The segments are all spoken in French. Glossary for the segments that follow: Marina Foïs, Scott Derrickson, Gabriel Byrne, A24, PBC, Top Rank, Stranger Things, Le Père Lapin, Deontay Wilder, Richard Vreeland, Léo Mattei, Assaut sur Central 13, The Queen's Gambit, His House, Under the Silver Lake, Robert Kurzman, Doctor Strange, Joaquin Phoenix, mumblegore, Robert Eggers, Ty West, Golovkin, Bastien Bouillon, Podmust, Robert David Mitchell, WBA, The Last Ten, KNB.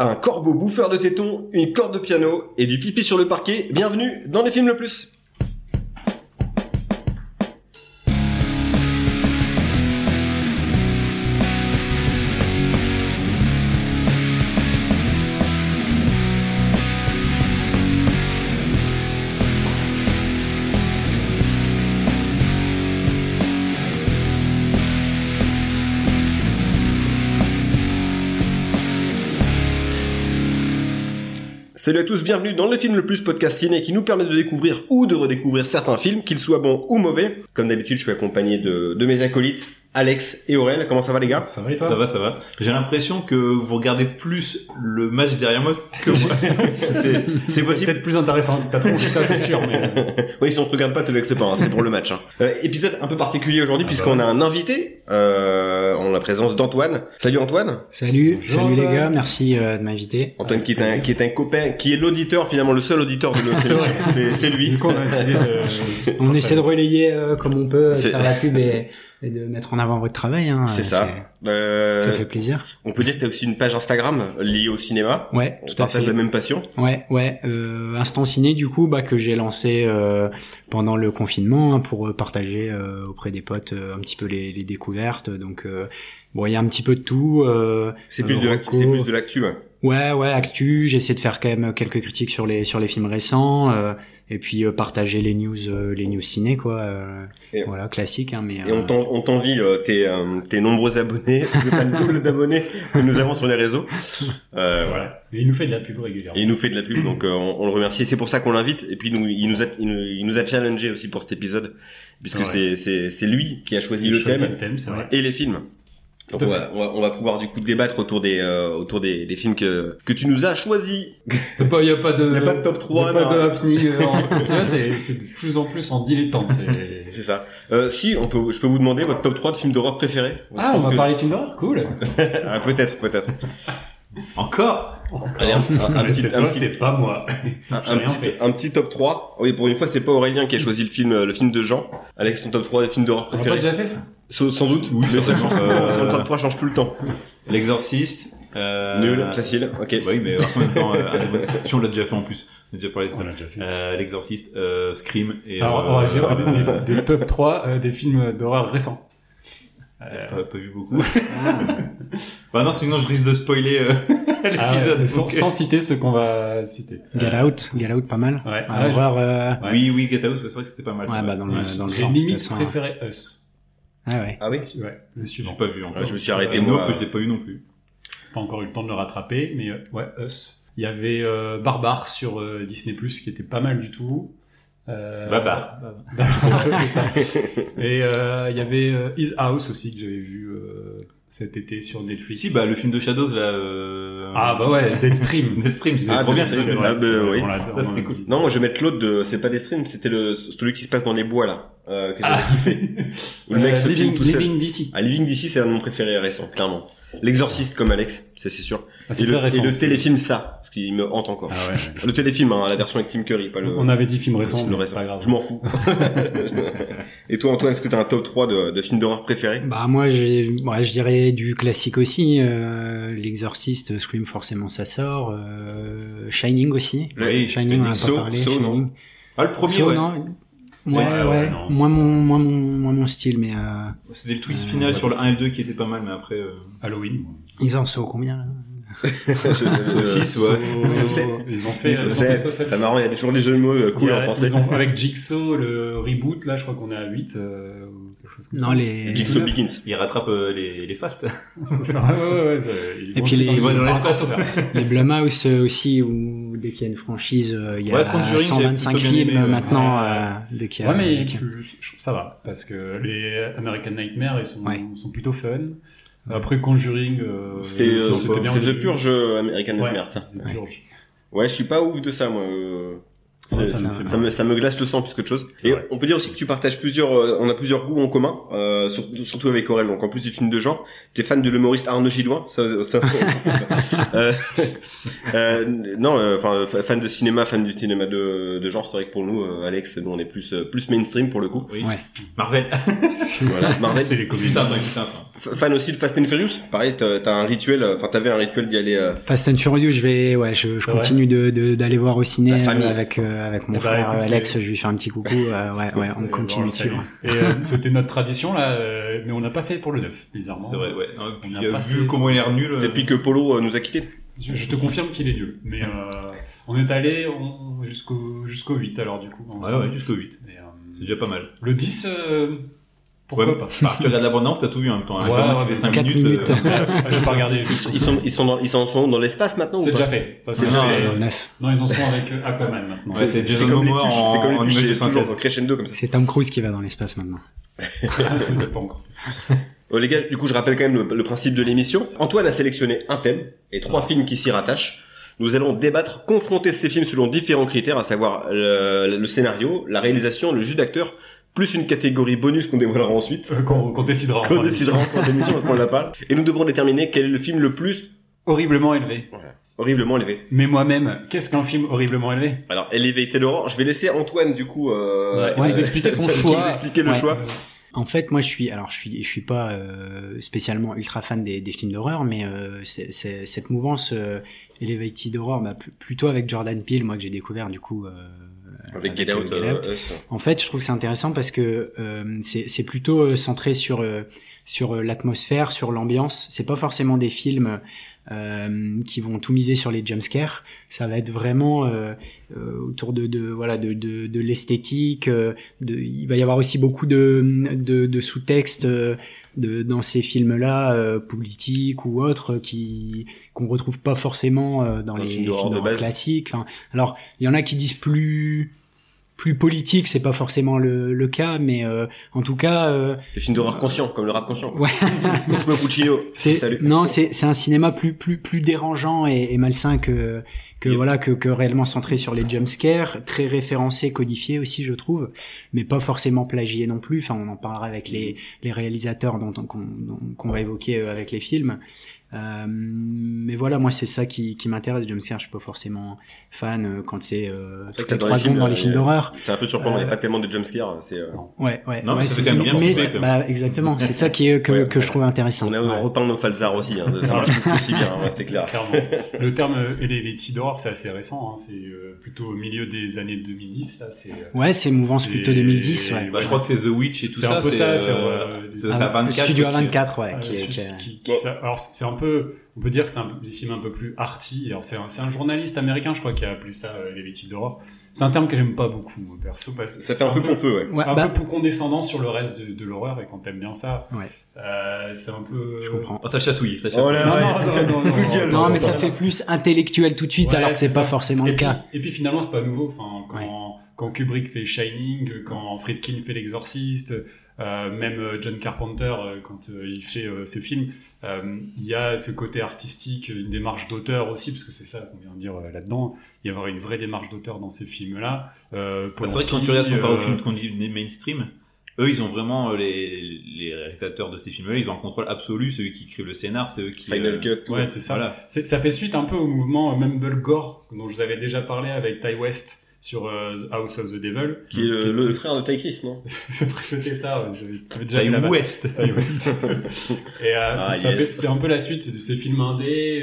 un corbeau bouffeur de tétons, une corde de piano et du pipi sur le parquet. Bienvenue dans Les Films le Plus. Salut à tous, bienvenue dans le film le plus podcast ciné qui nous permet de découvrir ou de redécouvrir certains films, qu'ils soient bons ou mauvais. Comme d'habitude, je suis accompagné de mes acolytes, Alex et Aurel. Comment ça va les gars ? Ça va et toi ? Ça va, ça va. J'ai l'impression que vous regardez plus le match derrière moi que moi. c'est possible. C'est peut-être plus intéressant. T'as trouvé ça, c'est sûr. Mais... oui, si on te regarde pas, te vexe pas. Hein. C'est pour le match. Hein. Épisode un peu particulier aujourd'hui puisqu'on a un invité en la présence d'Antoine. Salut Antoine. Salut. Bonjour, salut Antoine. Les gars, merci de m'inviter. Antoine qui est un copain, qui est l'auditeur finalement, le seul auditeur de notre série. C'est lui. Du coup, on a décidé de... on essaie de relayer comme on peut faire la pub et de mettre en avant votre travail. Hein, c'est ça. Ça fait plaisir. On peut dire que t'as aussi une page Instagram liée au cinéma. Ouais. Tu partages la même passion. Ouais. Instant Ciné, du coup, que j'ai lancé pendant le confinement pour partager auprès des potes un petit peu les découvertes. Donc il y a un petit peu de tout. C'est plus de l'actu. Hein. Ouais, actu. J'essaie de faire quand même quelques critiques sur les films récents. Et puis partager les news ciné voilà, classique hein, mais on t'envie tes nombreux abonnés, t'as le double d'abonnés que nous avons sur les réseaux. Voilà. Et il nous fait de la pub régulièrement. Donc on le remercie, c'est pour ça qu'on l'invite et puis il nous a challengé aussi pour cet épisode puisque c'est lui qui a choisi le thème c'est vrai. Et les films. Donc on va pouvoir du coup débattre autour des films que tu nous as choisis. Il y a pas de top 3, il y a pas de happening. Tu vois, c'est de plus en plus en dilettante. C'est ça. Si je peux vous demander votre top 3 de films d'horreur préférés. On va parler de films d'horreur, cool. Ah, peut-être. Encore. Allez, c'est pas moi. Un petit top 3. Oui, pour une fois, c'est pas Aurélien qui a choisi le film de Jean. Alex, ton top 3 des films d'horreur préférés. On l'a déjà fait ça. Sans doute. Oui, mais ça change. Son top 3 change tout le temps. L'Exorciste. Nul, facile. Ok. Oui, mais en même temps, si on l'a déjà fait en plus. On a déjà parlé de ça. L'Exorciste, Scream et. Alors, on va dire des top 3 des films d'horreur récents. Pas vu beaucoup. Non, sinon je risque de spoiler l'épisode sans citer ce qu'on va citer. Get Out pas mal. Ouais. Oui, Get Out, c'est vrai que c'était pas mal. Ouais, dans le genre. J'ai limite préféré Us. Ah ouais. Ah oui. Ouais. Le suivant. J'ai pas vu encore. Je me suis arrêté moi. Je l'ai pas eu non plus. Pas encore eu le temps de le rattraper, mais Us. Il y avait Barbare sur Disney+ qui était pas mal du tout. Babar. C'est ça. Et il y avait His House aussi que j'avais vu cet été sur Netflix. Si le film de Shadows là. Deadstream. Deadstream, c'était trop bien. Oui. C'était cool. Non, moi je vais mettre l'autre de. C'est pas Deadstream, c'était celui qui se passe dans les bois là. Que j'avais kiffé. Où le mec se filme tout seul. Living DC. Living DC, c'est un de mes préférés récents, clairement. L'Exorciste comme Alex, ça c'est sûr. C'est récent, et le téléfilm parce qu'il me hante encore. Ouais. Le téléfilm, la version avec Tim Curry, pas le. On avait dit film récent, mais c'est pas grave. Je m'en fous. Et toi Antoine, est-ce que t'as un top 3 de films d'horreur préférés ? Moi, je dirais du classique aussi. L'Exorciste, Scream, forcément ça sort. Shining aussi. Shining, on en a pas parlé. Shining. Le premier. Ouais. Moins mon style, mais c'était le twist final sur le 1 et le 2 qui était pas mal, mais après Halloween. Ils en sont combien là? Ils ont fait 7. C'est marrant, il y a toujours des jeux de mots cool en français. Avec Jigsaw, le reboot, là, je crois qu'on est à 8. Jigsaw Begins. Il rattrape les Fast. Ça, et puis les Blumhouse aussi, où dès qu'il y a une franchise, il y a 125 films maintenant. Mais ça va, parce que les American Nightmare, ils sont plutôt fun. Après Conjuring, c'était bien The Purge, American Nightmare, ça. The Purge. Ouais, je suis pas ouf de ça, moi. Ça me glace le sang plus qu'autre chose. Et ouais. On peut dire aussi que tu partages plusieurs, on a plusieurs goûts en commun, surtout avec Aurel. Donc en plus du film de genre, t'es fan de l'humoriste Arnaud Gilloin, ça non, enfin fan du cinéma de genre. C'est vrai que pour nous, Alex, nous on est plus mainstream pour le coup. Oui. Ouais. Marvel. Voilà, Marvel. C'est les comédies. Putain. Fan aussi de Fast and Furious. Pareil, t'avais un rituel d'y aller. Fast and Furious, je continue d'aller voir au ciné avec mon frère Alex, je lui fais un petit coucou. On continue de suivre. Et c'était notre tradition là, mais on n'a pas fait pour le 9, bizarrement. C'est vrai, ouais. Vu comment il est nul. C'est depuis que Polo nous a quittés. Je te confirme qu'il est nul. Mais on est allé jusqu'au 8 alors du coup. Jusqu'au 8. Et, c'est déjà pas mal. Le 10... Pourquoi pas? Tu regardes l'abondance, t'as tout vu en même temps. Qui fait 5 minutes. J'ai pas regardé. Ils sont dans l'espace maintenant. C'est déjà fait. Non, ils en sont avec Aquaman maintenant. C'est comme les touches. C'est comme les touches. Toujours crescendo comme ça. C'est Tom Cruise qui va dans l'espace maintenant. C'est pas encore. Les gars, du coup, je rappelle quand même le principe de l'émission. Antoine a sélectionné un thème et 3 films qui s'y rattachent. Nous allons débattre, confronter ces films selon différents critères, à savoir le scénario, la réalisation, le jeu d'acteur, plus une catégorie bonus qu'on dévoilera ensuite. Qu'on décidera. Qu'on décidera en cours d'émission parce qu'on la parle. Et nous devrons déterminer quel est le film le plus... horriblement élevé. Voilà. Horriblement élevé. Mais moi-même, qu'est-ce qu'un film horriblement élevé ? Alors, élevé, t'es Laurent. Je vais laisser Antoine, du coup... nous expliquer son choix. Nous expliquer le choix. En fait, moi, je suis pas spécialement ultra fan des films d'horreur, mais c'est cette mouvance Elevated Horror, plutôt avec Jordan Peele, moi, que j'ai découvert, du coup... avec Get Out. En fait, je trouve que c'est intéressant parce que c'est plutôt centré sur l'atmosphère, sur l'ambiance. C'est pas forcément des films qui vont tout miser sur les jumpscares. Ça va être vraiment autour de l'esthétique. Il va y avoir aussi beaucoup de sous-textes dans ces films-là, politiques ou autres, qu'on retrouve pas forcément dans les films classiques. Enfin, alors, il y en a qui disent plus politique, c'est pas forcément le cas, mais en tout cas c'est film d'horreur conscient, comme le rap conscient. Ouais. c'est un cinéma plus dérangeant et malsain que réellement centré sur les jumpscares, très référencé, codifié aussi, je trouve, mais pas forcément plagié non plus. Enfin, on en parlera avec les réalisateurs qu'on va évoquer avec les films. Mais voilà, moi c'est ça qui m'intéresse. Je me sers, je suis pas forcément fan quand c'est toutes 3 secondes dans les films d'horreur. C'est un peu surprenant, il n'y a pas tellement de jumpscares. Non, c'est quand même bien. Exactement, c'est ça que je trouve intéressant. On repeint nos falzars aussi, hein, ça marche tout aussi bien, c'est clair. Clairement. Le terme Elevated Horror, c'est assez récent, hein, c'est plutôt au milieu des années 2010. Ça, c'est mouvance plutôt 2010. Je crois que c'est The Witch et tout ça. C'est un peu ça, c'est A24. Studio A24, ouais. On peut dire que c'est des films un peu plus arty. Alors c'est un journaliste américain, je crois, qui a appelé ça Elevated Horror. C'est un terme que j'aime pas beaucoup, perso. Ça fait un peu pompeux, peu condescendant sur le reste de l'horreur, et quand t'aimes bien ça, c'est un peu... Je comprends. Oh, ça chatouille. Non, mais ça fait plus intellectuel tout de suite, alors que c'est pas forcément le cas. Et puis finalement, c'est pas nouveau. Enfin, quand Kubrick fait Shining, quand Friedkin fait L'Exorciste... même John Carpenter quand il fait ses films, il y a ce côté artistique, une démarche d'auteur aussi, parce que c'est ça qu'on vient de dire là-dedans. Il y a une vraie démarche d'auteur dans ces films-là. C'est vrai que quand tu regardes comparé aux films qu'on dit mainstream, eux, ils ont vraiment les réalisateurs de ces films-là, ils ont un contrôle absolu. Celui qui écrit le scénar, c'est eux qui... Final Cut. Ouais, c'est ça. Voilà. Ça fait suite un peu au mouvement Mumble Gore dont je vous avais déjà parlé avec Ty West. Sur The House of the Devil, qui est le frère de Ty Chris, non? C'était ça, j'avais déjà vu la West. Et c'est un peu la suite de ces films indés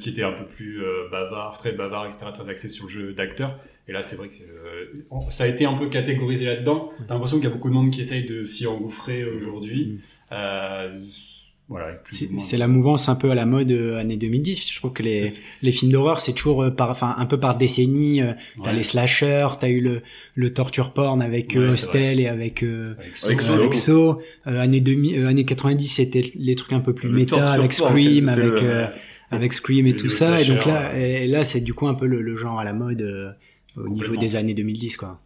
qui étaient un peu plus très bavards, etc., très axés sur le jeu d'acteur. Et là, c'est vrai que ça a été un peu catégorisé là-dedans. T'as l'impression qu'il y a beaucoup de monde qui essaye de s'y engouffrer aujourd'hui. Voilà, c'est la mouvance un peu à la mode années 2010. Je trouve que les films d'horreur, c'est toujours un peu par décennie. T'as les slashers, t'as eu le torture porn avec Hostel et avec So. Années 90, c'était les trucs un peu plus méta avec Scream, avec Scream et tout ça. Slasher, et donc là, et là, c'est du coup un peu le genre à la mode au niveau des années 2010, quoi.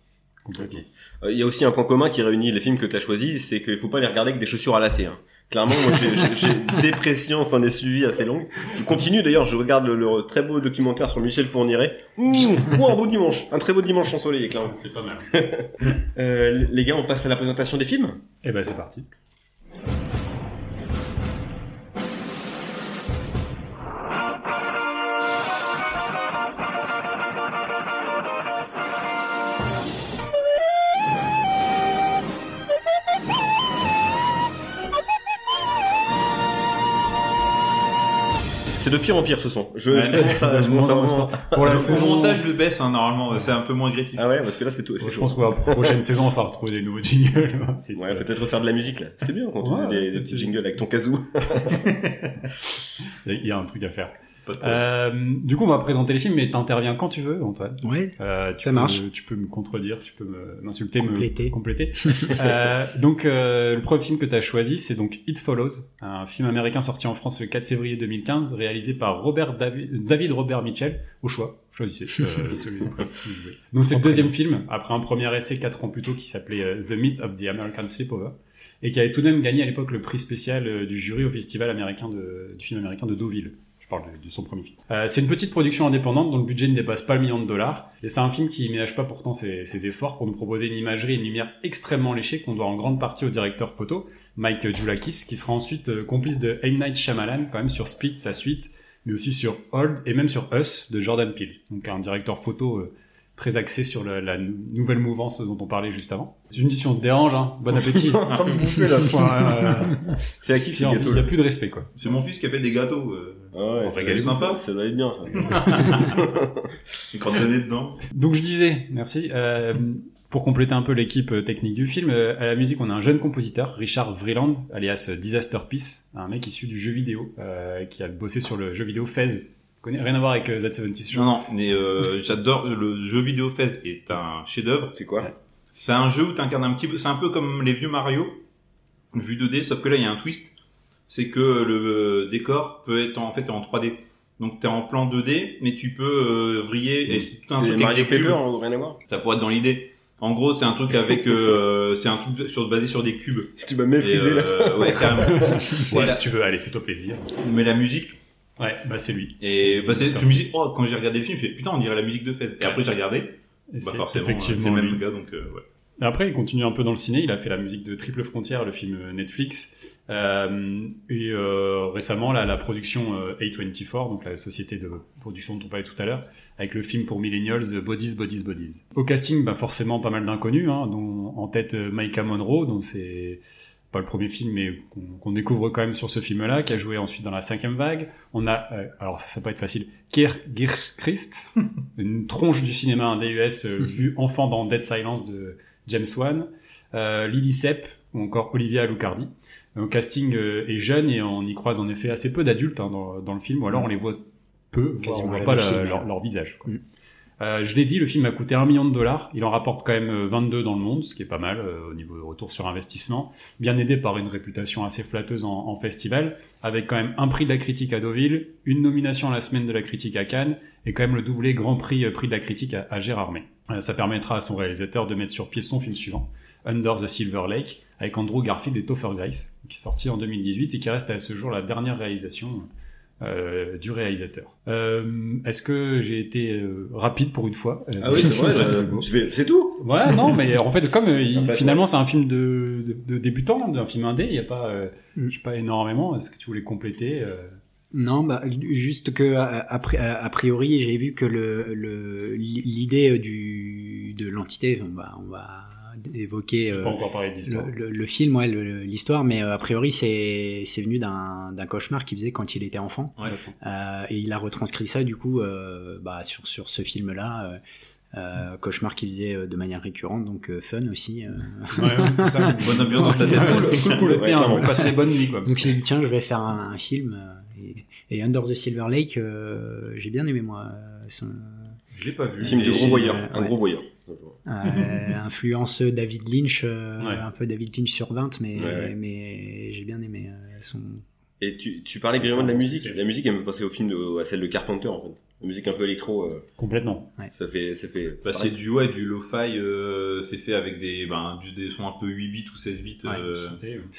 Il y a aussi un point commun qui réunit les films que t'as choisis, c'est qu'il faut pas les regarder avec des chaussures à lacets. Hein. Clairement, moi j'ai dépression, s'en est suivi assez longue. Je continue d'ailleurs, je regarde le très beau documentaire sur Michel Fourniret. Un beau dimanche, un très beau dimanche ensoleillé, clairement. C'est pas mal. Les gars, on passe à la présentation des films ? Eh ben c'est parti. C'est de pire en pire ce son. Pour la saison... montage le baisse hein, normalement, c'est un peu moins agressif. Ah ouais, parce que là c'est tout. C'est je pense qu'on va prochaine saison on va retrouver des nouveaux jingles. Ouais, peut-être refaire de la musique là. C'était bien quand tu faisais des petits jingles avec ton kazoo. Il y a un truc à faire. Du coup on va présenter les films, mais t'interviens quand tu veux Antoine. Ouais. Tu peux me contredire, tu peux m'insulter, me compléter. Le premier film que t'as choisi c'est donc It Follows, un film américain sorti en France le 4 février 2015, réalisé par Robert Mitchell, au choix. Choisissez celui-là. Donc c'est le deuxième film après un premier essai 4 ans plus tôt qui s'appelait The Myth of the American Sleepover et qui avait tout de même gagné à l'époque le prix spécial du jury au festival américain du film américain de Deauville. Parle de son premier film. C'est une petite production indépendante dont le budget ne dépasse pas $1 million et c'est un film qui ne ménage pas pourtant ses efforts pour nous proposer une imagerie et une lumière extrêmement léchée qu'on doit en grande partie au directeur photo Mike Gioulakis qui sera ensuite complice de M. Night Shyamalan quand même sur Split, sa suite, mais aussi sur Old et même sur Us de Jordan Peele. Donc un directeur photo très axé sur la nouvelle mouvance dont on parlait juste avant. C'est une édition de dérange, hein. Bon appétit. C'est à qui fait gâteau. Il n'y a plus de respect, quoi. C'est mon fils qui a fait des gâteaux. Ah ouais, c'est sympa. Ça doit être bien, ça. Une cordonnée dedans. Donc je disais, merci. Pour compléter un peu l'équipe technique du film, à la musique, on a un jeune compositeur, Richard Vreeland, alias Disasterpeace, un mec issu du jeu vidéo, qui a bossé sur le jeu vidéo Fez. Rien à voir avec Z76. Non, mais j'adore le jeu vidéo Fez est un chef-d'œuvre. C'est quoi ? C'est un jeu où t'incarnes un petit peu. C'est un peu comme les vieux Mario, vu 2D, sauf que là il y a un twist, c'est que le décor peut être en 3D. Donc t'es en plan 2D, mais tu peux vriller. Et c'est tout un truc Mario Paper, rien à voir. Ça pourrait être dans l'idée. En gros, c'est un truc avec, basé sur des cubes. Tu m'as méprisé là. Ouais, carrément. Ouais, si tu veux, allez, fais-toi plaisir. Mais la musique. Ouais, bah c'est lui. Et je me dis, quand j'ai regardé le film, je me suis dit, putain, on dirait la musique de Fez. Et après, j'ai regardé, forcément, effectivement, c'est le même gars, donc ouais. Et après, il continue un peu dans le ciné, il a fait la musique de Triple Frontière, le film Netflix. Récemment, la production A24, donc la société de production dont on parlait tout à l'heure, avec le film pour Millennials, Bodies. Au casting, forcément, pas mal d'inconnus, hein, dont en tête Maika Monroe, dont c'est... pas le premier film, mais qu'on découvre quand même sur ce film-là, qui a joué ensuite dans la 5e vague. On a, alors ça peut être facile, Kirk Christ, une tronche du cinéma indé US, vue enfant dans Dead Silence de James Wan, Lily Sepp, ou encore Olivia Lucardi. Le casting est jeune et on y croise en effet assez peu d'adultes hein, dans le film, ou alors on les voit peu, voire on voit pas leur visage. Quoi. Je l'ai dit, le film a coûté $1 million. Il en rapporte quand même 22 dans le monde, ce qui est pas mal au niveau de retour sur investissement. Bien aidé par une réputation assez flatteuse en festival, avec quand même un prix de la critique à Deauville, une nomination à la semaine de la critique à Cannes, et quand même le doublé Grand Prix Prix de la critique à Gérardmer. Ça permettra à son réalisateur de mettre sur pied son film suivant, Under the Silver Lake, avec Andrew Garfield et Topher Grace, qui est sorti en 2018 et qui reste à ce jour la dernière réalisation du réalisateur. Est-ce que j'ai été rapide pour une fois? Ah oui, c'est vrai. C'est tout. Ouais, non, mais en fait, comme finalement c'est un film de débutant, d'un film indé, il y a pas, je sais pas énormément. Est-ce que tu voulais compléter? Non, juste que a priori, j'ai vu que l'idée de l'entité, on va évoquer le film, l'histoire, mais a priori c'est venu d'un cauchemar qu'il faisait quand il était enfant, et il a retranscrit ça du coup sur ce film là, cauchemar qu'il faisait de manière récurrente, donc fun aussi. Ouais, c'est ça, une bonne ambiance dans cool. Bien, on passe des bonnes nuits quoi. Donc j'ai dit tiens je vais faire un film, et Under the Silver Lake, j'ai bien aimé moi. Je l'ai pas vu. Film de gros voyeur, un gros voyeur. Influence David Lynch, un peu David Lynch sur 20, mais j'ai bien aimé son. Et tu parlais brièvement de la musique. La musique, elle me passait au film à celle de Carpenter en fait. la musique un peu électro. Complètement. Ouais. Ça fait bah, c'est du ouais, du lo-fi, c'est fait avec des sons un peu 8 bits ou 16 bits.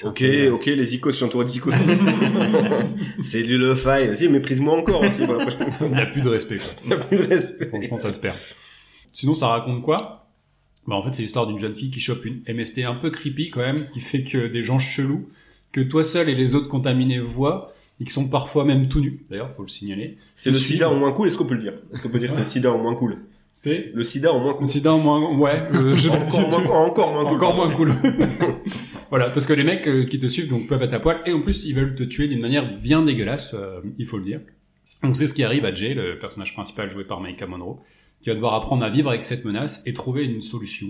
Ok, les icos, si on tourne des icos. C'est du lo-fi. Vas-y, méprise-moi encore. Aussi, pour la prochaine. Il n'y a plus de respect. Franchement, ça se perd. Sinon, ça raconte quoi ? Bah, en fait, c'est l'histoire d'une jeune fille qui chope une MST un peu creepy quand même, qui fait que des gens chelous, que toi seul et les autres contaminés voient, et qui sont parfois même tout nus. D'ailleurs, faut le signaler. C'est le sida au moins cool, est-ce qu'on peut le dire ? Est-ce qu'on peut dire que c'est le sida au moins cool ? C'est le sida au moins cool. Le sida au moins, ouais. Encore moins cool. Voilà, parce que les mecs qui te suivent donc peuvent être à poil, et en plus ils veulent te tuer d'une manière bien dégueulasse, il faut le dire. Donc c'est ce qui arrive à Jay, le personnage principal joué par Maika Monroe, qui va devoir apprendre à vivre avec cette menace et trouver une solution,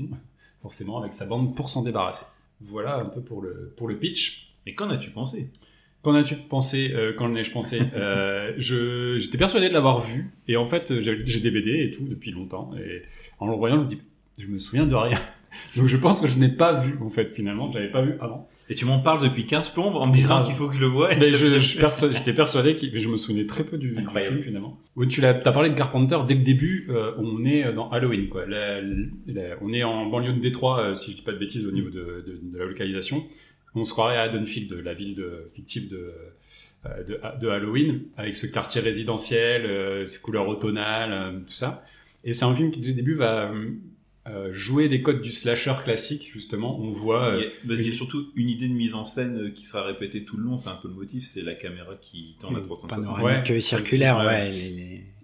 forcément avec sa bande, pour s'en débarrasser. Voilà un peu pour le pitch. Mais qu'en as-tu pensé ? Qu'en ai-je pensé ? J'étais persuadé de l'avoir vu, et en fait, j'ai des BD et tout depuis longtemps, et en le voyant, je me dis, je me souviens de rien. Donc je pense que je n'ai pas vu, en fait, finalement, je ne l'avais pas vu avant. Et tu m'en parles depuis 15 plombes en me disant qu'il faut que je le voie. Mais j'étais persuadé que je me souvenais très peu du film, finalement. Tu as parlé de Carpenter dès le début, on est dans Halloween, quoi. On est en banlieue de Détroit, si je ne dis pas de bêtises, au niveau de la localisation. On se croirait à Haddonfield, la ville fictive de Halloween, avec ce quartier résidentiel, ses couleurs automnales, tout ça. Et c'est un film qui, dès le début, va jouer des codes du slasher classique, justement. On voit... il y a surtout une idée de mise en scène qui sera répétée tout le long, c'est un peu le motif, c'est la caméra qui tourne à 360. Panoramique circulaire,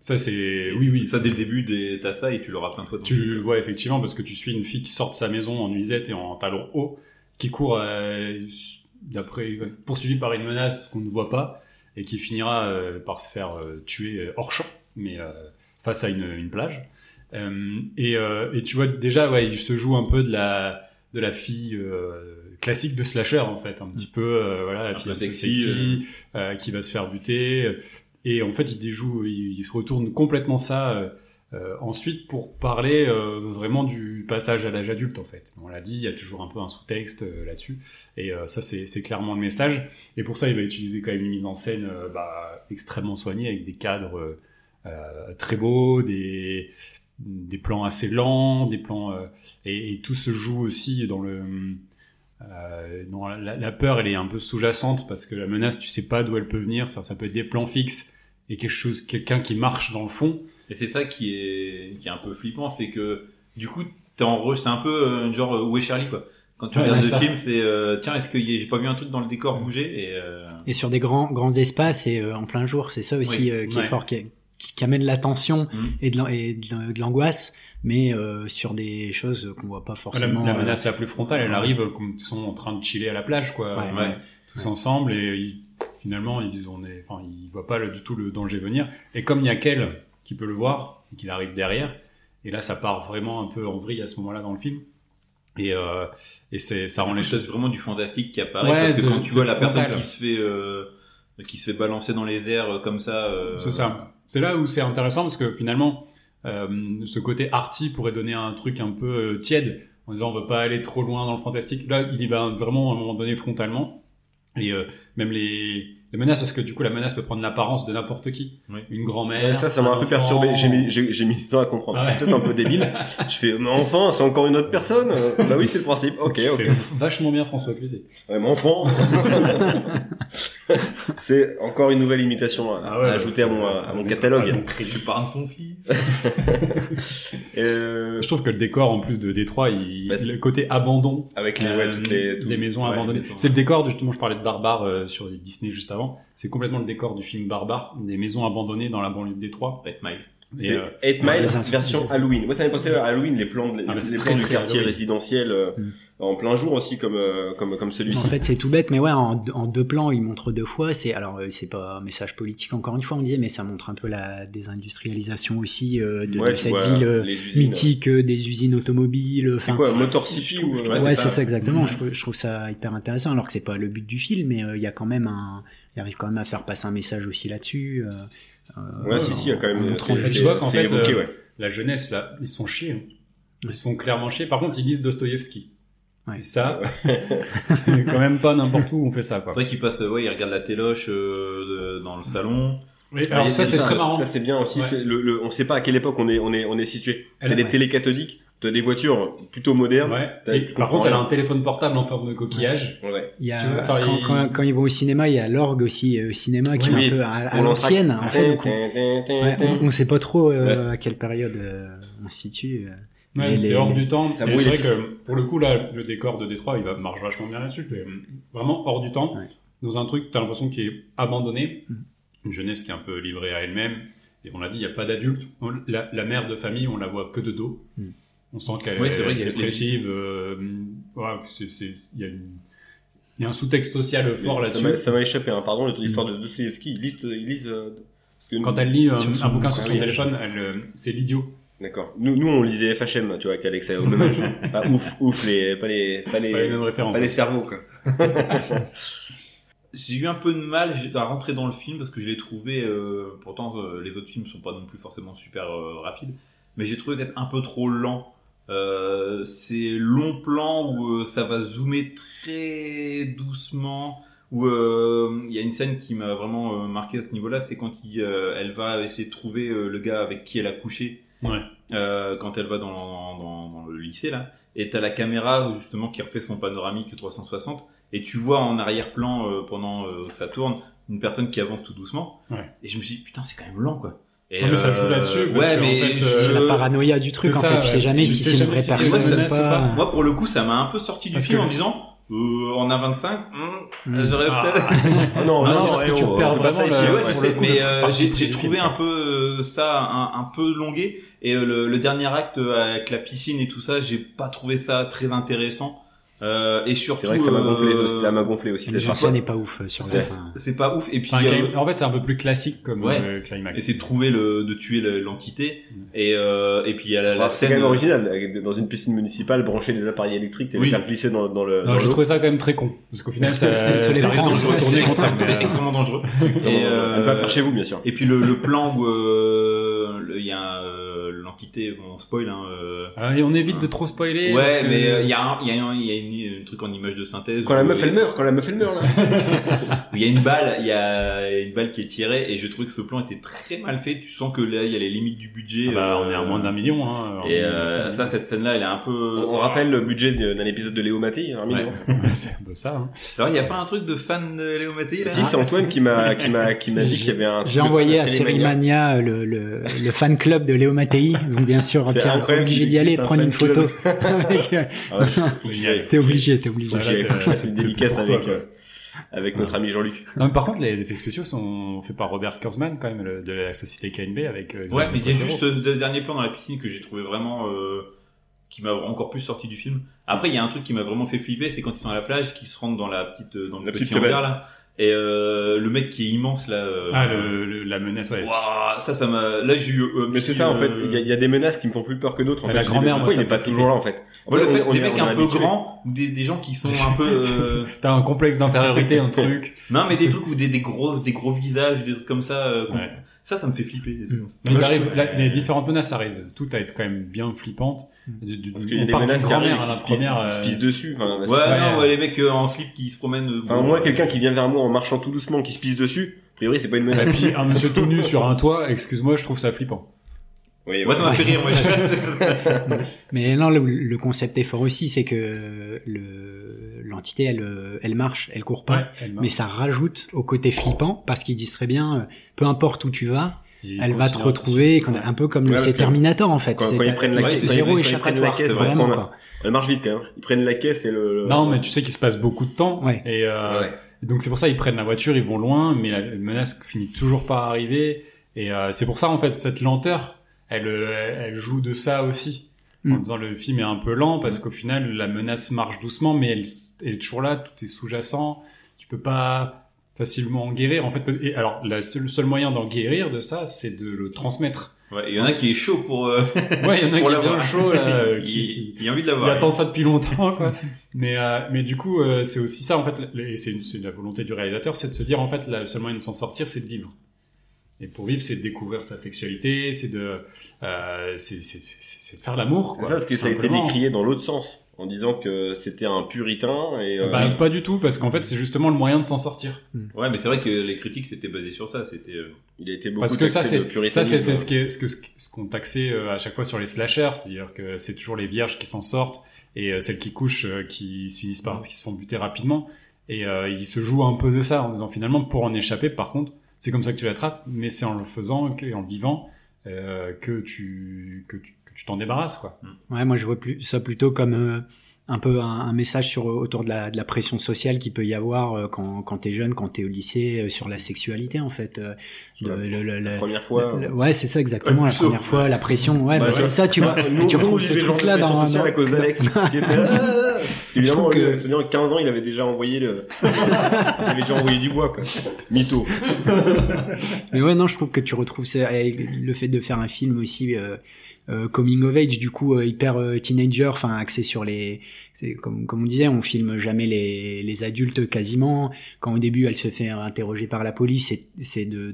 Ça, c'est... Oui. Ça, dès le début, t'as ça et tu l'auras plein de fois. Tu le vois, effectivement, parce que tu suis une fille qui sort de sa maison en nuisette et en talons hauts, qui court poursuivi par une menace qu'on ne voit pas et qui finira par se faire tuer hors champ, mais face à une plage. Et tu vois déjà, ouais, il se joue un peu de la fille classique de slasher en fait, un petit peu la fille sexy qui va se faire buter. Et en fait, il déjoue, il se retourne complètement ça. Ensuite, pour parler vraiment du passage à l'âge adulte, en fait. On l'a dit, il y a toujours un peu un sous-texte là-dessus, et ça, c'est clairement le message. Et pour ça, il va utiliser quand même une mise en scène extrêmement soignée, avec des cadres très beaux, des plans assez lents, des plans et tout se joue aussi dans la peur. Elle est un peu sous-jacente parce que la menace, tu sais pas d'où elle peut venir. Ça peut être des plans fixes et quelqu'un qui marche dans le fond. Et c'est ça qui est un peu flippant, c'est que du coup t'es en rush, c'est un peu genre où est Charlie quoi. Quand tu regardes le film, c'est tiens, est-ce que j'ai pas vu un truc dans le décor bouger et sur des grands espaces et en plein jour, c'est ça aussi qui est fort, qui amène l'attention et de l'angoisse, mais sur des choses qu'on voit pas forcément. La menace la plus frontale, elle arrive comme ils sont en train de chiller à la plage quoi, tous ensemble et finalement ils voient pas du tout le danger venir et comme il y a qu'elle qui peut le voir et qu'il arrive derrière et là ça part vraiment un peu en vrille à ce moment-là dans le film et ça rend les choses vraiment du fantastique qui apparaît parce que quand tu vois la personne qui se fait balancer dans les airs comme ça c'est ça, c'est là où c'est intéressant parce que finalement ce côté arty pourrait donner un truc un peu tiède en disant on va pas aller trop loin dans le fantastique, là il y va vraiment à un moment donné frontalement et même les menaces, parce que du coup, la menace peut prendre l'apparence de n'importe qui. Oui. Une grand-mère. Ça m'a un peu perturbé. J'ai mis du temps à comprendre. C'est peut-être un peu débile. Je fais, mais enfant, c'est encore une autre personne. Bah oui, c'est le principe. Ok. Vachement bien, François Cluzet. Ouais, mais enfant. C'est encore une nouvelle imitation à ajouter à mon catalogue. Tu parles de conflit. Je trouve que le décor, en plus de Détroit, le côté abandon. Avec les maisons abandonnées. C'est le décor, justement, je parlais de Barbare sur Disney juste avant. C'est complètement le décor du film Barbare, des maisons abandonnées dans la banlieue de Détroit. 8 Mile. C'est 8 Mile version Halloween. Moi, ça m'a pensé à Halloween, les plans du quartier résidentiel. En plein jour aussi, comme celui-ci. En fait, c'est tout bête, mais en deux plans, il montre deux fois. C'est pas un message politique, encore une fois, on disait, mais ça montre un peu la désindustrialisation aussi de cette ville mythique, des usines automobiles. C'est quoi, Motor City ou... c'est ça, exactement. Je trouve ça hyper intéressant, alors que c'est pas le but du film, mais il arrive quand même à faire passer un message aussi là-dessus. Il y a quand même... Tu vois qu'en fait, évoqué, la jeunesse, là, ils se font chier. Hein. Ils se font clairement chier. Par contre, ils disent Dostoïevski. Et ça, c'est quand même pas n'importe où on fait ça, quoi. C'est vrai qu'il passe, il regarde la téloche dans le salon. Oui, alors ça c'est très marrant. Ça c'est bien aussi. Ouais. C'est le, on sait pas à quelle époque on est situé. T'as des télé cathodiques, t'as des voitures plutôt modernes. Ouais. Et par contre, elle a un téléphone portable en forme de coquillage. Ouais. Il y a, quand ils vont au cinéma, il y a l'orgue aussi au cinéma qui est un peu à l'ancienne. En fait, donc on sait pas trop à quelle période on se situe. Ouais, t'es hors du temps. C'est vrai que pour le coup là, le décor de Détroit, il marche vachement bien là-dessus. Vraiment hors du temps. Dans un truc, t'as l'impression qu'il est abandonné. Une jeunesse qui est un peu livrée à elle-même. Et on l'a dit, il n'y a pas d'adulte. La mère de famille, on la voit que de dos. Mm. On sent qu'elle est dépressive. Il y a un sous-texte social fort là-dessus. Ça m'a échappé, hein. Pardon, l'histoire de Dostoïevski. Quand elle lit un bouquin sur son téléphone, c'est l'idiot. D'accord. Nous, on lisait FHM, tu vois, qu'Alex a au même âge. Pas ouf, pas les mêmes références. Pas les cerveaux, quoi. J'ai eu un peu de mal à rentrer dans le film parce que je l'ai trouvé, pourtant les autres films sont pas non plus forcément super rapides, mais j'ai trouvé peut-être un peu trop lent. Ces longs plans où ça va zoomer très doucement, où il y a une scène qui m'a vraiment marqué à ce niveau-là, c'est quand elle va essayer de trouver le gars avec qui elle a couché, quand elle va dans le lycée là, et t'as la caméra justement qui refait son panoramique 360. Et tu vois en arrière-plan, pendant que ça tourne, une personne qui avance tout doucement. Ouais. Et je me suis dit, putain, c'est quand même lent, quoi. Et non, mais ça joue là-dessus. Parce que, mais en fait, c'est la paranoïa du truc, en fait. Tu sais jamais si c'est une vraie personne ou pas. Moi, pour le coup, ça m'a un peu sorti du film en me disant, on a 25, j'aurais peut-être... Ah. non, parce que tu perds vraiment mais j'ai trouvé un peu ça un peu longué. Et le dernier acte avec la piscine et tout ça, j'ai pas trouvé ça très intéressant. Et surtout, c'est vrai que ça m'a gonflé aussi. La chanson n'est pas ouf sur la fin. C'est pas ouf. Et puis, en fait, c'est un peu plus classique comme climax. Et c'est de tuer l'entité. Et puis, il y a la scène. C'est quand même original. Dans une piscine municipale, brancher des appareils électriques et les faire glisser dans le. Non, j'ai trouvé ça quand même très con. Parce qu'au final, ça risque de se retourner contre elle. C'est extrêmement dangereux. On va faire chez vous, bien sûr. Et puis, le plan où, il y a l'entité, on spoil, et on évite de trop spoiler. Ouais, mais il y a un truc en image de synthèse. Quand la meuf elle meurt, là. il y a une balle qui est tirée, et je trouvais que ce plan était très mal fait. Tu sens que là, il y a les limites du budget. On est à moins d'1 million, hein. Et cette scène-là, elle est un peu... On rappelle le budget d'un épisode de Léo Mattei, 1 million. C'est un peu ça, hein. Alors, il n'y a pas un truc de fan de Léo Mattei, là? Si, c'est Antoine qui m'a dit qu'il y avait un truc. J'ai envoyé à Sérimania le fan club de Léo Mattei, donc bien sûr, Pierre est obligé d'y aller, prendre une photo. T'es obligé. Voilà, c'est une dédicace avec notre ami Jean-Luc. Non, par contre, les effets spéciaux sont faits par Robert Kurzman, quand même, de la société KNB. Mais il y a juste ce dernier plan dans la piscine que j'ai trouvé vraiment... qui m'a encore plus sorti du film. Après, il y a un truc qui m'a vraiment fait flipper, c'est quand ils sont à la plage, qu'ils se rentrent dans le petit hangar, là. Et le mec qui est immense là, la menace, wow, ça m'a... Là j'ai eu mais c'est ça en fait, il y a des menaces qui me font plus peur que d'autres en fait. La grand-mère, moi, il n'est pas toujours là en fait. Moi, des mecs un peu grands ou des gens qui sont un peu t'as un complexe d'infériorité, un truc. Non, mais des trucs ou des gros visages, des trucs comme ça, ça me fait flipper. Les différentes menaces arrivent toutes à être quand même bien flippantes. Parce qu'il y a des menaces qui arrivent, qui se pissent dessus. Enfin, les mecs en slip qui se promènent. Moi, quelqu'un qui vient vers moi en marchant tout doucement, qui se pisse dessus, a priori, c'est pas une menace. Et puis, un monsieur tout nu sur un toit, excuse-moi, je trouve ça flippant. Oui, moi, ça m'a fait rire. Mais non, le concept est fort aussi, c'est que l'entité, elle marche, elle court pas, mais ça rajoute au côté flippant, parce qu'ils disent très bien, peu importe où tu vas, elle va te retrouver, un peu comme c'est Terminator en fait. Quand ils prennent la caisse, vraiment quoi. Elle marche vite quand même. Ils prennent la caisse et Non, mais tu sais qu'il se passe beaucoup de temps. Ouais. Et donc c'est pour ça ils prennent la voiture, ils vont loin, mais la menace finit toujours par arriver. Et c'est pour ça en fait cette lenteur, elle joue de ça aussi. En disant le film est un peu lent parce qu'au final la menace marche doucement, mais elle est toujours là, tout est sous-jacent. Tu peux pas facilement guérir en fait. Et alors le seul moyen d'en guérir de ça, c'est de le transmettre. Ouais, il y en a qui est chaud pour ouais, il y en a qui est bien chaud là, qui a envie de l'avoir. Il attend ça depuis longtemps quoi. Mais du coup c'est aussi ça en fait, et c'est la volonté du réalisateur, c'est de se dire en fait le seul moyen de s'en sortir, c'est de vivre. Et pour vivre, c'est de découvrir sa sexualité, c'est de faire l'amour quoi. C'est ça, parce que ça a été décrié dans l'autre sens. en disant que c'était un puritain et bah, pas du tout, parce qu'en fait c'est justement le moyen de s'en sortir. Ouais, mais c'est vrai que les critiques c'était basé sur ça, c'était il a été beaucoup parce que ça c'est ça c'était ce qu'on taxait à chaque fois sur les slashers, c'est-à-dire que c'est toujours les vierges qui s'en sortent et celles qui couchent qui finissent par qui se font buter rapidement et il se joue un peu de ça en disant finalement pour en échapper par contre, c'est comme ça que tu l'attrapes, mais c'est en le faisant et en le vivant que tu t'en débarrasses, quoi. Ouais, moi je vois ça plutôt comme un peu un message autour de la pression sociale qu'il peut y avoir quand t'es jeune, quand t'es au lycée, sur la sexualité en fait. La première fois. Ouais, c'est ça exactement. La première fois, la pression. Ouais, bah, c'est ça, tu vois. Nous, tu retrouves ce truc-là dans. À cause d'Alex. Parce qu'évidemment, je me souviens, 15 ans, il avait déjà envoyé du bois, quoi. Mytho. Mais ouais, non, je trouve que tu retrouves ça, le fait de faire un film aussi, coming of age, du coup, hyper teenager, enfin, axé sur les, c'est comme on disait, on filme jamais les adultes quasiment. Quand au début, elle se fait interroger par la police, c'est de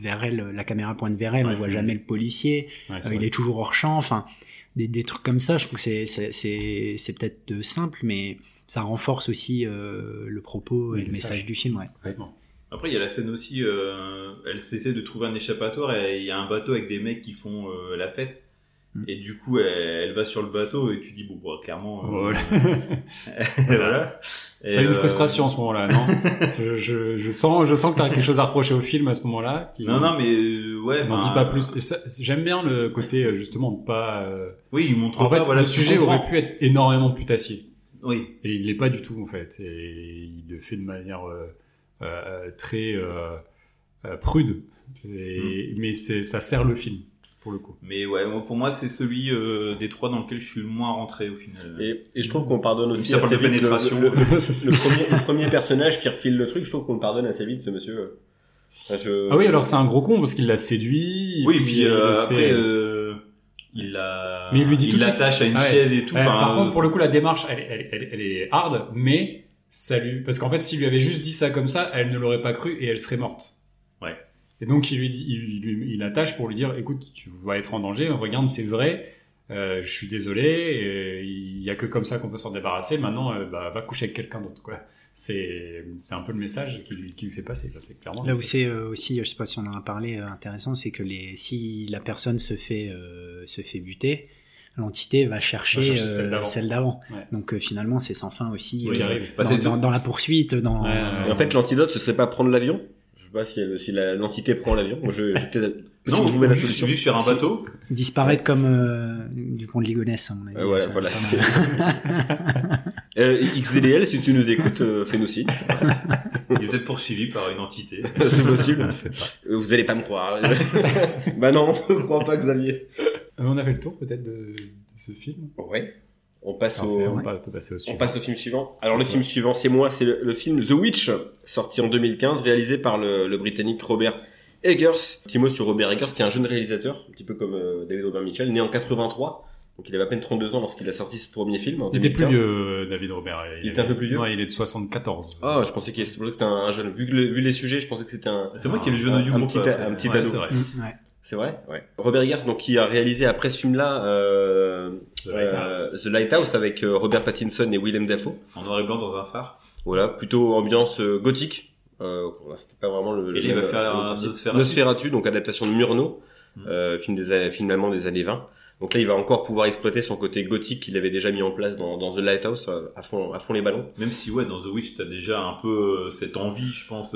vers elle, la caméra pointe vers elle, ouais, on voit jamais le policier, ouais, il est toujours hors champ, enfin. Des trucs comme ça, je trouve que c'est peut-être simple, mais ça renforce aussi le propos et le message du film. Ouais. Exactement. Après, il y a la scène aussi, elle essaie de trouver un échappatoire et il y a un bateau avec des mecs qui font la fête. Et du coup, elle va sur le bateau et tu dis, bon, bah, clairement. Voilà. Voilà. T'as une frustration à ce moment-là, non? je sens que t'as quelque chose à reprocher au film à ce moment-là. Non, mais ouais. On dis pas plus. Et ça, j'aime bien le côté, justement, de pas. Oui, il montre en pas. Fait, voilà, le sujet aurait pu être énormément putassier. Oui. Et il l'est pas du tout, en fait. Et il le fait de manière très prude. Et, mais ça sert le film. Pour le coup. Mais ouais, pour moi, c'est celui des trois dans lequel je suis le moins rentré au final. Et je trouve qu'on pardonne aussi assez vite le premier personnage qui refile le truc, je trouve qu'on pardonne assez vite ce monsieur. Enfin, Ah oui, alors c'est un gros con parce qu'il l'a séduit. Oui, et puis après, il l'a. Mais il lui dit tout de suite. Il l'attache à une chaise et tout. Ouais, par contre, pour le coup, la démarche, elle est hard, mais ça lui. Parce qu'en fait, s'il lui avait juste dit ça comme ça, elle ne l'aurait pas cru et elle serait morte. Ouais. Et donc il lui dit, il l'attache pour lui dire, écoute, tu vas être en danger. Regarde, c'est vrai. Je suis désolé. Il y a que comme ça qu'on peut s'en débarrasser. Maintenant, va coucher avec quelqu'un d'autre, quoi. C'est un peu le message qui lui fait passer. C'est clairement. Là où c'est aussi, je sais pas si on en a parlé, intéressant, c'est que si la personne se fait buter, l'entité va chercher celle d'avant. Ouais. Donc finalement, c'est sans fin aussi. Oui, dans la poursuite. En fait, l'antidote, c'est pas prendre l'avion. Je sais pas si l'entité prend l'avion. Moi, je peut-être non, trouver la solution. Vu sur un bateau, disparaître comme du pont de Ligonnès. Hein, ouais, ça, voilà. XDDL, si tu nous écoutes, fais-nous signe. Il est peut-être poursuivi par une entité. C'est possible. Vous allez pas me croire. Bah non, on ne croit pas, Xavier. On a fait le tour peut-être de ce film. Ouais. On passe au film suivant. Alors, le film suivant, c'est moi, c'est le film The Witch, sorti en 2015, réalisé par le Britannique Robert Eggers. Petit mot sur Robert Eggers, qui est un jeune réalisateur, un petit peu comme David Robert Mitchell, né en 83. Donc, il avait à peine 32 ans lorsqu'il a sorti ce premier film. En 2015. Il était plus vieux, David Robert. Il était un peu plus vieux. Non, il est de 74. Ah, je pensais qu'il était un jeune. Vu les sujets, je pensais que c'était un. C'est vrai qu'il est le jeune du groupe. Un petit ado. C'est vrai, ouais. Robert Eggers, donc, qui a réalisé après ce film-là The Lighthouse avec Robert Pattinson et Willem Dafoe. En noir et blanc dans un phare. Voilà, plutôt ambiance gothique. C'était pas vraiment le. Et il va faire un Nosferatu, donc adaptation de Murnau, film allemand des années 20. Donc là, il va encore pouvoir exploiter son côté gothique qu'il avait déjà mis en place dans The Lighthouse à fond les ballons. Même si ouais, dans The Witch, t'as déjà un peu cette envie, je pense.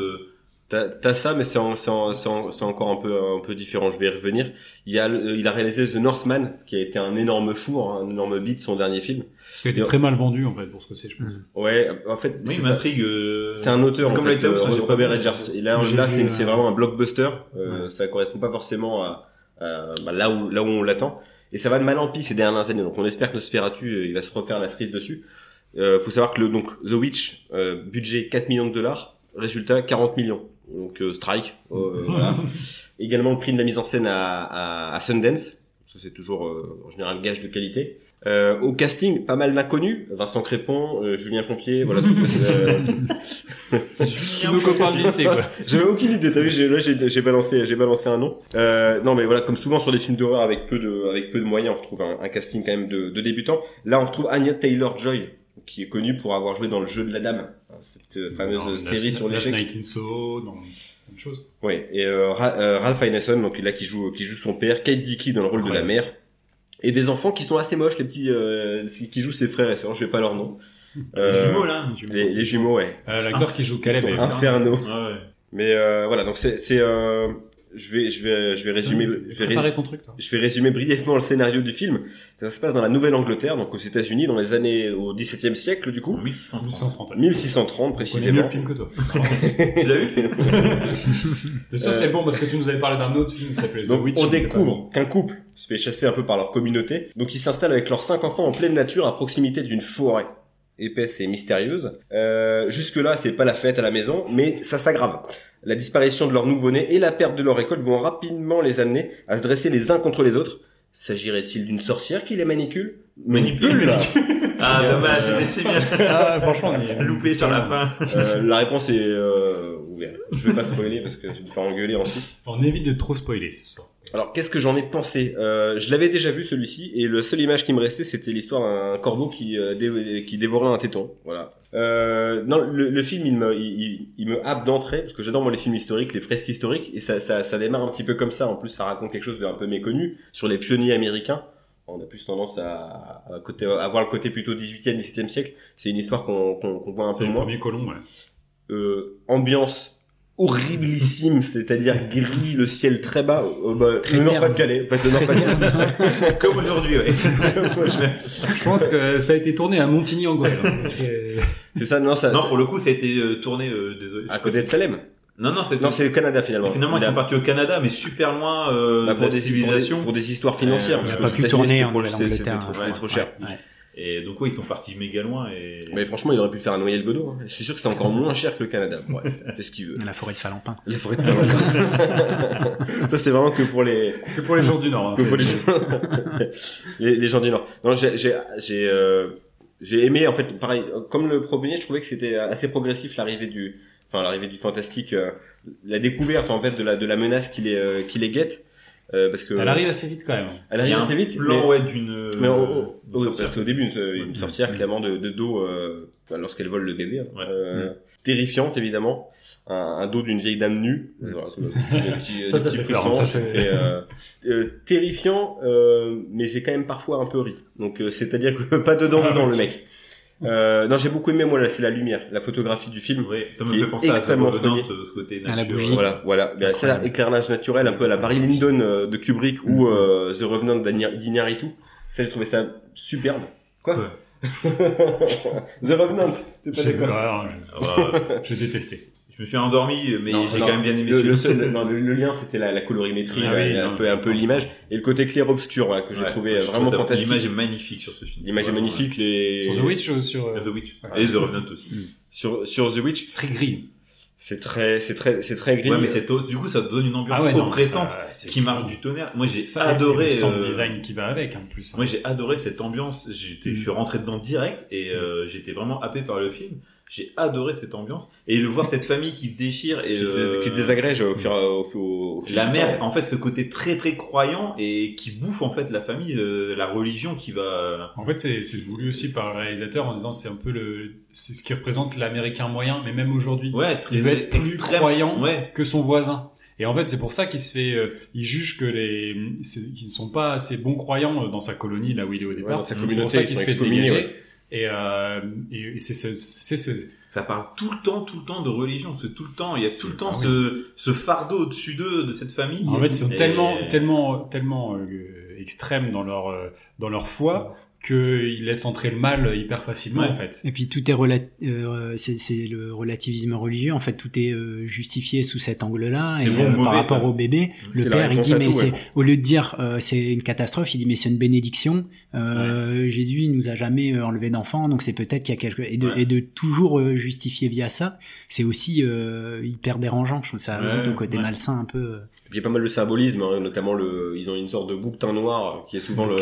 T'as ça, mais c'est encore un peu différent. Je vais y revenir. Il a réalisé The Northman, qui a été un énorme four, un énorme beat, son dernier film. Qui a été très mal vendu, en fait, pour ce que c'est, je pense. Ouais, en fait. Oui, il m'intrigue. C'est un auteur, en fait, Robert Eggers. Et là, c'est vraiment un blockbuster. Ça correspond pas forcément à là où on l'attend. Et ça va de mal en pis ces dernières années. Donc, on espère que Nosferatu, il va se refaire la cerise dessus. Faut savoir que donc, The Witch, budget 4 millions de dollars. Résultat, 40 millions. Donc, strike. Également, le prix de la mise en scène à Sundance. Ça, c'est toujours en général gage de qualité. Au casting, pas mal d'inconnus. Vincent Crépon, Julien Pompier, voilà. Nos copains de lycée, quoi. J'avais aucune idée, t'as vu, j'ai balancé un nom. Non, mais voilà, comme souvent sur des films d'horreur avec peu de moyens, on retrouve un casting quand même de débutants. Là, on retrouve Anya Taylor-Joy, qui est connue pour avoir joué dans Le Jeu de la Dame, cette fameuse série sur l'échec. Last Night in Soho, dans une chose. Oui, et Ralph Ineson, donc là qui joue son père, Kate Dickey dans le rôle de la mère, et des enfants qui sont assez moches, les petits qui jouent ses frères et sœurs, je sais pas leur nom. Les jumeaux. Les jumeaux, ouais. L'acteur qui joue Caleb est infernaux. Ah ouais. Mais voilà, donc c'est Je vais résumer brièvement le scénario du film. Ça se passe dans la Nouvelle-Angleterre, donc aux États-Unis, dans les années au XVIIe siècle, du coup. 1630 précisément. Tu connais mieux le film que toi. Tu l'as vu le film? C'est sûr, c'est bon parce que tu nous avais parlé d'un autre film qui s'appelait The Witch. On découvre qu'un couple se fait chasser un peu par leur communauté, donc ils s'installent avec leurs 5 enfants en pleine nature, à proximité d'une forêt épaisse et mystérieuse. Jusque-là, c'est pas la fête à la maison, mais ça s'aggrave. La disparition de leur nouveau-né et la perte de leur récolte vont rapidement les amener à se dresser les uns contre les autres. S'agirait-il d'une sorcière qui les manipule là. Ah dommage, c'était si bien. Ah franchement, on est loupé sur la fin. La réponse est ouverte. Je vais pas spoiler parce que je vais me faire engueuler ensuite. On évite de trop spoiler ce soir. Alors qu'est-ce que j'en ai pensé? Je l'avais déjà vu celui-ci et la seule image qui me restait c'était l'histoire d'un corbeau qui dévorait un téton. Voilà. Non, le film il me happe d'entrée parce que j'adore moi les films historiques, les fresques historiques et ça démarre un petit peu comme ça. En plus ça raconte quelque chose d'un peu méconnu sur les pionniers américains. On a plus tendance à voir le côté plutôt 18e, 17e siècle. C'est une histoire qu'on voit un peu moins. C'est le premier colon, ouais. Ambiance horriblissime, c'est-à-dire gris, le ciel très bas, très le Nord-Pas-de-Calais. Enfin, comme aujourd'hui, ouais. Je pense que ça a été tourné à Montigny-en-Gouët. C'est ça, non, ça. Non, pour le coup, ça a été tourné, désolé. À côté de Salem. Non, c'est le Canada finalement. Et finalement, ils sont partis au Canada, mais super loin pour des civilisations, pour des histoires financières. On n'a pas pu tourner en Angleterre, c'était trop cher. Ouais. Et donc, ouais, ils sont partis méga loin. Et... Mais franchement, ils auraient pu faire un Noyel-Bedeau. Hein. Je suis sûr que c'est encore moins cher que le Canada. Ouais, c'est ce qu'il veut. La forêt de Falampin. Ça, c'est vraiment que pour les gens du Nord. Hein, que pour les gens du Nord. Non, j'ai aimé en fait. Pareil, comme le premier, je trouvais que c'était assez progressif l'arrivée du fantastique, la découverte en fait de la menace qui les guette, parce que elle arrive assez vite quand même. C'est au début une sorcière clairement de dos lorsqu'elle vole le bébé, hein. Ouais. Terrifiante évidemment, un dos d'une vieille dame nue. Ça fait peur. Terrifiant, mais j'ai quand même parfois un peu ri. Donc c'est-à-dire que pas dedans le mec. Non, j'ai beaucoup aimé, moi, là, c'est la lumière, la photographie du film. Oui, ça me fait penser extrêmement à ce côté naturel. À la bougie. Voilà. Ben, c'est l'éclairage naturel, un peu à la Barry Lyndon de Kubrick ou The Revenant d'Iñárritu. Ça, j'ai trouvé ça superbe. Quoi? Ouais. The Revenant, t'es pas d'accord? J'ai détesté. Je me suis endormi, mais quand même bien aimé. Le lien, c'était la colorimétrie, un peu l'image, et le côté clair-obscur, voilà, que j'ai trouvé vraiment fantastique. L'image est magnifique sur ce film. Sur The Witch ou sur... The Witch. Et The Revenant aussi. Sur The Witch, c'est très gris. C'est très gris. Ouais, mais du coup, ça donne une ambiance oppressante qui marche du tonnerre. Moi, j'ai adoré. Le sound design qui va avec, en plus. Hein. Moi, j'ai adoré cette ambiance. Je suis rentré dedans direct et j'étais vraiment happé par le film. J'ai adoré cette ambiance. Et le voir cette famille qui se déchire et qui se désagrège au fil. La mère, en fait, ce côté très, très croyant et qui bouffe, en fait, la famille, la religion qui va... En fait, c'est voulu aussi par le réalisateur en disant c'est un peu c'est ce qui représente l'américain moyen, mais même aujourd'hui. Ouais, il veut être plus croyant que son voisin. Et en fait, c'est pour ça qu'il se fait, il juge que qu'ils ne sont pas assez bons croyants dans sa colonie, là où il est au départ. Ouais, c'est pour ça qu'il se fait dégager. Ouais. Et ça parle tout le temps de religion, c'est tout le temps, il y a tout le temps ce fardeau au-dessus de cette famille. En fait, ils sont tellement extrêmes dans leur foi qu'ils laissent entrer le mal hyper facilement, en fait. Et puis tout est c'est le relativisme religieux, en fait, tout est justifié sous cet angle-là. C'est par rapport au bébé, le père, il dit mais au lieu de dire c'est une catastrophe, il dit mais c'est une bénédiction. Jésus il nous a jamais enlevé d'enfant, donc c'est peut-être qu'il y a quelque et de toujours justifier via ça, c'est aussi hyper dérangeant, je trouve ça, au côté malsain un peu. il y a pas mal de symbolisme, hein, notamment ils ont une sorte de bouquetin noir qui est souvent le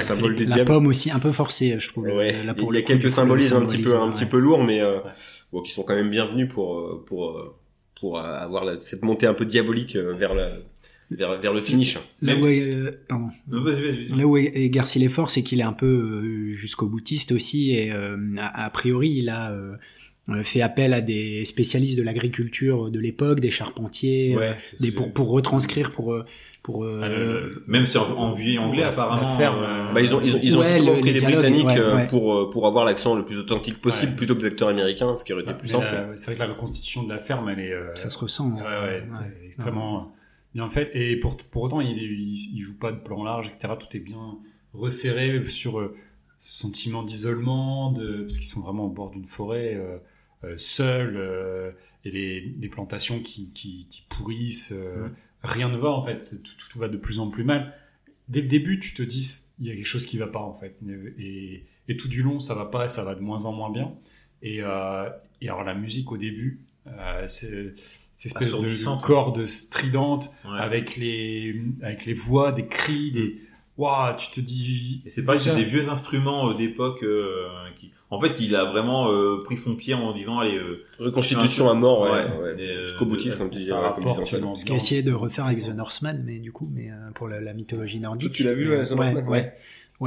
symbole du diable. La pomme aussi un peu forcée, je trouve. Ouais. Là, pour il y a quelques symbolismes un petit peu lourds, mais bon, qui sont quand même bienvenus pour avoir cette montée un peu diabolique vers le finish. Là où Eggers il est fort, c'est qu'il est un peu jusqu'au boutiste aussi, et a priori il a fait appel à des spécialistes de l'agriculture de l'époque, des charpentiers, pour retranscrire même si en vieux anglais apparemment ferme, ils ont justement pris les Britanniques pour avoir l'accent le plus authentique possible plutôt que des acteurs américains, ce qui aurait été plus simple. C'est vrai que la reconstitution de la ferme, elle est ça se ressent. Extrêmement bien faite, et pour autant il joue pas de plan large, etc. Tout est bien resserré sur ce sentiment d'isolement parce qu'ils sont vraiment au bord d'une forêt seuls, et les plantations qui pourrissent, rien ne va en fait, tout va de plus en plus mal. Dès le début tu te dis il y a quelque chose qui va pas en fait, et tout du long ça va pas, ça va de moins en moins bien, et alors la musique au début, c'est espèce de corde stridente avec les voix, des cris, des waouh, tu te dis. Et c'est pas déjà... que c'est des vieux instruments d'époque qui... En fait, il a vraiment pris son pied en disant allez, reconstitution à mort, jusqu'au boutiste, comme tu disais. Ce qu'il essayait de refaire avec The Northman, mais du coup, pour la mythologie nordique. Tu l'as vu, The Northman, ouais,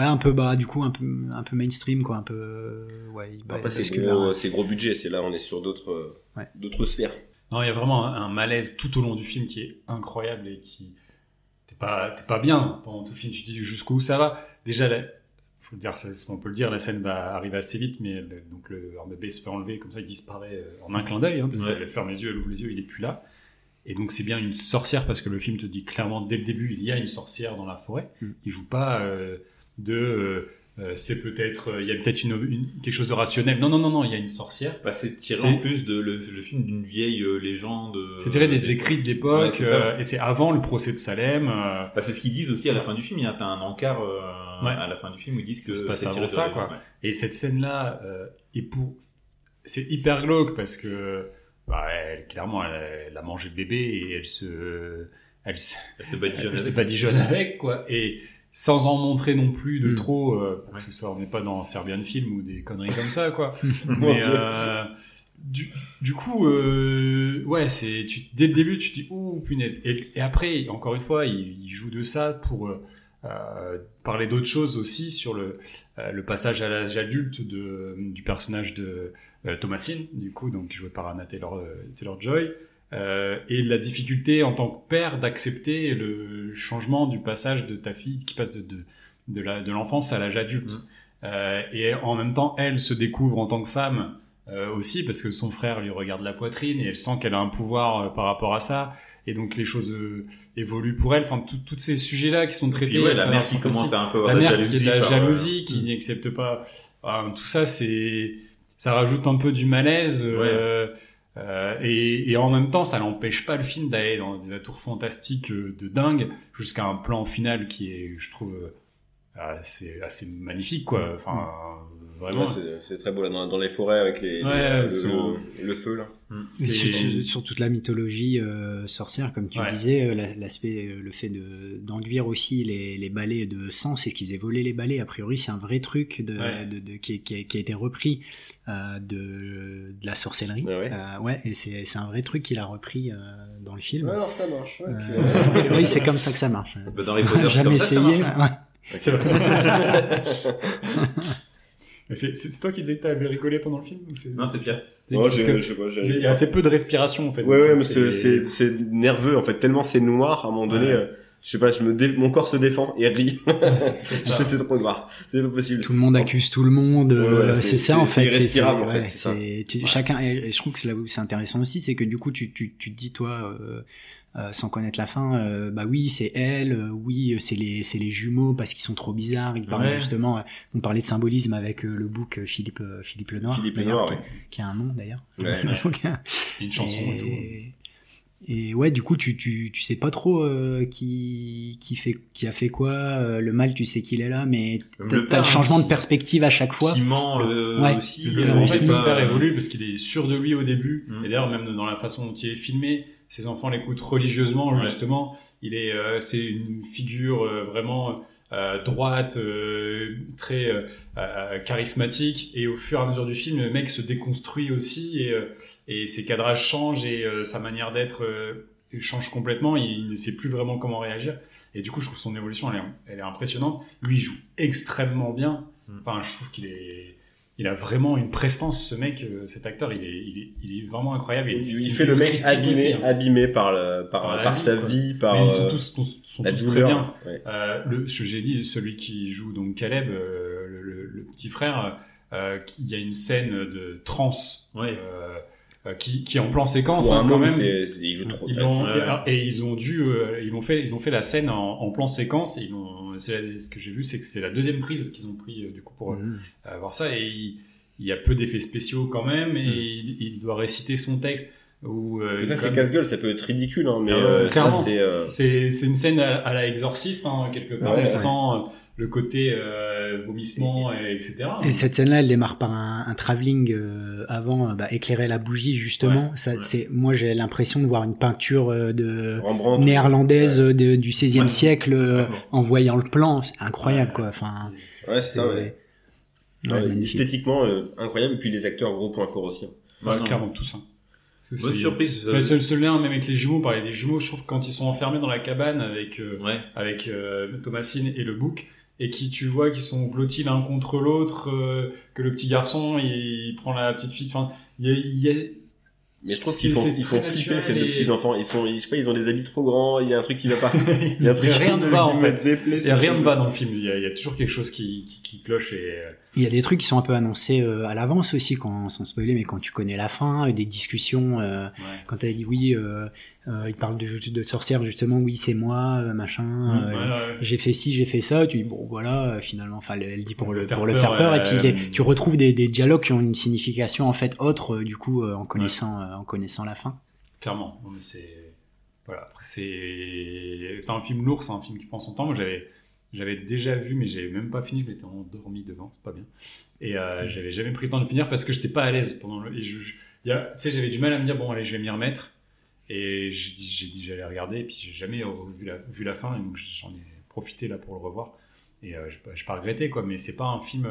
un peu bas, du coup, un peu mainstream, quoi, un peu. Ouais, après, c'est gros budget, c'est là, on est sur d'autres sphères. Non, il y a vraiment un malaise tout au long du film qui est incroyable et qui. T'es pas bien pendant tout le film, tu te dis jusqu'où ça va. Déjà, faut dire, on peut le dire, la scène va arriver assez vite, mais donc le bébé se fait enlever, comme ça il disparaît en un clin d'œil, hein, parce qu'elle ferme les yeux, elle ouvre les yeux, il est plus là. Et donc c'est bien une sorcière, parce que le film te dit clairement dès le début, il y a une sorcière dans la forêt. Il joue pas c'est peut-être, il y a peut-être quelque chose de rationnel. Non, il y a une sorcière. C'est tiré en plus de le film d'une vieille légende. C'est tiré des écrits de l'époque, et c'est avant le procès de Salem. C'est ce qu'ils disent aussi à la fin du film. Il y a un encart à la fin du film où ils disent que ça se passe avant ça, quoi. Ouais. Et cette scène-là, c'est hyper glauque parce que clairement, elle a mangé le bébé et elle se badigeonne avec, quoi. Et sans en montrer non plus de trop, parce que ça, on n'est pas dans Serbian Film ou des conneries comme ça, quoi. Mais du coup, dès le début, tu te dis ouh punaise. Et après, encore une fois, il joue de ça pour parler d'autres choses aussi sur le passage à l'âge adulte du personnage de Thomasine, du coup, donc joué par Anna Taylor-Joy. Et la difficulté en tant que père d'accepter le changement du passage de ta fille qui passe de l'enfance à l'âge adulte, et en même temps elle se découvre en tant que femme aussi, parce que son frère lui regarde la poitrine et elle sent qu'elle a un pouvoir par rapport à ça, et donc les choses évoluent pour elle, enfin tous ces sujets là qui sont traités. Et la mère qui commence à un peu avoir la jalousie qui n'accepte pas, tout ça ça rajoute un peu du malaise, et en même temps ça n'empêche pas le film d'aller dans des atours fantastiques de dingue jusqu'à un plan final qui est, je trouve, assez magnifique, quoi. Enfin, vraiment c'est très beau là, dans les forêts avec le feu là. Sur toute la mythologie sorcière, comme tu disais, l'aspect, le fait d'enduire aussi les balais de sang, c'est ce qui faisait voler les balais. A priori, c'est un vrai truc qui a été repris de la sorcellerie. Et c'est un vrai truc qu'il a repris dans le film. Alors ça marche. Oui, c'est comme ça que ça marche. Dans les podcasts, jamais essayé. Ça marche, c'est vrai. C'est toi qui disais que t'avais rigolé pendant le film ou Non, c'est Pierre. Il y a assez peu de respiration en fait. Ouais, mais c'est nerveux en fait. Tellement c'est noir, à un moment donné, je sais pas, mon corps se défend et rit. C'est trop noir. C'est pas possible. Tout le monde accuse tout le monde. C'est ça en fait. C'est irrespirable en fait. C'est ça. Chacun. Et je trouve que là où c'est intéressant aussi, c'est que du coup, tu te dis toi. Sans connaître la fin, oui c'est elle, c'est les jumeaux parce qu'ils sont trop bizarres, ils parlent justement, on parlait de symbolisme avec le bouc Philippe Lenoir, qui a un nom d'ailleurs, une chanson et ouais, du coup tu sais pas trop qui a fait quoi, le mal tu sais qu'il est là, mais t'as le changement de perspective à chaque fois. Il ment aussi, le père évolue parce qu'il est sûr de lui au début, et d'ailleurs même dans la façon dont il est filmé, ses enfants l'écoutent religieusement, justement. Ouais. C'est une figure vraiment droite, très charismatique, et au fur et à mesure du film, le mec se déconstruit aussi, et ses cadrages changent, et sa manière d'être change complètement, il ne sait plus vraiment comment réagir. Et du coup, je trouve son évolution, elle est impressionnante. Lui, il joue extrêmement bien. Enfin, je trouve il a vraiment une prestance, ce mec, cet acteur. Il est vraiment incroyable. Il fait le mec abîmé par sa vie, par. Mais ils sont tous très bien. Ouais. J'ai dit celui qui joue donc Caleb, le petit frère. Il y a une scène de transe. Ouais. Qui est en plan séquence, hein, quand même. Ils jouent trop. Ils ont fait la scène en plan séquence. Ce que j'ai vu, c'est que c'est la deuxième prise qu'ils ont pris du coup pour voir ça. Et il y a peu d'effets spéciaux quand même. Et il doit réciter son texte. C'est casse-gueule, ça peut être ridicule, hein, mais clairement, ça, c'est une scène à la Exorciste, hein, quelque part, ouais, sans le côté vomissement, etc. Et cette scène-là, elle démarre par un travelling avant, éclairer la bougie, justement. Ouais, ça, ouais. Moi, j'ai l'impression de voir une peinture de Rembrandt, néerlandaise du XVIe siècle en voyant le plan. C'est incroyable, quoi. Enfin, c'est ça, ouais, esthétiquement, incroyable. Et puis les acteurs, gros point fort aussi. Ouais, clairement, tout ça. Bonne surprise. C'est le seul lien, même avec les jumeaux, parler des jumeaux, je trouve que quand ils sont enfermés dans la cabane avec Thomasine et le bouc, et tu vois qu'ils sont blottis l'un contre l'autre, que le petit garçon, il prend la petite fille, enfin, mais je trouve qu'ils font flipper ces deux petits enfants. Ils ont des habits trop grands, il y a un truc qui va pas. Il y a un truc rien ne va, en fait. Rien ne va dans le film. Il y a toujours quelque chose qui cloche et. Il y a des trucs qui sont un peu annoncés à l'avance aussi, sans spoiler, mais quand tu connais la fin, des discussions, quand t'as dit oui, il parle de sorcière, justement, oui, c'est moi, machin, j'ai fait ci, j'ai fait ça, tu dis bon, voilà, finalement, enfin, elle dit pour le faire peur, et puis tu retrouves des dialogues qui ont une signification, en fait, autre, du coup, en connaissant la fin. Clairement. Mais c'est un film lourd, c'est un film qui prend son temps. Moi, j'avais déjà vu, mais j'avais même pas fini, je m'étais endormi devant, c'est pas bien. Et j'avais jamais pris le temps de finir parce que j'étais pas à l'aise pendant le. Tu sais, j'avais du mal à me dire, bon, allez, je vais m'y remettre. Et j'ai dit, j'allais regarder, et puis j'ai jamais vu la fin, et donc j'en ai profité là pour le revoir. Et j'ai pas regretté, quoi, mais c'est pas un film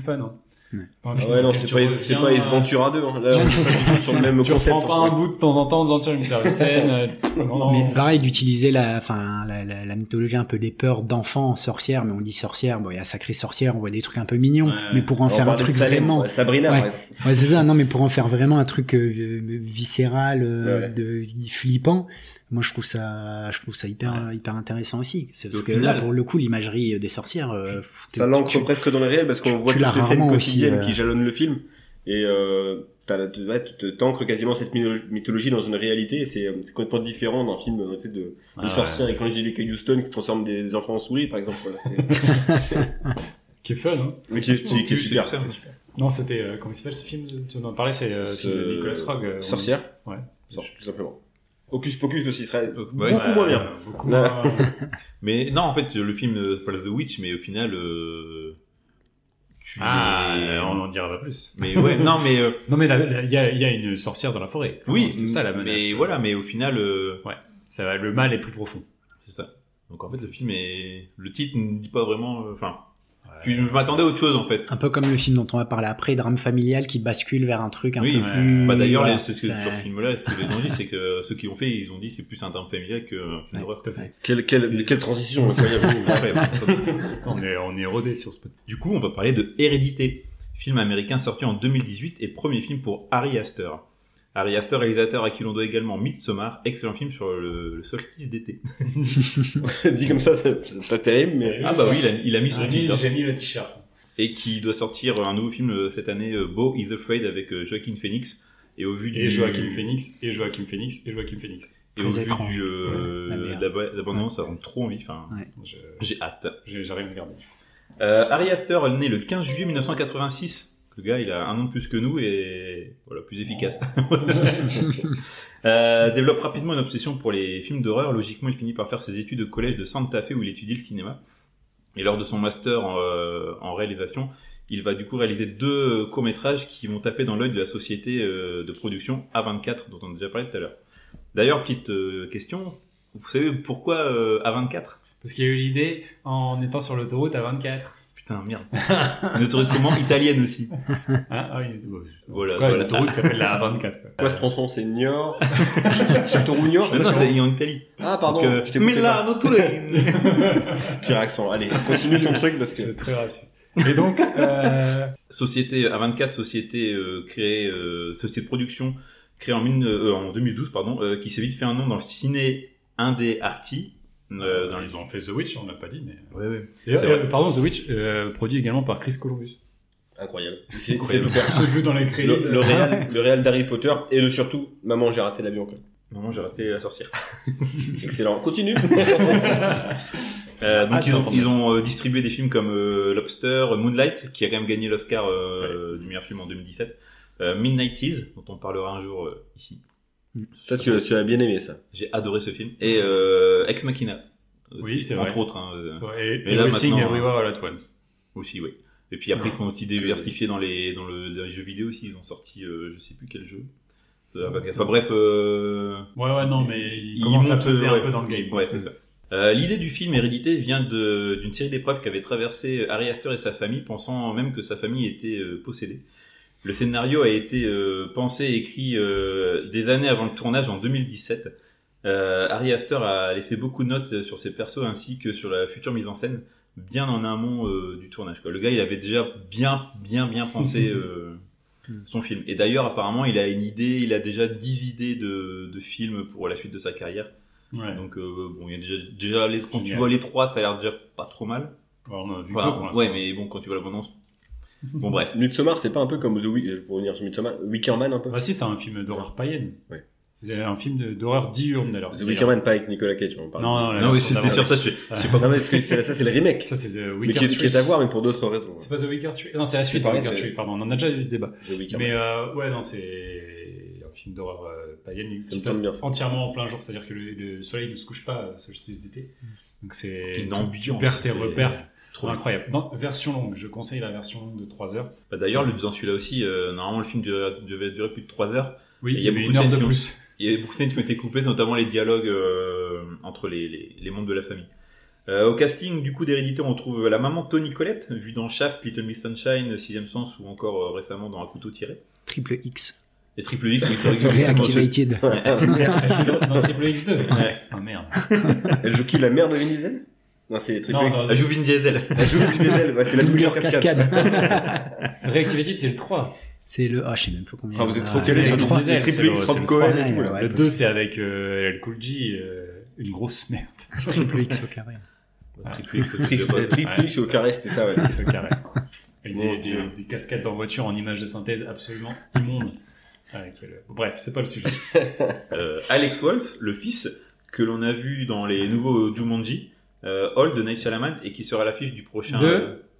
fun, hein. C'est pas Ace Ventura 2, hein. Là, on est sur le même concept. Tu prends pas un bout de temps en temps, en faisant une scène. Mais pareil, d'utiliser la mythologie un peu des peurs d'enfants, sorcières, mais on dit sorcières, bon, il y a sacrée sorcière, on voit des trucs un peu mignons, mais pour en faire un truc vraiment. Ouais, Sabrina, par exemple. Ouais, c'est ça, non, mais pour en faire vraiment un truc viscéral, flippant. Moi, je trouve ça hyper intéressant aussi. Parce que là, pour le coup, l'imagerie des sorcières, ça l'ancre presque dans le réel, parce qu'on voit toutes ces scènes quotidiennes qui jalonnent le film. Et, t'ancres quasiment cette mythologie dans une réalité, et c'est complètement différent d'un film, en fait, de sorcières. Et quand j'ai dit les Caillou Stone qui transforment des enfants en souris, par exemple, voilà, qui est fun, hein. Mais qui est super. Non, c'était, comment il s'appelle ce film? Tu en parlais, c'est le film de Nicolas Roeg. Sorcière? Ouais. Tout simplement. Hocus Pocus aussi serait beaucoup moins bien. Beaucoup moins... Mais non, en fait, le film s'appelle The Witch, mais au final, on en dira pas plus. Mais ouais, non, mais non, mais il y a une sorcière dans la forêt. Oui, c'est ça la menace. Mais voilà, mais au final, le mal est plus profond. C'est ça. Donc en fait, le film est, le titre ne dit pas vraiment, enfin. Je m'attendais à autre chose, en fait. Un peu comme le film dont on va parler après, drame familial qui bascule vers un truc un peu plus... Bah d'ailleurs, c'est ce que sur ce film-là, ce que les gens disent, c'est que ceux qui l'ont fait, ils ont dit c'est plus un drame familial qu'un film d'horreur. Quelle transition. On est érodé sur ce point. Du coup, on va parler de Hérédité, film américain sorti en 2018 et premier film pour Ari Aster. Ari Aster, réalisateur à qui l'on doit également Midsommar, excellent film sur le solstice d'été. Dit comme ça, c'est pas terrible, mais... Ah bah oui, il a mis son t-shirt. J'ai mis le t-shirt. Et qui doit sortir un nouveau film cette année, Beau is Afraid, avec Joaquin Phoenix. Et au vu du... Joaquin Phoenix. Et au vu du... D'abandon, ça rend trop envie. Enfin, j'ai hâte. J'arrive à regarder. Ari Aster, né le 15 juillet 1986... Le gars, il a un an de plus que nous et voilà, plus efficace. Développe rapidement une obsession pour les films d'horreur. Logiquement, il finit par faire ses études au collège de Santa Fe où il étudie le cinéma. Et lors de son master en réalisation, il va du coup réaliser 2 courts-métrages qui vont taper dans l'œil de la société de production A24 dont on a déjà parlé tout à l'heure. D'ailleurs, petite question, vous savez pourquoi A24 ? Parce qu'il y a eu l'idée en étant sur l'autoroute A24. Putain, merde. Une autoroute comment italienne aussi. Hein, ah oui, voilà, en tout cas, voilà. Une autoroute qui s'appelle la A24. Quoi, ce tronçon, c'est Niort. Châteauroux Niort. Non, c'est en Italie. Ah, pardon. Je Milano Turin. Pire accent. Allez, continue ton truc parce que c'est très raciste. Et donc, société A24, société créée, société de production créée en 2012, pardon, qui s'est vite fait un nom dans le ciné indé arty. Ils ont fait The Witch, on l'a pas dit, mais. Ouais, ouais. Pardon, The Witch produit également par Chris Columbus. Incroyable. C'est vu dans les crédits. Le réal d'Harry Potter et le surtout, maman j'ai raté l'avion. Maman j'ai raté la sorcière. Excellent. Continue. Donc ils ont distribué des films comme Lobster, Moonlight, qui a quand même gagné l'Oscar du meilleur film en 2017, Midnighties, dont on parlera un jour ici. Toi, tu as bien aimé ça. J'ai adoré ce film. Et Ex Machina. Oui, c'est vrai. Entre autres. Hein. Et là, Everything Everywhere All At Once. Aussi, oui. Et puis après, ils sont aussi diversifiés dans les jeux vidéo aussi. Ils ont sorti, je sais plus quel jeu. Enfin bref. Ouais, non, mais ils commencent à peser un peu dans le game. Ouais, c'est ça. L'idée du film Hérédité vient d'une série d'épreuves qu'avait traversé Ari Aster et sa famille, pensant même que sa famille était possédée. Le scénario a été pensé et écrit des années avant le tournage en 2017. Ari Aster a laissé beaucoup de notes sur ses persos ainsi que sur la future mise en scène, bien en amont du tournage. Quoi. Le gars, il avait déjà bien pensé son film. Et d'ailleurs, apparemment, il a une idée, il a déjà 10 idées de films pour la suite de sa carrière. Ouais. Donc, bon, il y a déjà quand tu vois les trois, ça a l'air déjà pas trop mal. Alors, on a vu pour l'instant. Ouais, mais bon, quand tu vois l'abondance. Bon bref, Midsommar c'est pas un peu comme pour revenir sur Midsommar, Wickerman un peu. Ah si, c'est un film d'horreur païenne. Ouais. C'est un film d'horreur diurne alors. The Wickerman pas avec Nicolas Cage, on parle. Non, c'est sur ça je sais pas. Non mais ça c'est le remake. Ça c'est The Wicker. Mais qui est à voir mais pour d'autres raisons. C'est pas The Wicker Tree. Non, c'est la suite de Wicker Tree, pardon, on en a déjà eu ce débat. Mais ouais non, c'est un film d'horreur païenne qui se passe entièrement en plein jour, c'est-à-dire que le soleil ne se couche pas ce solstice d'été. Donc c'est une ambiance, perd tes repères. Trop incroyable. Non, version longue, je conseille la version longue de 3 heures. Bah d'ailleurs, dans celui-là aussi, normalement le film devait durer plus de 3 heures. Oui, il y a beaucoup de scènes de plus. Il y a beaucoup de scènes qui ont été coupées, notamment les dialogues entre les membres de la famille. Au casting, du coup, d'Hérédité, on trouve la maman Toni Collette, vue dans Shaft, Little Miss Sunshine, Sixième Sens ou encore récemment dans Un couteau tiré. Triple X. Et Triple X, oui, c'est vrai que Reactivated. Dans Triple X 2. Ouais. Ah merde. Elle joue qui, la mère de Vin Diesel? Non, c'est Triple X. Elle joue Vin Diesel. Elle joue Vin Diesel, ouais, c'est la doublure cascade. Reactivated, c'est le 3. C'est le. Ah, je sais même plus combien. Ah, vous êtes trop calé sur Vin Diesel. Triple X, Rob Cohen. Le 2, c'est avec LL Cool J, une grosse merde. Triple X au carré. Triple X au carré, c'était ça, ouais. Triple X au carré. Avec des cascades en voiture en images de synthèse absolument immondes. Bref, c'est pas le sujet. Alex Wolff, le fils que l'on a vu dans les nouveaux Jumanji, Old de Night Shyamalan et qui sera à l'affiche du prochain.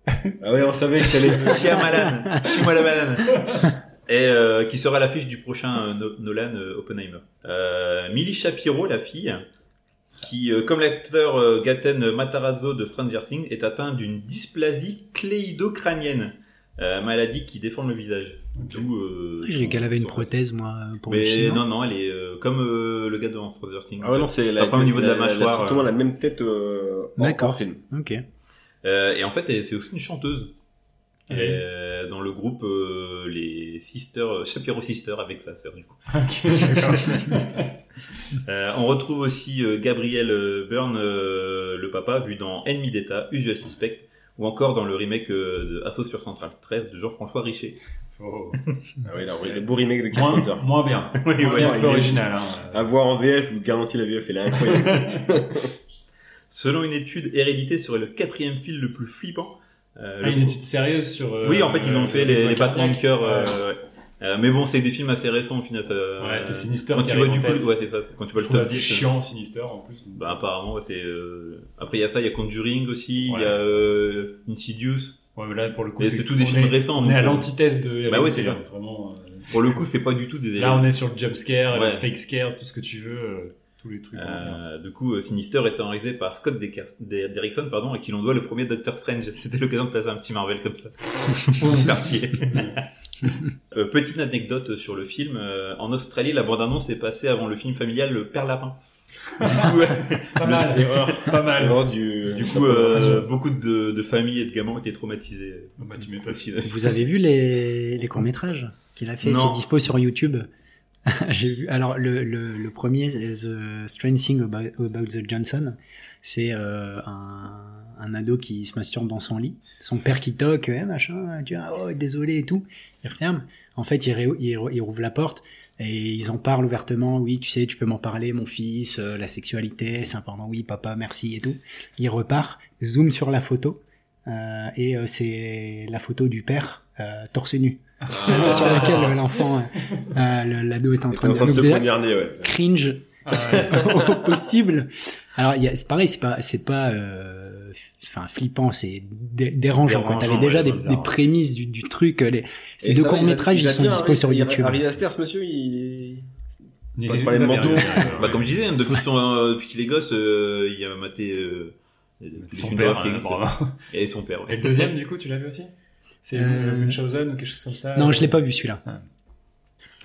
Ah oui, on savait que t'allais. Shyamalan, Shyamalan. Et qui sera à l'affiche du prochain Nolan Oppenheimer. Millie Shapiro, la fille, qui, comme l'acteur Gaten Matarazzo de Stranger Things, est atteinte d'une dysplasie cléidocrânienne. Maladie qui déforme le visage. Okay. D'où. Je dirais qu'elle avait une prothèse, moi, pour le film. Non, elle est comme le gars de Stranger Things. Ah ouais, non, c'est au niveau de la mâchoire. C'est exactement la même tête en film. Ok. Et en fait, c'est aussi une chanteuse. Okay. Dans le groupe les Sisters, Shapiro Sisters avec sa sœur, du coup. Okay, on retrouve aussi Gabriel Byrne, le papa, vu dans Ennemi d'État, Usual Suspect. Ou encore dans le remake de Assaut sur Central 13 de Jean-François Richer. Oh. Ah oui, alors, le beau remake de Carpenter. Moins bien. Oui, voilà, ouais, l'original. À voir en VF, je vous garantis la VF, elle est incroyable. Selon une étude, Hérédité serait le 4e film le plus flippant. Une étude sérieuse sur. Oui, en fait, ils ont fait les battements de cœur. Mais bon, c'est des films assez récents au final. Ça, ouais, c'est Sinister. Quand tu vois du coup, ouais, c'est ça. Quand tu vois le top 10, c'est chiant Sinister en plus. Bah apparemment, ouais, c'est. Après, il y a ça, il y a Conjuring aussi, il y a Insidious. Ouais, mais là pour le coup, c'est tout des films récents. On est à l'antithèse de. Bah ouais, c'est ça. Vraiment. Pour le coup, c'est pas du tout des. Là, on est sur le jump scare, le fake scare, tout ce que tu veux, tous les trucs. Du coup, Sinister est réalisé par Scott Derrickson, pardon, et qui l'on doit le premier Doctor Strange. C'était l'occasion de placer un petit Marvel comme ça. Pour mon quartier. Petite anecdote sur le film, en Australie, la bande-annonce est passée avant le film familial Le Père Lapin. Du coup, pas mal. Du coup, beaucoup de familles et de gamins étaient traumatisés. Bah, tu m'étonnes. Vous avez vu les courts-métrages qu'il a fait? Non. C'est dispo sur YouTube. J'ai vu. Alors le premier, The Strange Thing About the Johnson, c'est un ado qui se masturbe dans son lit, son père qui toque, machin, tu vois, oh désolé et tout, il referme. En fait, il rouvre la porte et ils en parlent ouvertement. Oui, tu sais, tu peux m'en parler, mon fils, la sexualité, c'est important. Oui, papa, merci et tout. Il repart, zoom sur la photo et c'est la photo du père torse nu. Sur laquelle l'enfant, l'ado est en train de se poignarder, ouais. Cringe au possible. Alors c'est pareil, c'est pas enfin flippant, c'est dérangeant quand t'avais déjà des prémices du truc. Ces deux courts-métrages ils sont dispo sur YouTube. Ari Aster, ce monsieur, il pas de problème mentaux. Bah comme je disais, depuis qu'il est gosse, il a maté son père et son père. Et le deuxième du coup, tu l'as vu aussi? C'est Munchausen ou quelque chose comme ça? Non, je l'ai pas vu celui-là. Ah.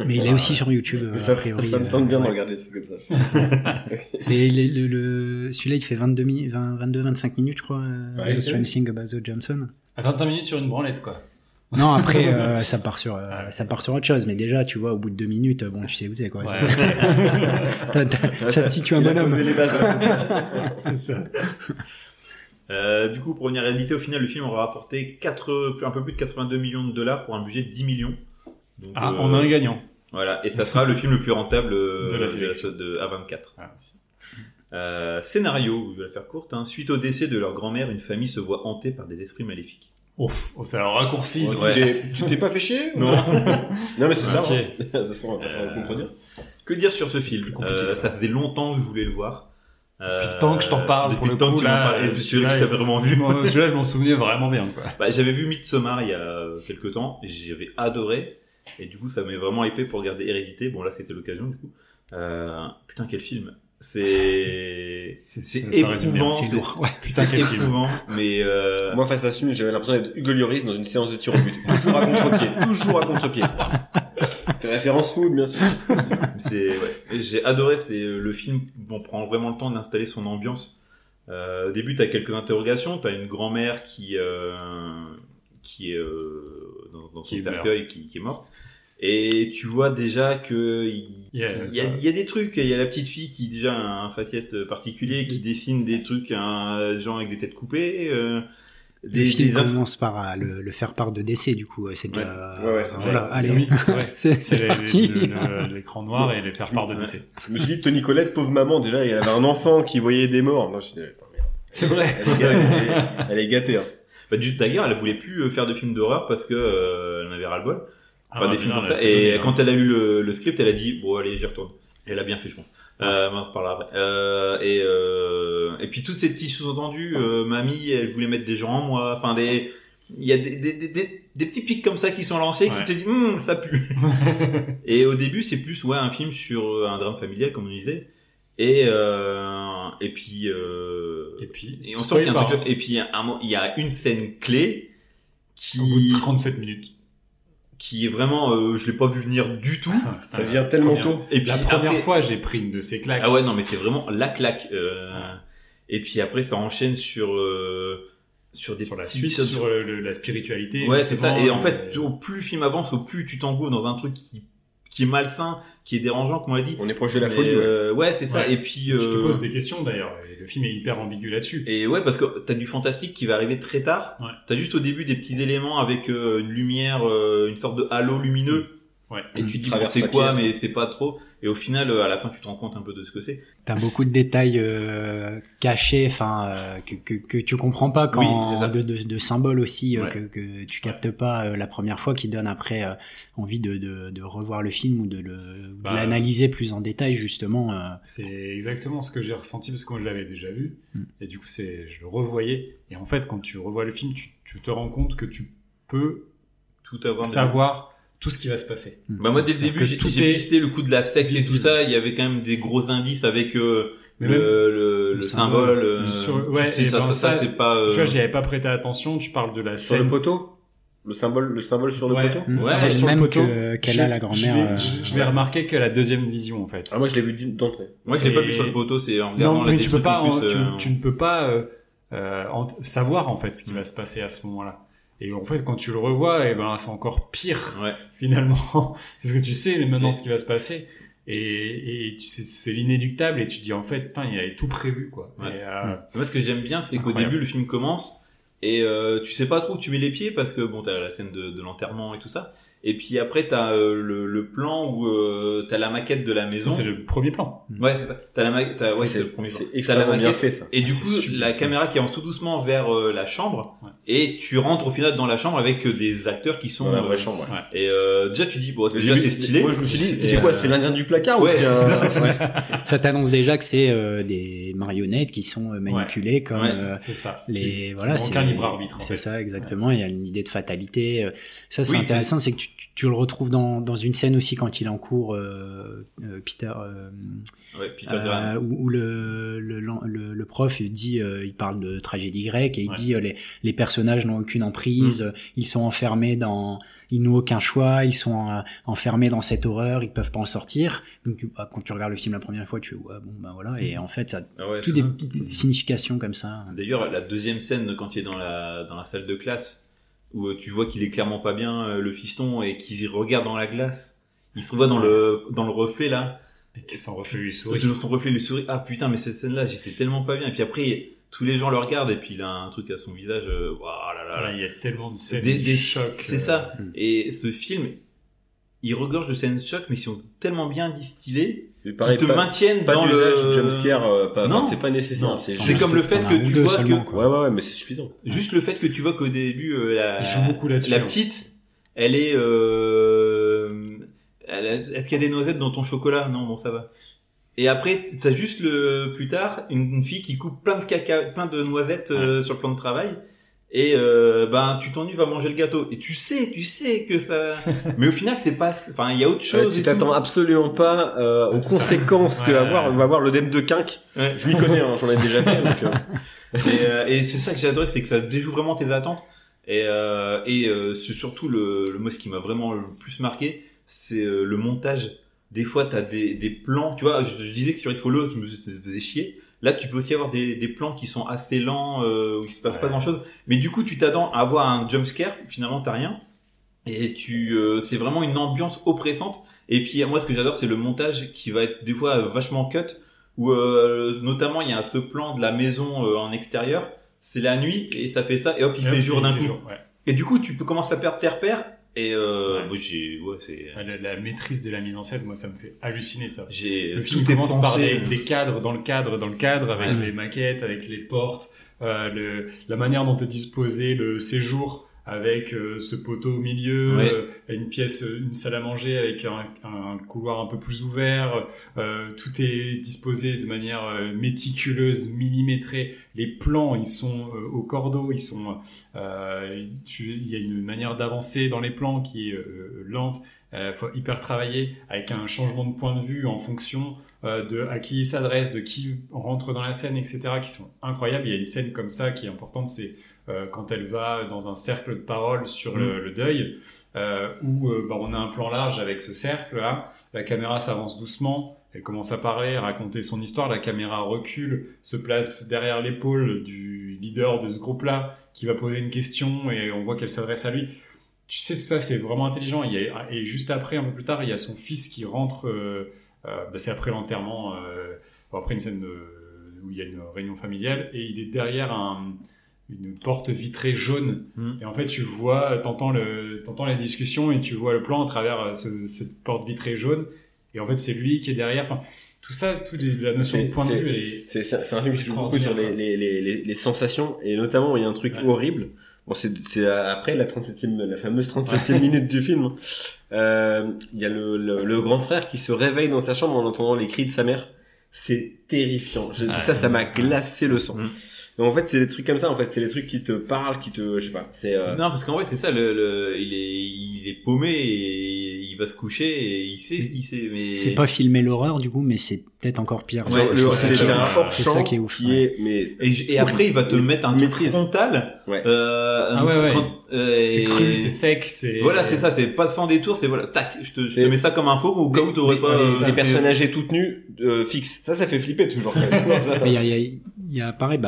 Mais il est aussi sur YouTube. Mais ça, a priori, ça me tente bien de regarder ça comme ça. C'est celui-là, il fait 22-25 minutes, je crois. Ouais, The Strange Thing About the Johnson. À 25 minutes sur une branlette, quoi. Non, après, ça part sur autre chose. Mais déjà, tu vois, au bout de 2 minutes, bon, tu sais où t'es, quoi. Ouais. Ça te situe un bonhomme. Les bases, c'est ça. Du coup, pour revenir à Hérédité, au final, le film aura rapporté un peu plus de 82 millions de dollars pour un budget de 10 millions. Donc, on a un gagnant. Voilà, et ça sera le film le plus rentable de A24. Ah, scénario, je vais la faire courte. Hein. Suite au décès de leur grand-mère, une famille se voit hantée par des esprits maléfiques. Ouf, c'est un raccourci. Oh, ouais. Tu t'es pas fait chier? Non. Non, mais c'est ça. Okay. Hein. De toute façon, on va pas comprendre. Que dire sur ce film? Ça faisait longtemps que je voulais le voir. Depuis le temps que je t'en parle, pour le temps coup, là, celui-là que je t'avais vraiment vu. Celui-là, je m'en souvenais vraiment bien, quoi. Bah, j'avais vu Midsommar il y a quelques temps, j'avais adoré, et du coup, ça m'est vraiment hypé pour regarder Hérédité. Bon, là, c'était l'occasion, du coup. Putain, quel film! C'est éprouvant, c'est lourd. Ouais, putain, quel éprouvant, mais moi, face à ce film, j'avais l'impression d'être Hugo Lloris dans une séance de tir au but. Toujours à contre-pied. C'est référence food, bien sûr. J'ai adoré, le film, on prend vraiment le temps d'installer son ambiance. Au début, t'as quelques interrogations, t'as une grand-mère qui est dans son cercueil, qui est morte. Et tu vois déjà que il y a des trucs. Il y a la petite fille qui déjà a un faciès particulier, qui dessine des trucs, genre avec des têtes coupées. Le film commence par le faire part de décès, du coup. C'est déjà... Ouais, c'est voilà, allez, oui, ouais. c'est parti. L'écran noir et les faire part de décès. Je me suis dit, Tony Collette, pauvre maman, déjà, elle avait un enfant qui voyait des morts. Non, je suis dit, merde. C'est vrai. Elle est gâtée. Hein. Bah, Judith Dagger, elle voulait plus faire de films d'horreur parce que elle en avait ras-le-bol. Enfin, des films comme ça. Et quand elle a lu le script, elle a dit, bon, allez, j'y retourne. Et elle a bien fait, je pense. On en reparlera après. Et puis tous ces petits sous-entendus, mamie, elle voulait mettre des gens en moi. Enfin, il y a des petits pics comme ça qui sont lancés, qui te disent, ça pue. Et au début, c'est plus, un film sur un drame familial, comme on disait. Et puis, on sent qu'il y a un truc, et puis, il y a une scène clé au bout de 37 minutes. Qui est vraiment, je l'ai pas vu venir du tout. Ça vient tellement tôt. Et puis la première fois, j'ai pris une de ces claques. Ah ouais, non, mais c'est vraiment la claque. Et puis après, ça enchaîne sur la suite, sur la spiritualité. Ouais, c'est ça. Et en fait, au plus le film avance, au plus tu t'engouffres dans un truc qui est malsain, qui est dérangeant, comme on l'a dit. On est proche de la folie. Ouais, c'est ça. Ouais. Et puis, je te pose des questions, d'ailleurs. Le film est hyper ambigu là-dessus. Et ouais, parce que t'as du fantastique qui va arriver très tard. Ouais. T'as juste au début des petits éléments avec une lumière, une sorte de halo lumineux. Ouais. Et tu te dis, bon, c'est quoi, mais c'est pas trop. Et au final, à la fin, tu te rends compte un peu de ce que c'est. T'as beaucoup de détails cachés, que tu comprends pas quand de symboles aussi que tu captes pas la première fois, qui donnent après envie de revoir le film ou de l'analyser plus en détail justement. C'est exactement ce que j'ai ressenti parce que moi je l'avais déjà vu et du coup je le revoyais et en fait quand tu revois le film, tu te rends compte que tu peux tout savoir. Tout ce qui va se passer. Bah moi dès le début j'ai pisté le coup de la secte et tout ça, il y avait quand même des gros indices avec le symbole. C'est ça, c'est pas. Tu vois, j'y avais pas prêté attention. Tu parles de la secte. Sur le poteau. Le symbole sur le poteau. Ouais, c'est le même qu'elle a, la grand-mère. Je vais remarquer que la deuxième vision, en fait. Ah, moi, je l'ai vu d'entrée. Moi, je l'ai pas vu sur le poteau, c'est en regardant la découpe. Tu ne peux pas savoir, en fait, ce qui va se passer à ce moment-là. Et en fait, quand tu le revois, et ben, c'est encore pire, finalement. Parce que tu sais maintenant ce qui va se passer. Et c'est l'inéluctable. Et tu te dis, en fait, putain, il avait tout prévu, quoi. Ouais. Et, moi, ce que j'aime bien, c'est qu'au début, le film commence. Et tu sais pas trop où tu mets les pieds parce que bon, t'as la scène de l'enterrement et tout ça. Et puis après t'as le plan où t'as la maquette de la maison. Ça, c'est le premier plan. Ouais, c'est ça. C'est le premier plan. Et t'as la maquette. Fait, ça. Et du coup, la caméra qui avance tout doucement vers la chambre et tu rentres au final dans la chambre avec des acteurs qui sont dans la vraie chambre. Ouais. Et déjà tu dis bon, c'est stylé. Moi je me suis dit c'est quoi, c'est l'Indien du placard ou c'est ça t'annonce déjà que c'est des marionnettes qui sont manipulées comme c'est ça. Les voilà, c'est un libre arbitre. C'est ça exactement, il y a une idée de fatalité. Ça c'est intéressant, c'est que tu le retrouves dans une scène aussi quand il est en cours, Peter Graham. Où le prof dit, il parle de tragédie grecque et il dit les personnages n'ont aucune emprise, ils sont enfermés ils n'ont aucun choix, ils sont enfermés dans cette horreur, ils peuvent pas en sortir. Donc quand tu regardes le film la première fois, tu es et en fait ça toutes des petites significations comme ça. D'ailleurs la deuxième scène quand il est dans la salle de classe, où tu vois qu'il est clairement pas bien, le fiston, et qu'il regarde dans la glace. Il se voit dans le reflet, là. Et que son reflet lui sourit. Son reflet lui sourit. Ah, putain, mais cette scène-là, j'étais tellement pas bien. Et puis après, tous les gens le regardent, et puis il a un truc à son visage, là. Il y a tellement de scènes des chocs. C'est ça. Et ce film, il regorge de scènes chocs, mais qui sont tellement bien distillées, pareil, qui te maintiennent dans le... Pas d'usage jumpscare, c'est pas nécessaire. Non. C'est comme le fait que tu vois que... Quoi. Ouais, mais c'est suffisant. Juste le fait que tu vois qu'au début, la petite, elle est... Est-ce qu'il y a des noisettes dans ton chocolat ? Non, bon, ça va. Et après, t'as juste plus tard, une fille qui coupe plein de noisettes sur le plan de travail. Et tu t'ennuies, va manger le gâteau. Et tu sais que ça. Mais au final, c'est pas. Enfin, il y a autre chose. Tu t'attends absolument pas aux conséquences que va avoir le dème de quinque. Ouais. Je m'y connais, j'en ai déjà fait. Donc, et c'est ça que j'ai adoré, c'est que ça déjoue vraiment tes attentes. Et c'est surtout moi, ce qui m'a vraiment le plus marqué, c'est le montage. Des fois, t'as des plans. Tu vois, je disais que sur It Follows, ça faisait chier. Là, tu peux aussi avoir des plans qui sont assez lents, où il se passe pas grand chose. Mais du coup, tu t'attends à avoir un jump scare. Finalement, t'as rien. Et c'est vraiment une ambiance oppressante. Et puis, moi, ce que j'adore, c'est le montage qui va être des fois vachement cut. Où, notamment, il y a ce plan de la maison en extérieur. C'est la nuit et ça fait ça. Et hop, il fait jour d'un coup. Et du coup, tu peux commencer à perdre tes repères. Et la maîtrise de la mise en scène, moi ça me fait halluciner ça. Le film commence par des cadres dans le cadre avec les maquettes, avec les portes, la manière dont est disposé le séjour avec ce poteau au milieu, une salle à manger avec un couloir un peu plus ouvert, tout est disposé de manière méticuleuse, millimétrée. Les plans, ils sont au cordeau, il y a une manière d'avancer dans les plans qui est lente, faut hyper travailler avec un changement de point de vue en fonction de à qui il s'adresse, de qui rentre dans la scène, etc., qui sont incroyables. Il y a une scène comme ça qui est importante, c'est quand elle va dans un cercle de parole sur le deuil, où on a un plan large avec ce cercle-là, la caméra s'avance doucement, elle commence à parler, à raconter son histoire, la caméra recule, se place derrière l'épaule du leader de ce groupe-là, qui va poser une question, et on voit qu'elle s'adresse à lui. Tu sais, ça, c'est vraiment intelligent. Et juste après, un peu plus tard, il y a son fils qui rentre, c'est après l'enterrement, après une scène où il y a une réunion familiale, et il est derrière une porte vitrée jaune. Et en fait, tu vois, t'entends la discussion et tu vois le plan à travers cette porte vitrée jaune. Et en fait, c'est lui qui est derrière. Enfin, tout ça, la notion de point de vue est... C'est un film qui joue beaucoup sur les sensations. Et notamment, il y a un truc horrible. Bon, c'est après la fameuse 37e minute du film. Il y a le grand frère qui se réveille dans sa chambre en entendant les cris de sa mère. C'est terrifiant. Ça m'a glacé le sang. Donc en fait c'est des trucs comme ça, en fait c'est des trucs qui te parlent, qui te, je sais pas, c'est non, parce qu'en vrai c'est ça, il est paumé et il va se coucher et il sait ce qu'il sait, mais c'est pas filmer l'horreur du coup, mais c'est peut-être encore pire. Ouais, c'est un fort champ qui est ouf, qui est, mais et après il va te mettre un truc frontal. Ouais. C'est cru, c'est sec, c'est voilà, c'est ça, c'est pas sans détour, c'est voilà, tac, je te mets ça comme info au cas où t'aurais pas des personnes âgées toutes nues fixes. Ça fait flipper toujours. Il y a pareil,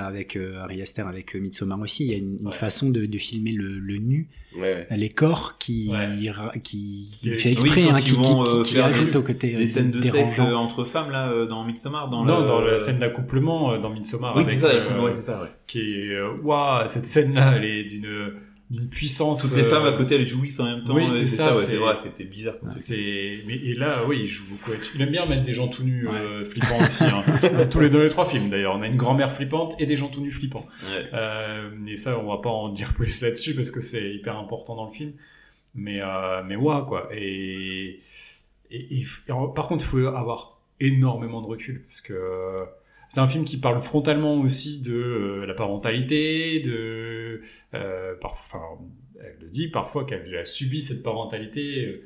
avec Ari Aster, avec Midsommar aussi, il y a une façon de filmer le nu, les corps qui fait exprès, qui rajoute aux côtés des scènes de sexe entre femmes là dans Midsommar, dans la scène d'accouplement dans Midsommar, oui, avec c'est ça, c'est ça, ouais. Qui est waouh, cette scène là, elle est d'une puissance. Toutes les femmes à côté, elles jouissent en même temps. Oui, c'est vrai, c'était bizarre. Et là, oui, il joue beaucoup. Il aime bien mettre des gens tout nus flippants aussi. Hein. Dans les trois films, d'ailleurs. On a une grand-mère flippante et des gens tout nus flippants. Ouais. Et ça, on va pas en dire plus là-dessus parce que c'est hyper important dans le film. Mais waouh, quoi. Et par contre, il faut avoir énormément de recul parce que c'est un film qui parle frontalement aussi de la parentalité, de elle le dit parfois qu'elle a subi cette parentalité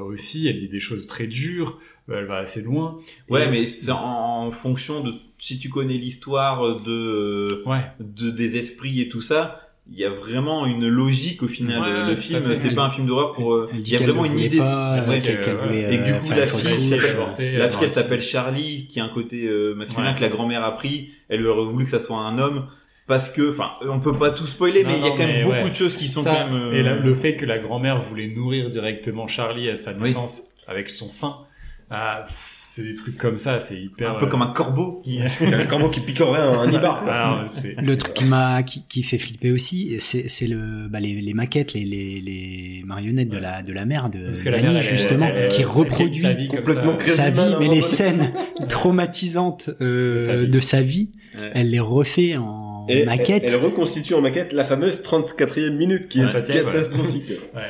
aussi, elle dit des choses très dures, elle va assez loin. Ouais, mais c'est en fonction de si tu connais l'histoire de des esprits et tout ça. Il y a vraiment une logique au final. Le film, c'est pas un film d'horreur pour. Il y a vraiment une idée. Et du coup, la fille, elle s'appelle Charlie, qui a un côté masculin que la grand-mère a pris. Elle aurait voulu que ça soit un homme. Parce que, enfin, on peut pas tout spoiler, mais il y a quand même beaucoup de choses qui sont quand même. Et le fait que la grand-mère voulait nourrir directement Charlie à sa naissance avec son sein. C'est des trucs comme ça, c'est hyper un peu comme un corbeau qui picorerait un nibar. Le truc qui fait flipper aussi, c'est les maquettes, les marionnettes de la mère de Dany, justement, qui reproduit complètement sa vie, mais les scènes traumatisantes de sa vie, elle les refait en maquette. Elle reconstitue en maquette la fameuse 34e minute qui est catastrophique. Ouais,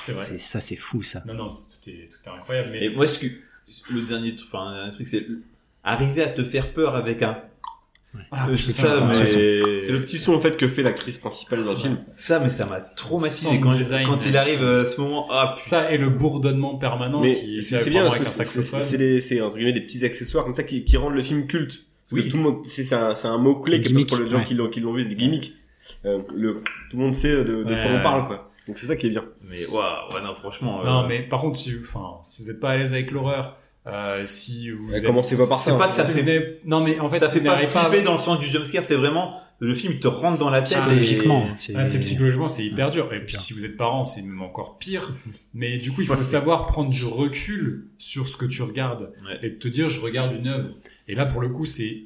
c'est vrai. Ça, c'est fou, ça. Non, tout est incroyable. Mais moi, un truc, c'est arriver à te faire peur avec un. C'est le petit son en fait que fait l'actrice principale dans le film. Ça, mais ça m'a traumatisé quand il arrive à ce moment. Ça et le bourdonnement permanent. Mais qui c'est bien parce que c'est entre guillemets des petits accessoires comme ça qui rendent le film culte. Parce que tout le monde, c'est un mot clé pour les gens qui l'ont vu, des gimmicks. Tout le monde sait de quoi on parle, quoi. Donc c'est ça qui est bien. Mais waouh, ouais, non, franchement. Non, mais par contre, si vous n'êtes pas à l'aise avec l'horreur, si vous. Commencez pas par ça. C'est pas que ça fait. Non, mais en fait, ça fait pas flipper dans le sens du jumpscare. C'est vraiment le film te rentre dans la tête. Psychologiquement. C'est psychologiquement, c'est hyper dur. Et puis si vous êtes parent, c'est même encore pire. Mais du coup, il faut savoir prendre du recul sur ce que tu regardes et te dire, je regarde une œuvre. Et là, pour le coup, c'est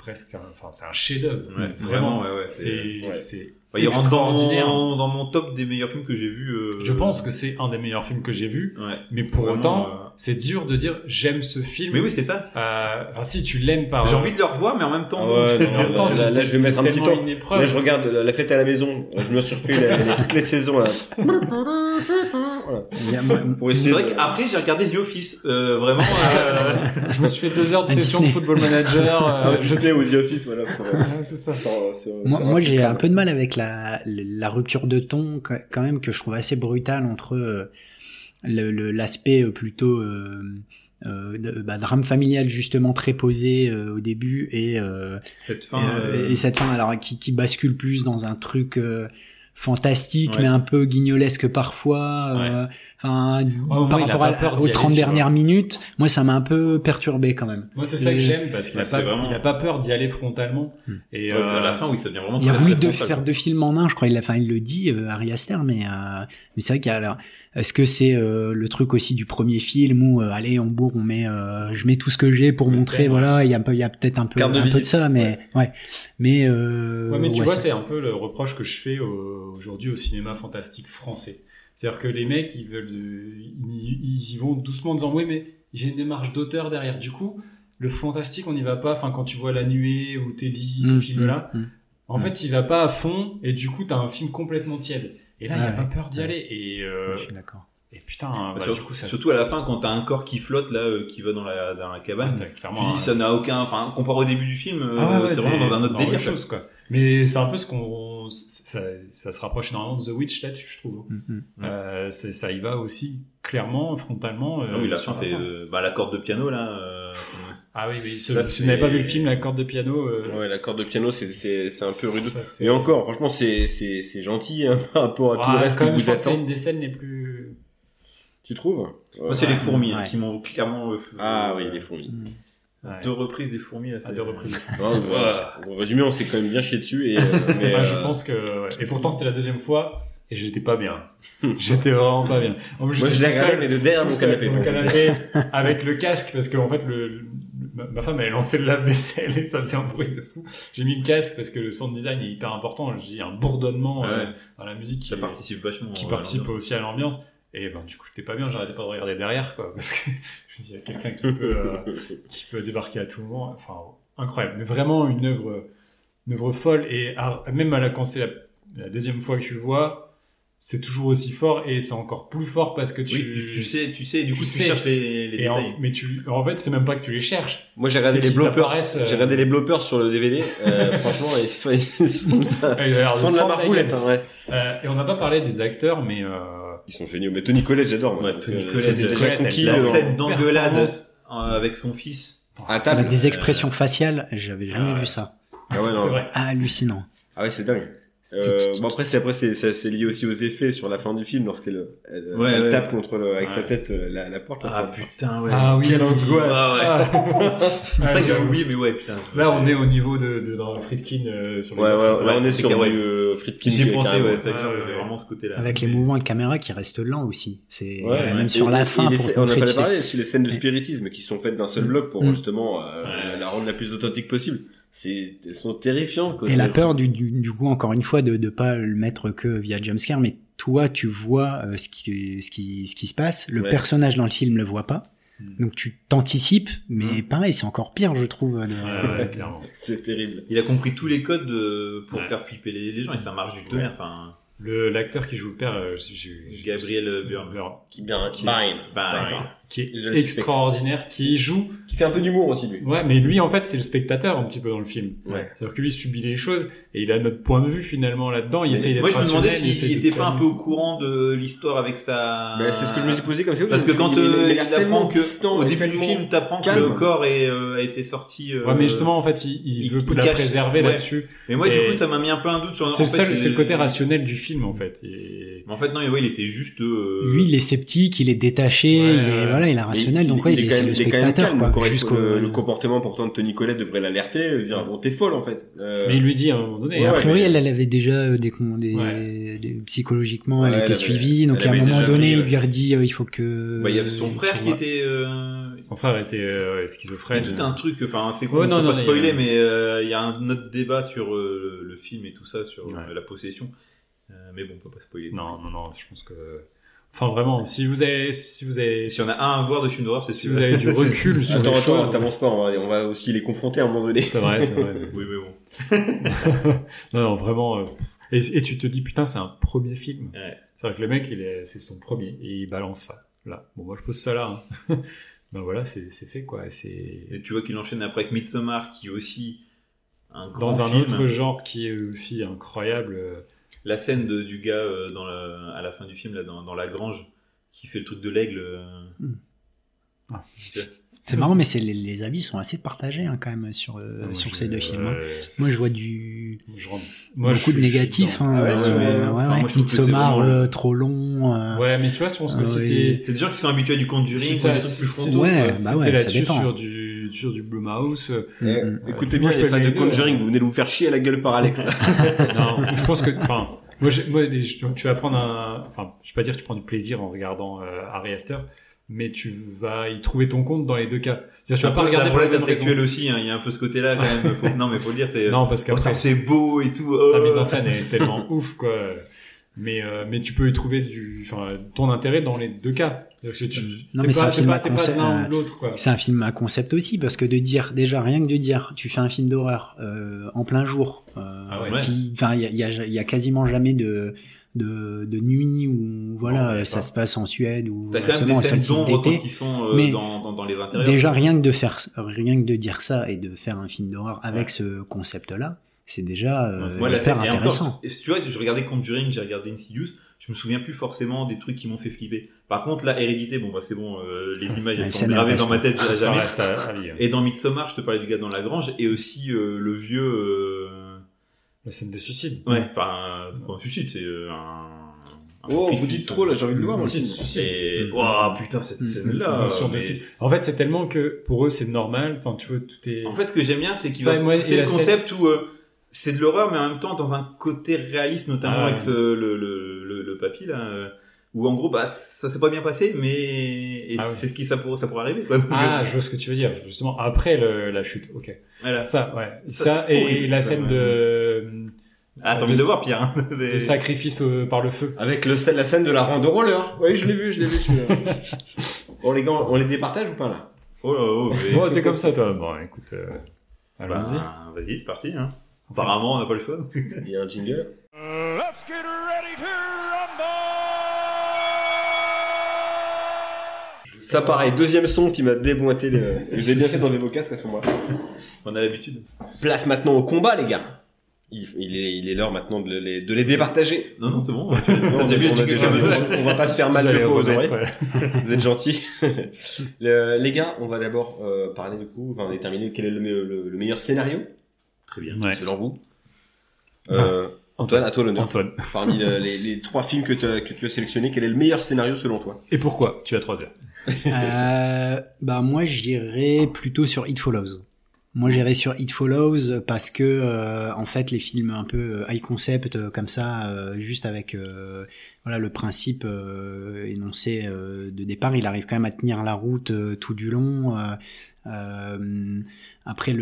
presque, c'est un chef-d'œuvre. Vraiment, c'est il rentre dans mon top des meilleurs films que j'ai vus. Je pense que c'est un des meilleurs films que j'ai vus. Ouais. Mais pour autant, c'est dur de dire j'aime ce film. Mais oui, c'est ça. Si tu l'aimes pas. J'ai envie de le revoir, mais en même temps. Là, je vais mettre un petit temps. Là, je regarde la fête à la maison. Je me surfais toutes les saisons. Là. Voilà. C'est vrai qu'après, j'ai regardé The Office. Vraiment. Je me suis fait 2 heures de session de Football Manager. Je sais où The Office, voilà. C'est ça. Moi, j'ai un peu de mal avec la rupture de ton quand même, que je trouve assez brutale entre l'aspect plutôt drame familial, justement très posé au début, et cette fin alors qui bascule plus dans un truc fantastique, mais un peu guignolesque parfois, par rapport aux 30 dernières minutes. Moi, ça m'a un peu perturbé quand même. Moi, c'est ça que j'aime, parce qu'il n'a pas peur d'y aller frontalement. Et à la fin, ça devient vraiment très, très frontal. Il a voulu faire 2 films en un, je crois. Il le dit, Ari Aster, mais c'est vrai qu'il y a... Est-ce que c'est le truc aussi du premier film où allez, on bourre, on met, je mets tout ce que j'ai pour montrer, voilà, il y a peut-être un peu de ça, mais tu vois, c'est un peu le reproche que je fais aujourd'hui au cinéma fantastique français. C'est-à-dire que les mecs, ils veulent, ils y vont doucement en disant oui, mais j'ai une démarche d'auteur derrière. Du coup, le fantastique, on n'y va pas. Enfin, quand tu vois La Nuée ou Teddy, ces films-là, en fait, il va pas à fond, et du coup, t'as un film complètement tiède. Et là, il n'y a pas peur d'y aller. Et, je suis d'accord. Et putain, bah, du coup, ça... surtout à la fin, quand t'as un corps qui flotte là, qui va dans la cabane, ouais, clairement, tu dis ça n'a aucun. Enfin, comparé au début du film, t'es vraiment dans un autre délire. Chose, quoi. Mais c'est un peu ce qu'on. Ça se rapproche énormément de The Witch là-dessus, je trouve. Mm-hmm. Ça y va aussi, clairement, frontalement. Oui, la fin, c'est la corde de piano là. Ah oui, si vous n'avez pas vu le film, la corde de piano. Ouais, la corde de piano, c'est un peu rude. Fait... Mais encore, franchement, c'est gentil hein, par rapport à tout le reste que vous attend. C'est une des scènes les plus. Tu trouves? Moi, c'est les fourmis qui m'ont clairement. Les fourmis. Deux reprises des fourmis. Deux reprises. En résumé, on s'est quand même bien chié dessus. Et, mais, je pense que. Ouais. Et pourtant, c'était la deuxième fois. Et j'étais pas bien. J'étais vraiment pas bien. En plus, moi, je l'ai regardé, mais de derrière mon canapé. Avec le casque, parce qu'en fait, ma femme, elle lançait le lave-vaisselle et ça faisait un bruit de fou. J'ai mis le casque parce que le sound design est hyper important. Je dis un bourdonnement dans la musique qui participe vachement. Qui participe aussi à l'ambiance. Et ben, du coup, j'étais pas bien. J'arrêtais pas de regarder derrière, quoi. Parce que je dis, il y a quelqu'un qui peut débarquer à tout moment. Enfin, incroyable. Mais vraiment une œuvre folle. Et même quand c'est la deuxième fois que tu le vois, c'est toujours aussi fort et c'est encore plus fort parce que tu cherches les détails. Mais en fait, c'est même pas que tu les cherches. Moi, j'ai regardé les bloopers. J'ai regardé les bloopers sur le DVD. Franchement, ils se font de la marboulette. Hein, ouais. Et on n'a pas parlé des acteurs, mais ils sont géniaux. Mais Tony Collette, j'adore. Ouais, Tony Collette, la scène d'engueulade avec son fils. Avec des expressions faciales, j'avais jamais vu ça. Ah ouais, non. C'est vrai. Hallucinant. Ah ouais, c'est dingue. Après c'est lié aussi aux effets sur la fin du film lorsqu'elle tape contre avec sa tête la porte là, quelle angoisse. Ça que j'avais oublié, mais putain, là on est au niveau de dans Friedkin sur le là on est sur Friedkin, j'ai pensé vraiment ce côté là avec les mouvements de caméra qui restent lents aussi, c'est même sur la fin. On n'a pas parlé sur les scènes de spiritisme qui sont faites d'un seul bloc pour justement la rendre la plus authentique possible. Elles sont terrifiantes. Et la peur du coup, encore une fois, de pas le mettre que via jumpscare, mais toi, tu vois ce qui se passe. Le personnage dans le film le voit pas. Donc tu t'anticipes, mais pareil, c'est encore pire, je trouve. Clairement. C'est terrible. Il a compris tous les codes pour faire flipper les gens. Et ça marche du tonnerre. Enfin, l'acteur qui joue le père, Gabriel Byrne, qui est extraordinaire, qui fait un peu d'humour aussi, lui. Ouais, mais lui, en fait, c'est le spectateur un petit peu dans le film. Ouais. C'est-à-dire que lui subit les choses et il a notre point de vue finalement là-dedans. Il essaye d'être rationnel. Moi, je me demandais s'il n'était pas un peu au courant de l'histoire avec sa. Bah, c'est ce que je me suis posé comme ça. Parce que quand il apprend que au début du film, t'apprends que le corps a été sorti. Ouais, mais justement, en fait, il veut la préserver là-dessus. Mais moi, du coup, ça m'a mis un peu un doute sur. C'est le côté rationnel du film, en fait. En fait, non, il était juste. Lui, il est sceptique, il est détaché, il est rationnel. Donc ouais, c'est le spectateur, quoi. Le comportement pourtant de Tony Collette devrait l'alerter, dire bon, t'es folle en fait. Mais il lui dit à un moment donné. A priori, elle l'avait déjà psychologiquement, elle était suivie. Donc à un moment donné, il lui redit il faut que. Il y avait son frère qui était. Son frère était schizophrène. Tout un truc. Enfin, c'est quoi, on peut pas spoiler, mais il y a un autre débat sur le film et tout ça, sur la possession. Mais bon, on peut pas spoiler. Non, je pense que. Enfin, vraiment, si vous avez, si on a un à voir de film d'horreur, c'est si vous avez du recul sur les choses. T'avances pas, on va aussi les confronter à un moment donné. C'est vrai. Oui, mais bon. non, vraiment. Et tu te dis, putain, c'est un premier film. Ouais. C'est vrai que le mec, c'est son premier. Et il balance ça, là. Bon, moi, je pose ça là. Hein. Ben voilà, c'est fait, quoi. Et tu vois qu'il enchaîne après avec Midsommar, qui est aussi un grand dans un film. Autre genre qui est aussi incroyable. La scène du gars à la fin du film là dans la grange qui fait le truc de l'aigle. C'est marrant, mais les avis sont assez partagés hein, quand même sur ces deux films. Moi je vois beaucoup de négatifs. Midsommar trop long. Ouais, mais tu vois, je pense que c'était. C'est des gens qui sont habitués à du Conjuring, des trucs plus frontaux. C'était là-dessus sur du Blumhouse. Écoutez bien, les fans de Conjuring, vous venez de vous faire chier à la gueule par Alex. Non, je pense que, enfin, tu vas prendre je vais pas dire que tu prends du plaisir en regardant Ari Aster, mais tu vas y trouver ton compte dans les deux cas. C'est-à-dire, tu vas pas regarder pour la même raison. Aussi, hein, il y a un peu ce côté-là quand même. Non, mais faut le dire, parce que c'est beau et tout. Sa mise en scène est tellement ouf, quoi. Mais tu peux y trouver ton intérêt dans les deux cas. C'est un film à concept aussi, parce que de dire, déjà rien que de dire, tu fais un film d'horreur en plein jour, il y a quasiment jamais de de nuit où voilà, ouais, ça se passe en Suède ou justement en salle d'été. Qui sont mais dans les intérieurs. Déjà rien que de dire ça et de faire un film d'horreur avec ce concept-là, c'est déjà hyper intéressant. Et tu vois, je regardais Conjuring, j'ai regardé Insidious, je me souviens plus forcément des trucs qui m'ont fait flipper. Par contre, là, Hérédité, les images elles sont gravées dans ma tête à jamais. Et dans Midsommar, je te parlais du gars dans la grange, et aussi le vieux. La scène des suicides. Ouais, pas un suicide, c'est un. Oh, vous dites trop là, j'ai envie de le voir. C'est suicide. Et oh, putain, cette scène-là. En fait, c'est tellement que pour eux, c'est normal. Tant tu vois, tout est. En fait, ce que j'aime bien, c'est c'est le concept où c'est de l'horreur, mais en même temps dans un côté réaliste, notamment avec le papy là. Où en gros, ça s'est pas bien passé, mais c'est ce qui ça pourrait arriver. Quoi. Je vois ce que tu veux dire. Justement, après la chute, ok. Voilà. Ça, ouais. Ça et la scène de. Ah, t'as envie de voir, Pierre. Hein. De sacrifice par le feu. Avec la scène de la rando roller. Oui, je l'ai vu. Bon, les gars, on les départage ou pas là? Oh, mais... Bon, t'es comme ça, toi. Bon, écoute. Allons-y. Vas-y, c'est parti. Hein. Apparemment, on n'a pas le choix. Il y a un jingle. Let's get ready to rumble! Ça pareil, deuxième son qui m'a déboîté Je l'ai bien fait dans les vocasques à ce moment-là. On a l'habitude. Place maintenant au combat, les gars. Il est l'heure maintenant de les départager. Non, c'est bon. On va pas se faire mal de fois aux oreilles. Vous êtes gentils. Les gars, on va d'abord parler du coup, enfin déterminer quel est le meilleur scénario. Très bien. Ouais. Selon vous. Antoine, à toi l'honneur. Antoine. Parmi les trois films que tu as sélectionnés, quel est le meilleur scénario selon toi? Et pourquoi? Tu as 3 heures. Moi j'irais plutôt sur It Follows. Moi j'irais sur It Follows parce que en fait les films un peu high concept comme ça, juste avec le principe énoncé de départ, il arrive quand même à tenir la route tout du long. Après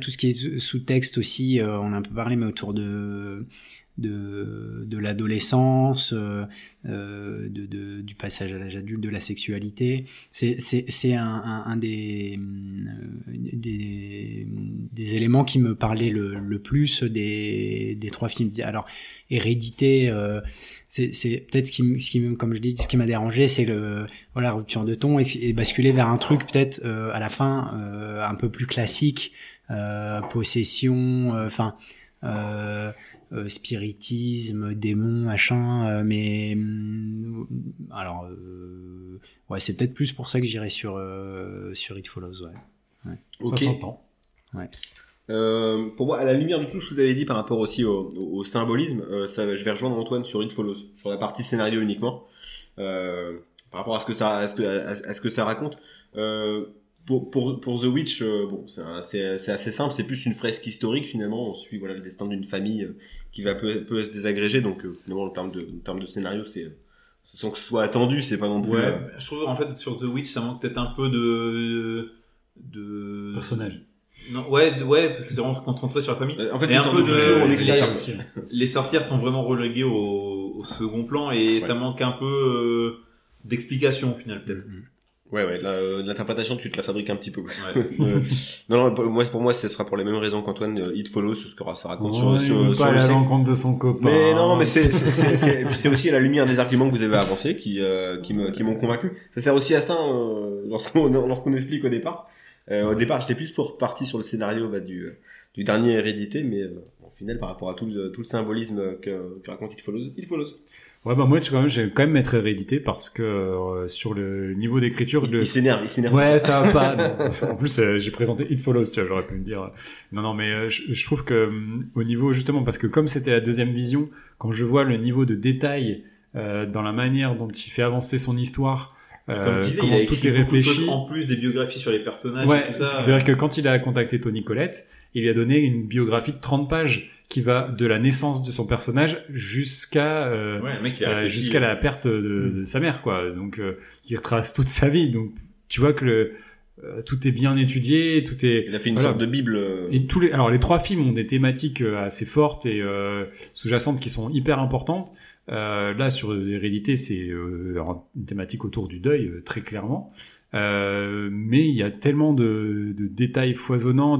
tout ce qui est sous-texte aussi, on a un peu parlé, mais autour de l'adolescence, du passage à l'âge adulte, de la sexualité, c'est un des éléments qui me parlaient le plus des trois films. Alors Hérédité, c'est peut-être ce qui comme je dis, ce qui m'a dérangé, c'est la rupture de ton et basculer vers un truc peut-être à la fin un peu plus classique, possession, spiritisme, démon, machin, c'est peut-être plus pour ça que j'irai sur It Follows, Ça s'entend. Ouais. Pour moi, à la lumière de tout ce que vous avez dit par rapport aussi au symbolisme, je vais rejoindre Antoine sur It Follows, sur la partie scénario uniquement, par rapport à ce que ça raconte. Pour The Witch, c'est assez simple, c'est plus une fresque historique finalement. On suit le destin d'une famille qui va peu se désagréger, donc finalement en termes de scénario, c'est sans que ce soit attendu, c'est pas non plus. Ouais, je trouve en fait sur The Witch ça manque peut-être un peu de personnages. Non, parce que c'est vraiment concentré sur la famille. En fait, c'est un peu les sorcières sont vraiment reléguées au second plan et ça manque un peu d'explication au final peut-être. Mm-hmm. Ouais, l'interprétation, tu te la fabriques un petit peu. Ouais. Non, pour moi, ce sera pour les mêmes raisons qu'Antoine, It Follows, ce que ça raconte sur le sexe. Pas la rencontre de son copain. Mais non, mais c'est aussi à la lumière des arguments que vous avez avancés qui m'ont convaincu. Ça sert aussi à ça, lorsqu'on explique au départ. Au départ, j'étais plus parti sur le scénario, du dernier Hérédité, mais au final, par rapport à tout le symbolisme que raconte It Follows. Ouais, moi, j'ai quand même mettre Hérédité parce que sur le niveau d'écriture... Il s'énerve. Ouais, ça va pas. En plus, j'ai présenté It Follows, tu vois, j'aurais pu me dire... Non, mais je trouve que au niveau, justement, parce que comme c'était la deuxième vision, quand je vois le niveau de détail dans la manière dont il fait avancer son histoire... Comme tu disais, comment tout est réfléchi. En plus des biographies sur les personnages. Ouais, et tout ça. C'est-à-dire que quand il a contacté Tony Collette, il lui a donné une biographie de 30 pages qui va de la naissance de son personnage jusqu'à la perte de sa mère, quoi. Donc, qui retrace toute sa vie. Donc, tu vois que tout est bien étudié, tout est. Il a fait une sorte de bible. Et les trois films ont des thématiques assez fortes et sous-jacentes qui sont hyper importantes. Là sur Hérédité, c'est une thématique autour du deuil, très clairement, mais il y a tellement de détails foisonnants,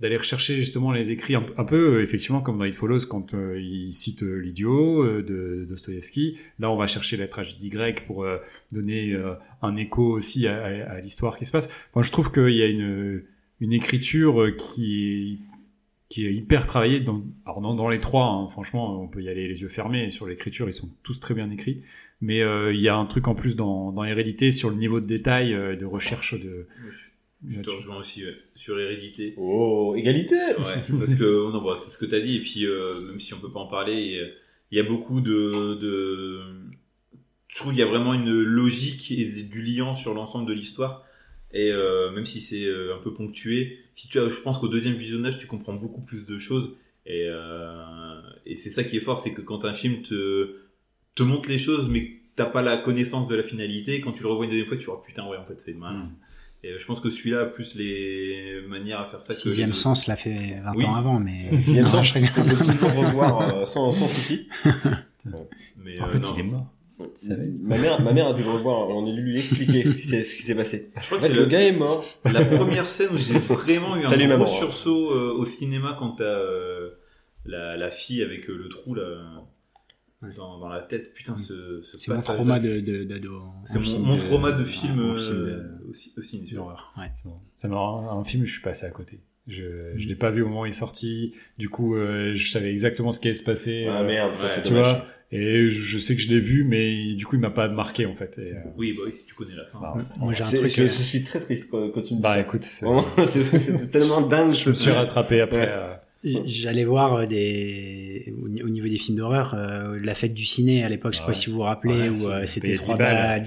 d'aller rechercher justement les écrits un peu effectivement comme dans It Follows quand il cite l'idiot de Dostoïevski. Là on va chercher la tragédie grecque pour donner un écho aussi à l'histoire qui se passe. Enfin, je trouve qu'il y a une écriture qui est hyper travaillée dans les trois, hein, franchement on peut y aller les yeux fermés sur l'écriture, ils sont tous très bien écrits, mais il y a un truc en plus dans Hérédité sur le niveau de détail de recherche de... Je te rejoins aussi sur Hérédité. Oh, égalité. Ouais, parce qu'on embrasse ce que tu as dit, et puis même si on peut pas en parler, il y a beaucoup de... Je trouve qu'il y a vraiment une logique et du lien sur l'ensemble de l'histoire. Et même si c'est un peu ponctué, je pense qu'au deuxième visionnage, tu comprends beaucoup plus de choses. Et c'est ça qui est fort, c'est que quand un film te montre les choses, mais t'as pas la connaissance de la finalité, quand tu le revois une deuxième fois, tu vois, putain, ouais, en fait, c'est mal. Et je pense que celui-là a plus les manières à faire ça. Sixième Sens l'a fait 20 ans avant, mais... Sixième Sens, je regarde. Je peux le revoir sans souci. Bon. Mais, en fait, il est mort. Ma mère a dû le revoir, on a dû lui expliquer ce qui s'est passé. Je crois que le gars est mort. La première scène où j'ai vraiment eu un gros sursaut au cinéma quand t'as la fille avec le trou là... Dans la tête, putain, c'est mon trauma d'ado. C'est mon trauma de film aussi d'horreur. Ouais, c'est marrant, un film je suis passé à côté. Je l'ai pas vu au moment où il est sorti. Du coup, je savais exactement ce qui allait se passer. Ah merde, c'est tu dommage. Vois, et je sais que je l'ai vu, mais du coup il m'a pas marqué en fait. Et, oui, bah oui, si tu connais la fin. Bah, moi j'ai un truc. Je suis très triste quand tu me dis. Bah écoute, c'est tellement dingue. Je me suis rattrapé après. J'allais voir au niveau des films d'horreur, la fête du ciné à l'époque, je sais pas si vous vous rappelez, où c'était 10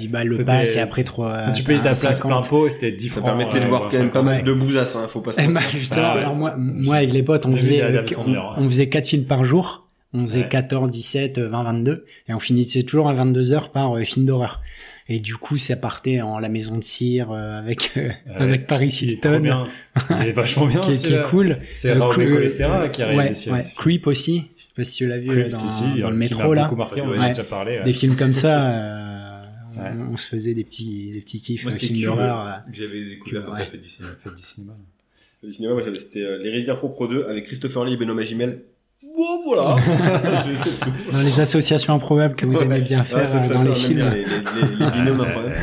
balles le pass, et après 3. Tu payais ta place plein pot et c'était 10 francs. Ça permettait de voir quand même pas mal de bousasses, hein, faut pas se mentir. Justement, alors moi avec les potes, on faisait 4 films par jour. On faisait 14, 17, 20, 22. Et on finissait toujours à 22h par film d'horreur. Et du coup, ça partait en La Maison de Cire avec Paris Hilton. Il est vachement bien, qui est cool. C'est Raoul Colessera qui a réalisé ça. Creep aussi. Je sais pas si tu l'as vu dans le métro, là. Marqué, on en a déjà parlé. Des films comme ça, on se faisait des petits kiffs. Moi, films d'horreur. J'avais découvert ça, fait du cinéma. Le cinéma, moi, c'était Les Rivières Pourpres 2 avec Christopher Lee et Benoît Magimel. Bon, voilà. Dans les associations improbables que vous aimez bien faire dans les films. Les binômes improbables.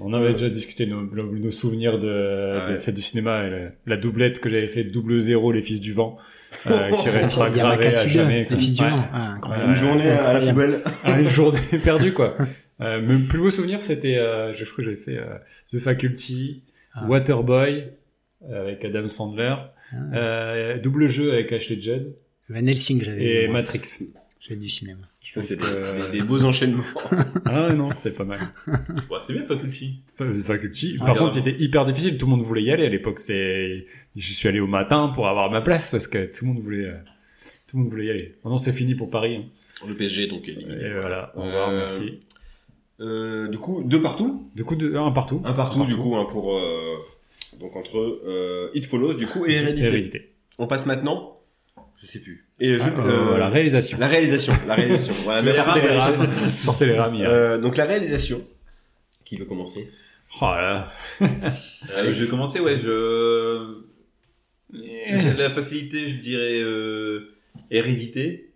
On avait déjà discuté nos souvenirs de la fête du cinéma et la doublette que j'avais fait, 0-0, Les Fils du Vent, qui restera gravée à jamais. Les Fils du Vent. Une journée à la poubelle. Une journée perdue, quoi. Mon plus beau souvenir, c'était, je crois que j'avais fait The Faculty, Waterboy, avec Adam Sandler, Double Jeu avec Ashley Judd, Van Helsing j'avais, et Matrix. J'ai du cinéma. Ça, c'est des beaux enchaînements. Ah non, c'était pas mal. Bah, c'est bien Faculty. Par contre, c'était hyper difficile. Tout le monde voulait y aller à l'époque. Je suis allé au matin pour avoir ma place parce que tout le monde voulait y aller. Maintenant, c'est fini pour Paris. Hein. Le PSG donc éliminé. Et voilà. Au revoir, merci. Du coup, 2 partout. Du coup, 1 partout. 1 partout. Du coup, pour. Donc entre It Follows du coup et Hérédité. On passe maintenant, je sais plus. Et la réalisation. La réalisation. Voilà, sortez les rames. Donc la réalisation. Qui veut commencer ? Oh là. Je vais commencer, ouais. J'ai de la facilité, je dirais Hérédité.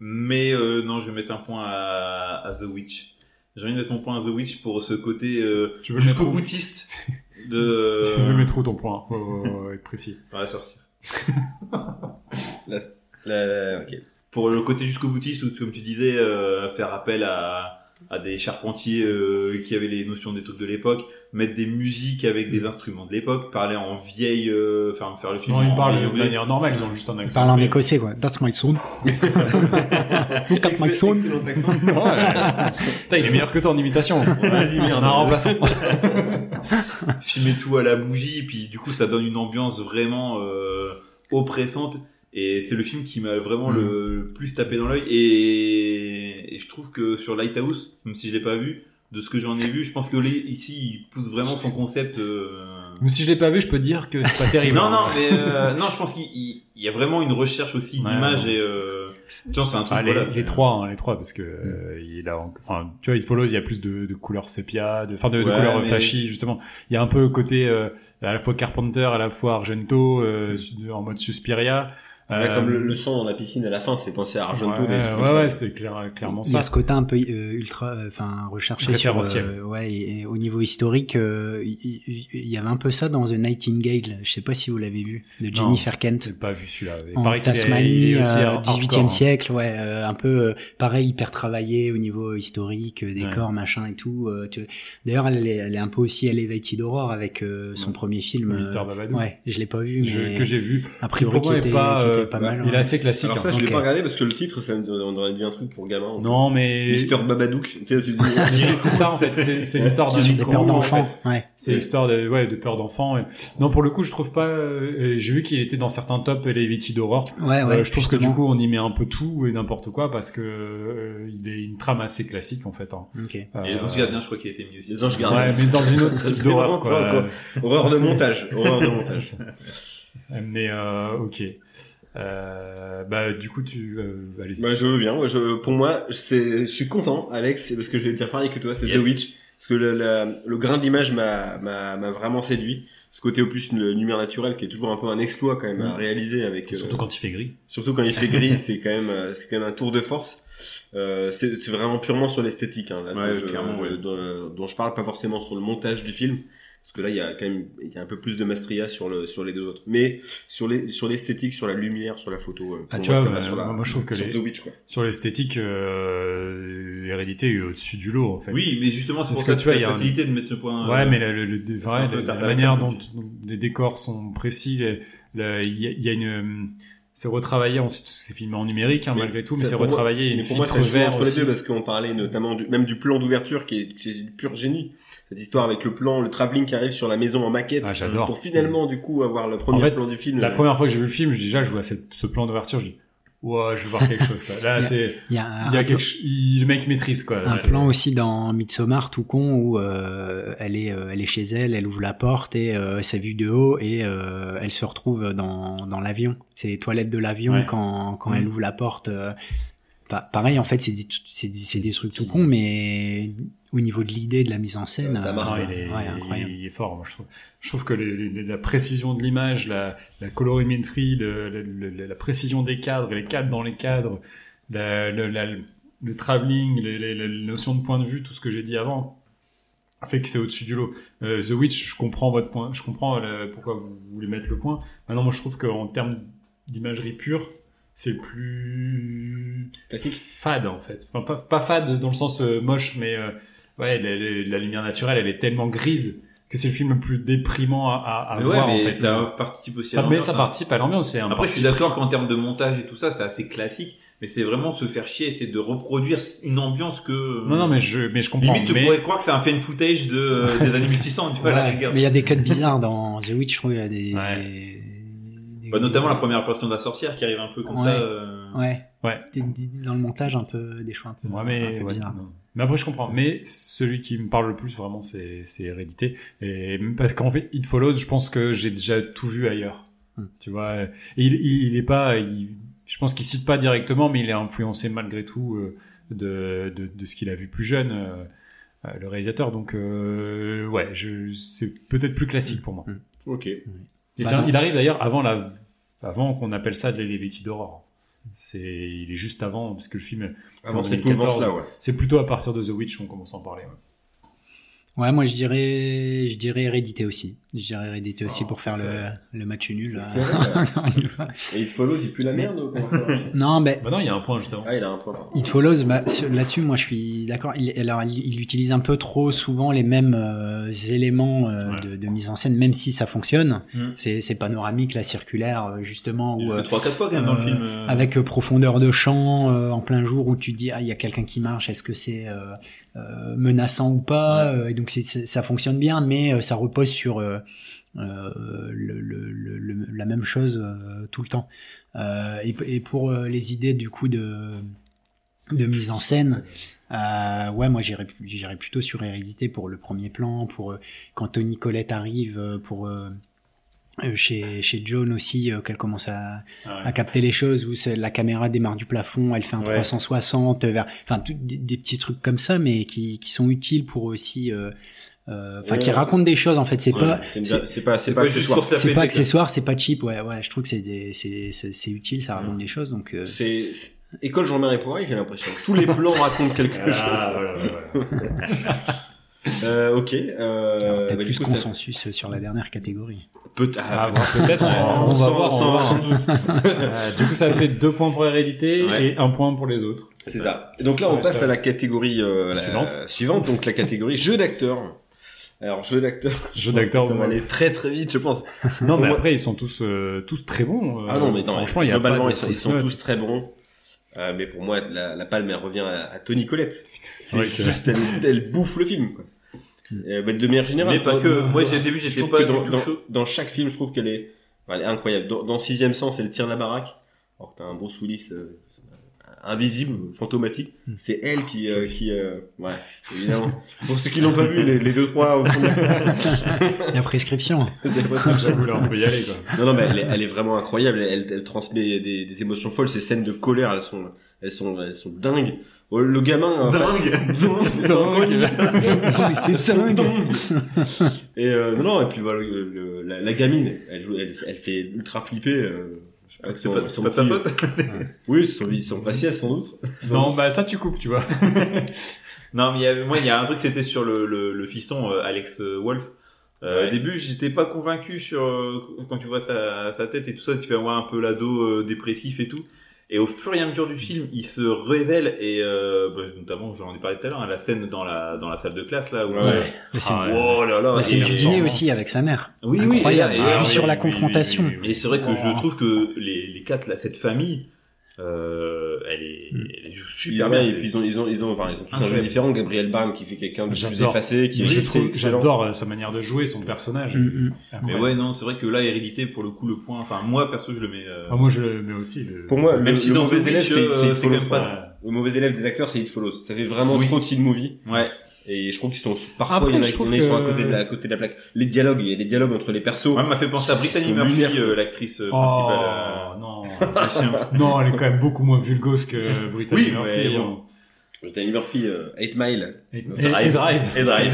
Mais non, je vais mettre un point à The Witch. J'ai envie de mettre mon point à The Witch pour ce côté jusqu'au boutiste. Tu veux mettre où ton point? Faut être précis. Par la sorcière. Okay. Pour le côté jusqu'au boutiste, où, comme tu disais, faire appel à des charpentiers qui avaient les notions des trucs de l'époque, mettre des musiques avec des instruments de l'époque, parler en vieille, faire le film. Non, ils parlent de manière normale, ils ont juste un accent. Ils parlent en écossais, quoi. That's my son. That's my son. Excellent accent. Putain, il est meilleur que toi en imitation. Vas-y, merde. Un remplaçant. Filmer tout à la bougie, puis du coup ça donne une ambiance vraiment oppressante, et c'est le film qui m'a vraiment le plus tapé dans l'œil, et je trouve que sur Lighthouse, même si je l'ai pas vu, de ce que j'en ai vu, je pense que ici il pousse vraiment son concept. Même si je l'ai pas vu, je peux te dire que c'est pas terrible. Non, mais je pense qu'il y a vraiment une recherche aussi d'image. Et Tu vois, c'est un truc. Ah, les trois, parce que il a, enfin, tu vois, It Follows, il y a plus de couleurs sépia, de couleurs flashy, justement. Il y a un peu côté à la fois Carpenter, à la fois Argento, en mode Suspiria. Ouais, comme le son dans la piscine à la fin, c'est penser à Argento. Ouais, c'est clairement ça. Il y a ce côté un peu ultra, enfin, recherché sur, et au niveau historique, il y avait un peu ça dans The Nightingale. Je sais pas si vous l'avez vu, de Jennifer Kent. J'ai pas vu celui-là. En Tasmanie, 18e siècle, un peu pareil, hyper travaillé au niveau historique, décor, machin et tout. D'ailleurs, elle est un peu aussi Elevated Horror avec son premier film. Mr. Babadook. Ouais, je l'ai pas vu, mais que j'ai vu. Après, pas mal, il est assez classique. Alors ça, je l'ai pas regardé parce que le titre, ça on aurait dit un truc pour gamin. Non, mais Mister Babadook, tu sais, c'est ça en fait. C'est l'histoire de peur d'enfant. En fait. C'est l'histoire de peur d'enfant. Non, pour le coup, je trouve pas. J'ai vu qu'il était dans certains tops Elevated Horror. Je trouve que du coup, on y met un peu tout et n'importe quoi parce que il est une trame assez classique en fait. Hein. Okay. Et les anges gardiens, je crois qu'il était mis aussi. Les anges gardiens. Ouais, mais dans une autre type d'horreur, quoi. Horreur de montage. Mais ok. Du coup allez-y. Je veux bien. Pour moi, je suis content, Alex, parce que je vais te parler que toi, c'est The Witch, parce que le grain de l'image m'a vraiment séduit. Ce côté opus lumière naturelle qui est toujours un peu un exploit quand même à réaliser avec. Surtout quand il fait gris. C'est quand même un tour de force. C'est vraiment purement sur l'esthétique. Dont je parle, pas forcément sur le montage du film. Parce que là, il y a un peu plus de maestria sur les deux autres. Mais sur l'esthétique, sur la lumière, sur la photo. Moi, je trouve que sur The Witch, quoi. Sur l'esthétique, Hérédité est au-dessus du lot, en fait. Oui, mais justement, c'est pour ça que tu as la facilité de mettre le point. Ouais, mais la manière dont les décors sont précis, il y a une. C'est retravaillé, ensuite c'est filmé en numérique malgré tout, mais c'est retravaillé. Mais pour moi, ça joue entre les deux parce qu'on parlait notamment du plan d'ouverture qui est du pur génie. Cette histoire avec le travelling qui arrive sur la maison en maquette pour finalement du coup avoir le premier plan du film. La première fois que j'ai vu le film, je vois ce plan d'ouverture, je dis je vais voir quelque chose quoi. Là le mec maîtrise quoi. Un plan aussi dans Midsommar tout con où elle est chez elle, elle ouvre la porte et ça vue de haut et elle se retrouve dans l'avion. C'est les toilettes de l'avion quand elle ouvre la porte. Pareil en fait, c'est des trucs tout con mais au niveau de l'idée, de la mise en scène, il est fort. Moi, je trouve que la précision de l'image, la colorimétrie, la précision des cadres, les cadres dans les cadres, le travelling, la notion de point de vue, tout ce que j'ai dit avant, fait que c'est au-dessus du lot. The Witch, je comprends votre point, je comprends pourquoi vous voulez mettre le point. Maintenant, moi, je trouve qu'en termes d'imagerie pure, c'est plus fade en fait. Enfin, pas fade dans le sens moche, mais la lumière naturelle, elle est tellement grise que c'est le film le plus déprimant à voir en fait. Ça participe aussi. Ça participe à l'ambiance. Après, je suis d'accord qu'en termes de montage et tout ça, c'est assez classique. Mais c'est vraiment se faire chier, c'est de reproduire une ambiance que... Non, mais je comprends. Limite, tu pourrais croire que c'est un fan footage des années 1600, tu vois, la rigueur. Mais il y a des cuts bizarres dans The Witch, je trouve, il y a des... notamment la première apparition de la sorcière qui arrive un peu comme ça. Dans le montage, un peu, des choix un peu, peu bizarres. Mais après, je comprends. Mais celui qui me parle le plus, vraiment, c'est Hérédité. Et parce qu'en fait, It Follows, je pense que j'ai déjà tout vu ailleurs. Tu vois, et il est pas... je pense qu'il cite pas directement, mais il est influencé malgré tout de ce qu'il a vu plus jeune, le réalisateur. Donc, c'est peut-être plus classique pour moi. Ok. Et il arrive d'ailleurs avant qu'on appelle ça de l'Elevated Horror. Il est juste avant, parce que le film avant 2014, c'est plutôt à partir de The Witch qu'on commence à en parler. Ouais, moi je dirais Hérédité aussi. Je dirais Hérédité aussi pour faire le match nul. C'est vrai. Et It Follows, il pue la merde ou comment ça marche ? Non, mais non, il y a un point justement. Ah, il a un point. It Follows, là-dessus, moi je suis d'accord. Il utilise un peu trop souvent les mêmes éléments de mise en scène, même si ça fonctionne. C'est panoramique, la circulaire, justement. Il le fait 3-4 fois quand même dans le film. Avec profondeur de champ, en plein jour où tu te dis il y a quelqu'un qui marche. Est-ce que c'est menaçant ou pas, et donc ça fonctionne bien, mais ça repose sur la même chose tout le temps. Et pour les idées du coup de mise en scène, moi j'irais plutôt sur Hérédité pour le premier plan, pour quand Tony Collette arrive, pour Chez Joan aussi, qu'elle commence à capter les choses, où la caméra démarre du plafond, elle fait un 360 vers, enfin des petits trucs comme ça, mais qui sont utiles pour aussi qui racontent des choses en fait. C'est pas accessoire, c'est pas cheap. Ouais, je trouve que c'est utile, ça raconte des choses, donc c'est école Jean-Marie et Poiret, j'ai l'impression tous les plans racontent quelque chose. Voilà. Ok. Peut-être plus consensus sur la dernière catégorie. Peut-être. On va voir sans doute. Du coup, ça fait 2 points pour Hérédité et 1 point pour les autres. C'est ça. Et donc là, on passe à la catégorie suivante. Donc la catégorie jeu d'acteur. Alors jeu d'acteur, ça va aller très très vite, je pense. Non, mais après, ils sont tous très bons. Franchement, il y a pas. Globalement, ils sont tous très bons. Mais pour moi, la palme elle revient à Toni Collette. Elle bouffe le film, quoi. De manière générale, mais pas que. Moi, au début, j'étais pas du tout chaud. Dans chaque film, je trouve qu'elle est, elle est incroyable. Dans Sixième Sens, elle tire la baraque. Alors que t'as un Bruce Willis invisible, fantomatique. C'est elle qui ouais, évidemment. Pour ceux qui l'ont pas vu, les 2-3 au fond. La prescription. J'avoue, là, on peut y aller, quoi. Non, mais elle est vraiment incroyable. Elle transmet des émotions folles. Ces scènes de colère, elles sont dingues. Le gamin dingue. Et et puis voilà, la gamine, elle fait ultra flipper. C'est pas de sa faute. Oui, son faciès sans doute. Non, bah ça tu coupes, tu vois. Non, mais il y a un truc, c'était sur le fiston Alex Wolff. Au début, j'étais pas convaincu sur quand tu vois sa tête et tout ça, tu fais un peu l'ado dépressif et tout. Et au fur et à mesure du film, il se révèle et notamment, j'en ai parlé tout à l'heure, la scène dans la salle de classe là où c'est du dîner aussi avec sa mère. Oui, incroyable. Oui, et sur la confrontation. Oui. Et c'est vrai que je trouve que les quatre là, cette famille, elle est super bien. Et puis ils ont tous un jeu différent. Gabriel Byrne qui fait quelqu'un de plus effacé, j'adore sa manière de jouer, son personnage. Mais c'est vrai que là, Hérédité, pour le coup, le point, enfin, moi, perso, je le mets, moi, je le mets aussi. Pour moi, même si dans The Witch, c'est quand même pas le mauvais élève des acteurs, c'est It Follows. Ça fait vraiment trop teen movie. Ouais. Et je trouve qu'ils sont parfois ils sont à côté de la plaque. Les dialogues, il y a des dialogues entre les persos. Ouais, m'a fait penser à Brittany Murphy, l'actrice principale. Non, elle est quand même beaucoup moins vulgose que Brittany Murphy. Ouais, Brittany Murphy, 8 Mile. Et Drive. Ouais.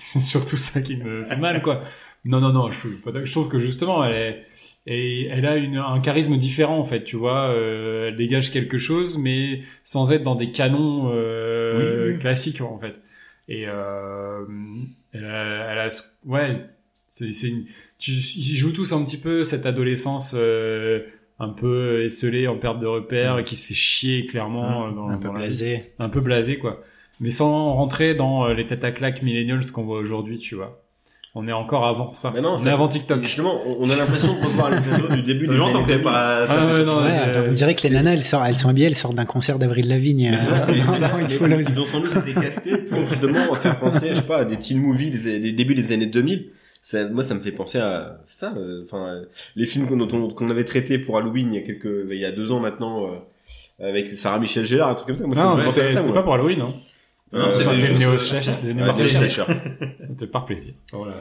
C'est surtout ça qui me fait mal, quoi. Non, je suis pas d'accord. Je trouve que justement, elle a un charisme différent, en fait, tu vois. Elle dégage quelque chose, mais sans être dans des canons, classiques, en fait. Et, ils jouent tous un petit peu cette adolescence, un peu esselée, en perte de repères, et qui se fait chier, clairement, un peu blasé, quoi. Mais sans rentrer dans les têtes à claques millennials qu'on voit aujourd'hui, tu vois. On est encore avant ça. Mais non, on est avant TikTok. Justement, on a l'impression qu'on parle du début du genre. On dirait que les nanas, elles sont habillées, elles sortent d'un concert d'Avril Lavigne. Ils ont sans doute été castés pour justement faire penser, je sais pas, à des teen movies des débuts des années 2000. Ça me fait penser à ça. Enfin, les films qu'on avait traités pour Halloween il y a 2 ans maintenant, avec Sarah Michelle Gellar, un truc comme ça. Moi, non, c'était pas pour Halloween, non. Non, c'est des néo-slasher. C'était par plaisir. Oh là.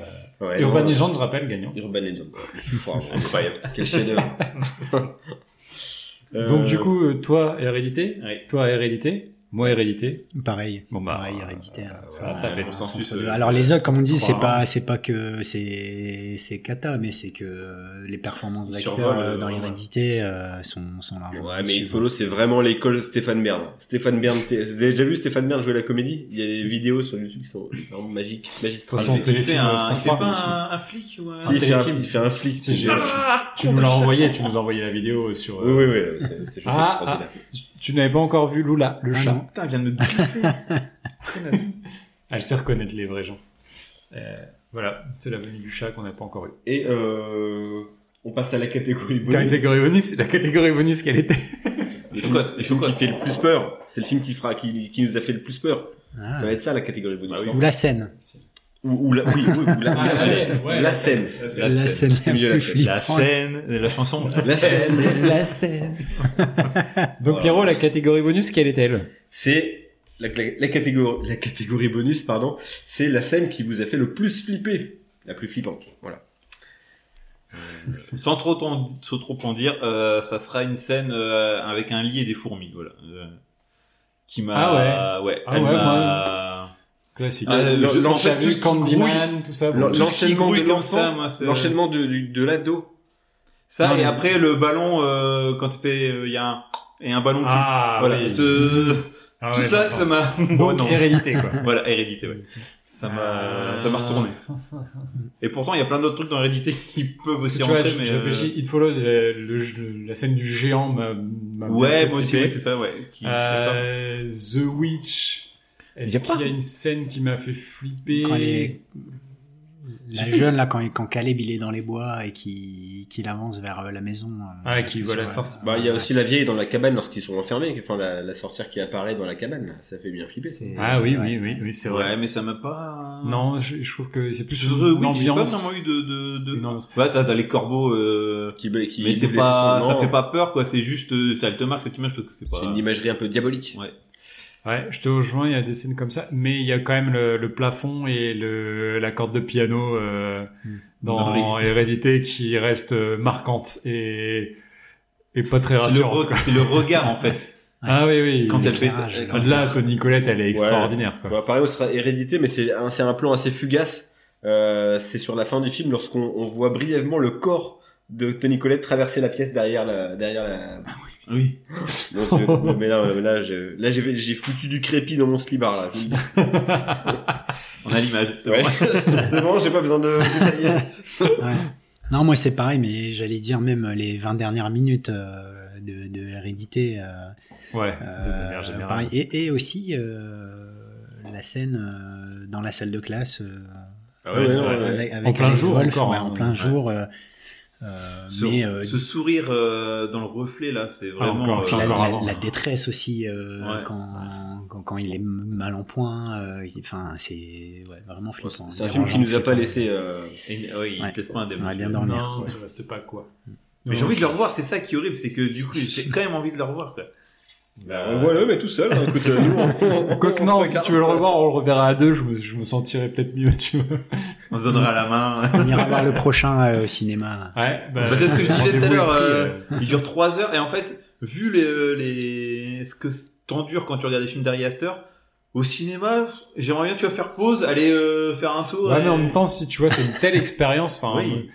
Ouais, Urban Legend, je rappelle, gagnant. Urban Legend. Incroyable. Quel chef-d'œuvre. Donc, du coup, toi, Hérédité. Oui. Toi, Hérédité. Moi, Hérédité. Pareil. Bon, bah. Pareil, Hérédité. Ça fait consensus. Alors, les autres, comme on dit, c'est pas que c'est cata, mais c'est que les performances d'acteurs dans Hérédité sont largement. Ouais, mais It Follows, c'est vraiment l'école Stéphane Bern. Stéphane Bern, vous avez déjà vu Stéphane Bern jouer la comédie? Il y a des vidéos sur YouTube qui sont vraiment magiques, magistrales. Il fait un flic ou un téléfilm? Il fait un flic. Tu nous as envoyé la vidéo sur... Oui, c'est juste extraordinaire. Tu n'avais pas encore vu Lula, le chat. Putain, vient de me bouffer. Elle sait reconnaître les vrais gens. Voilà, c'est la venue du chat qu'on n'a pas encore eu. Et on passe à la catégorie bonus. La catégorie bonus, quelle était? Le film qui fait le plus peur. C'est le film qui nous a fait le plus peur. Ah. Ça va être ça, la catégorie bonus. Ou la scène. La scène. Donc Pierrot, la catégorie bonus, quelle est-elle? C'est la catégorie bonus, c'est la scène qui vous a fait le plus flipper, la plus flippante. Voilà. Sans trop en dire, ça sera une scène avec un lit et des fourmis, voilà. Qui m'a... Ah ouais. Ouais, ah elle ouais, m'a... Classique. En fait, tout ce Candyman, tout ça. Bon. L'enchaînement de l'enfant, ça, moi, l'enchaînement de l'ado. Ça, non, et après, le ballon, quand tu fais, il y a un... Et un ballon. Ah, voilà. Oui. Ah, tout ouais, ça, ça m'a... Donc, bon, hérédité, quoi. Voilà, hérédité, ouais. Ça m'a retourné. Et pourtant, il y a plein d'autres trucs dans Hérédité qui peuvent aussi rentrer, vois, mais... It Follows, la scène du géant m'a ouais, moi aussi, ouais, c'est ça, ouais. Ça. The Witch. Est-ce qu'il y a une scène qui m'a fait flipper? Quand les jeunes, là, quand Caleb, il est dans les bois et qu'il avance vers la maison. Ah, et qui voit la sorcière. Bah, il y a aussi la vieille dans la cabane lorsqu'ils sont enfermés. Enfin, la sorcière qui apparaît dans la cabane. Ça fait bien flipper, c'est... Ah oui, ouais. Oui, c'est vrai. Ouais, mais ça m'a pas... Non, je trouve que c'est plus une ambiance. J'ai pas vraiment eu de... Non, bah, t'as les corbeaux, qui mais c'est pas, ça fait pas peur, quoi. C'est juste, ça te marque cette image parce que c'est pas... C'est une imagerie un peu diabolique. Ouais. Ouais, je te rejoins, il y a des scènes comme ça, mais il y a quand même le plafond et la corde de piano dans Hérédité qui reste marquante et pas très rassurante. C'est le regard en fait. Ah oui. Quand elle fait ça, là, Toni Collette, elle est extraordinaire. Voilà. Quoi. Bah, pareil, on sera Hérédité, mais c'est un plan assez fugace. C'est sur la fin du film lorsqu'on voit brièvement le corps de Toni Collette traverser la pièce derrière la... Ah oui. Non, mais là, j'ai foutu du crépi dans mon slibard, là. On a l'image. C'est bon. C'est bon, j'ai pas besoin de détailler. Ouais. Non, moi, c'est pareil, mais j'allais dire même les 20 dernières minutes de Hérédité. Ouais. De manière générale. Pareil. Et aussi, la scène dans la salle de classe. Ah ouais, avec Alex Wolff, en plein jour. Ce sourire dans le reflet là, c'est vraiment la détresse aussi ouais. Quand il est mal en point, enfin c'est ouais, vraiment flippant. C'est un film qui nous a pas laissé. Oui, il laisse pas un débat. Bien dormir. Non, ouais. Tu restes pas quoi. Mais j'ai envie de le revoir. C'est ça qui est horrible, c'est que du coup j'ai quand même envie de le revoir. Quoi. On voit le mais tout seul. Hein, écoute, nous, non, si tu veux le revoir, on le reverra à deux. Je me sentirai peut-être mieux, tu vois. On se donnera la main. On ira voir le prochain au cinéma. Ouais. Bah, c'est ce que je disais tout à l'heure. Il dure 3 heures et en fait, vu ce que t'endures quand tu regardes des films d'Ari Aster. Au cinéma, j'aimerais bien tu vas faire pause, aller faire un tour. Ouais, mais en même temps, si tu vois, c'est une telle expérience. Enfin. Oui.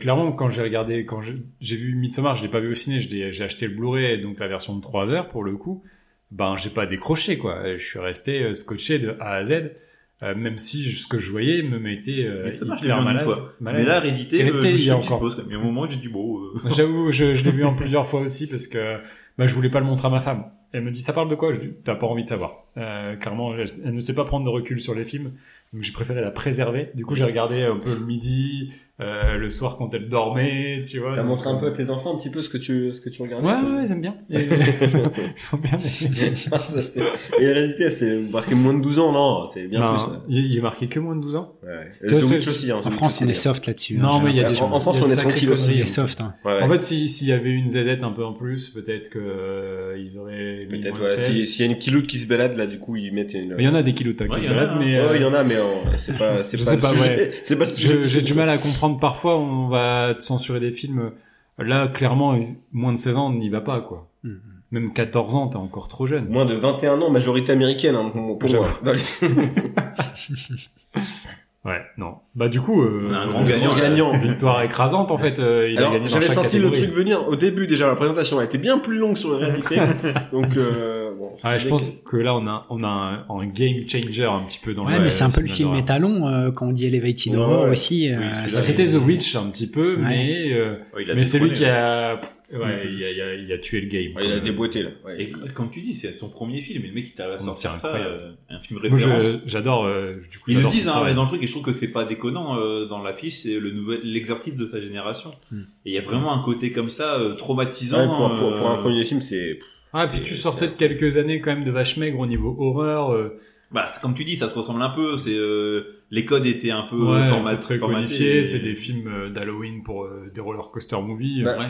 Clairement, quand j'ai vu Midsommar, je l'ai pas vu au ciné, j'ai acheté le Blu-ray, donc la version de 3 heures pour le coup, ben j'ai pas décroché quoi, je suis resté scotché de A à Z, même si ce que je voyais me mettait hyper malade. Mais là, Hérédité, il y a encore. Il y a un moment où j'ai dit bon. J'avoue, je l'ai vu en plusieurs fois aussi parce que je voulais pas le montrer à ma femme. Elle me dit ça parle de quoi ? Je dis t'as pas envie de savoir. Clairement, elle ne sait pas prendre de recul sur les films, donc j'ai préféré la préserver. Du coup, j'ai regardé un peu le midi. Le soir quand elle dormait, tu vois. T'as montré un peu à tes enfants un petit peu ce que tu regardais. Ouais, ils aiment bien. Ils sont bien. Et la réalité, c'est marqué moins de 12 ans, non? C'est bien non, plus. Il est marqué que moins de 12 ans? Ouais. Aussi, en France, on est soft là-dessus. Non, mais il y a des en France, on est tranquille aussi. Il est soft, hein. Ouais. En fait, s'il y avait une zézette un peu en plus, peut-être que, ils auraient mis moins de 16. S'il y a une kiloute qui se balade, là, du coup, ils mettent une... Il y en a des kiloutes, qui se baladent, mais... Ouais, il y en a, mais c'est pas le sujet. J'ai du mal à comprendre. Parfois, on va te censurer des films. Là, clairement, moins de 16 ans, on n'y va pas, quoi. Mm-hmm. Même 14 ans, t'es encore trop jeune. Moins de 21 ans, majorité américaine, hein, pour moi. Ouais, non. Bah, du coup, un grand gagnant. Victoire écrasante, en fait. Alors, a gagné dans chaque catégorie. J'avais senti le truc venir au début, déjà. La présentation a été bien plus longue sur la réalité. Donc, je pense que là, on a un game changer un petit peu dans le... Ouais, mais c'est un peu le film étalon, quand on dit Elevated Horror aussi. Oui, c'était The Witch un petit peu, mais c'est lui qui a... Ouais, il a tué le game. Ouais, il a déboîté, là. Ouais. Et comme tu dis, c'est son premier film. Et le mec, il t'a sorti ça, un film référence. Moi, j'adore, du coup, ils le disent, hein, dans le truc, et je trouve que c'est pas déconnant, dans l'affiche, c'est l'exercice de sa génération. Et il y a vraiment un côté comme ça, traumatisant. Ouais, pour un premier film, c'est... Ah, puis tu sortais de quelques années, quand même, de vache maigre au niveau horreur, Bah, c'est comme tu dis, ça se ressemble un peu, c'est, les codes étaient un peu, c'est très codifié, c'est des films d'Halloween pour des roller coaster movies, ouais.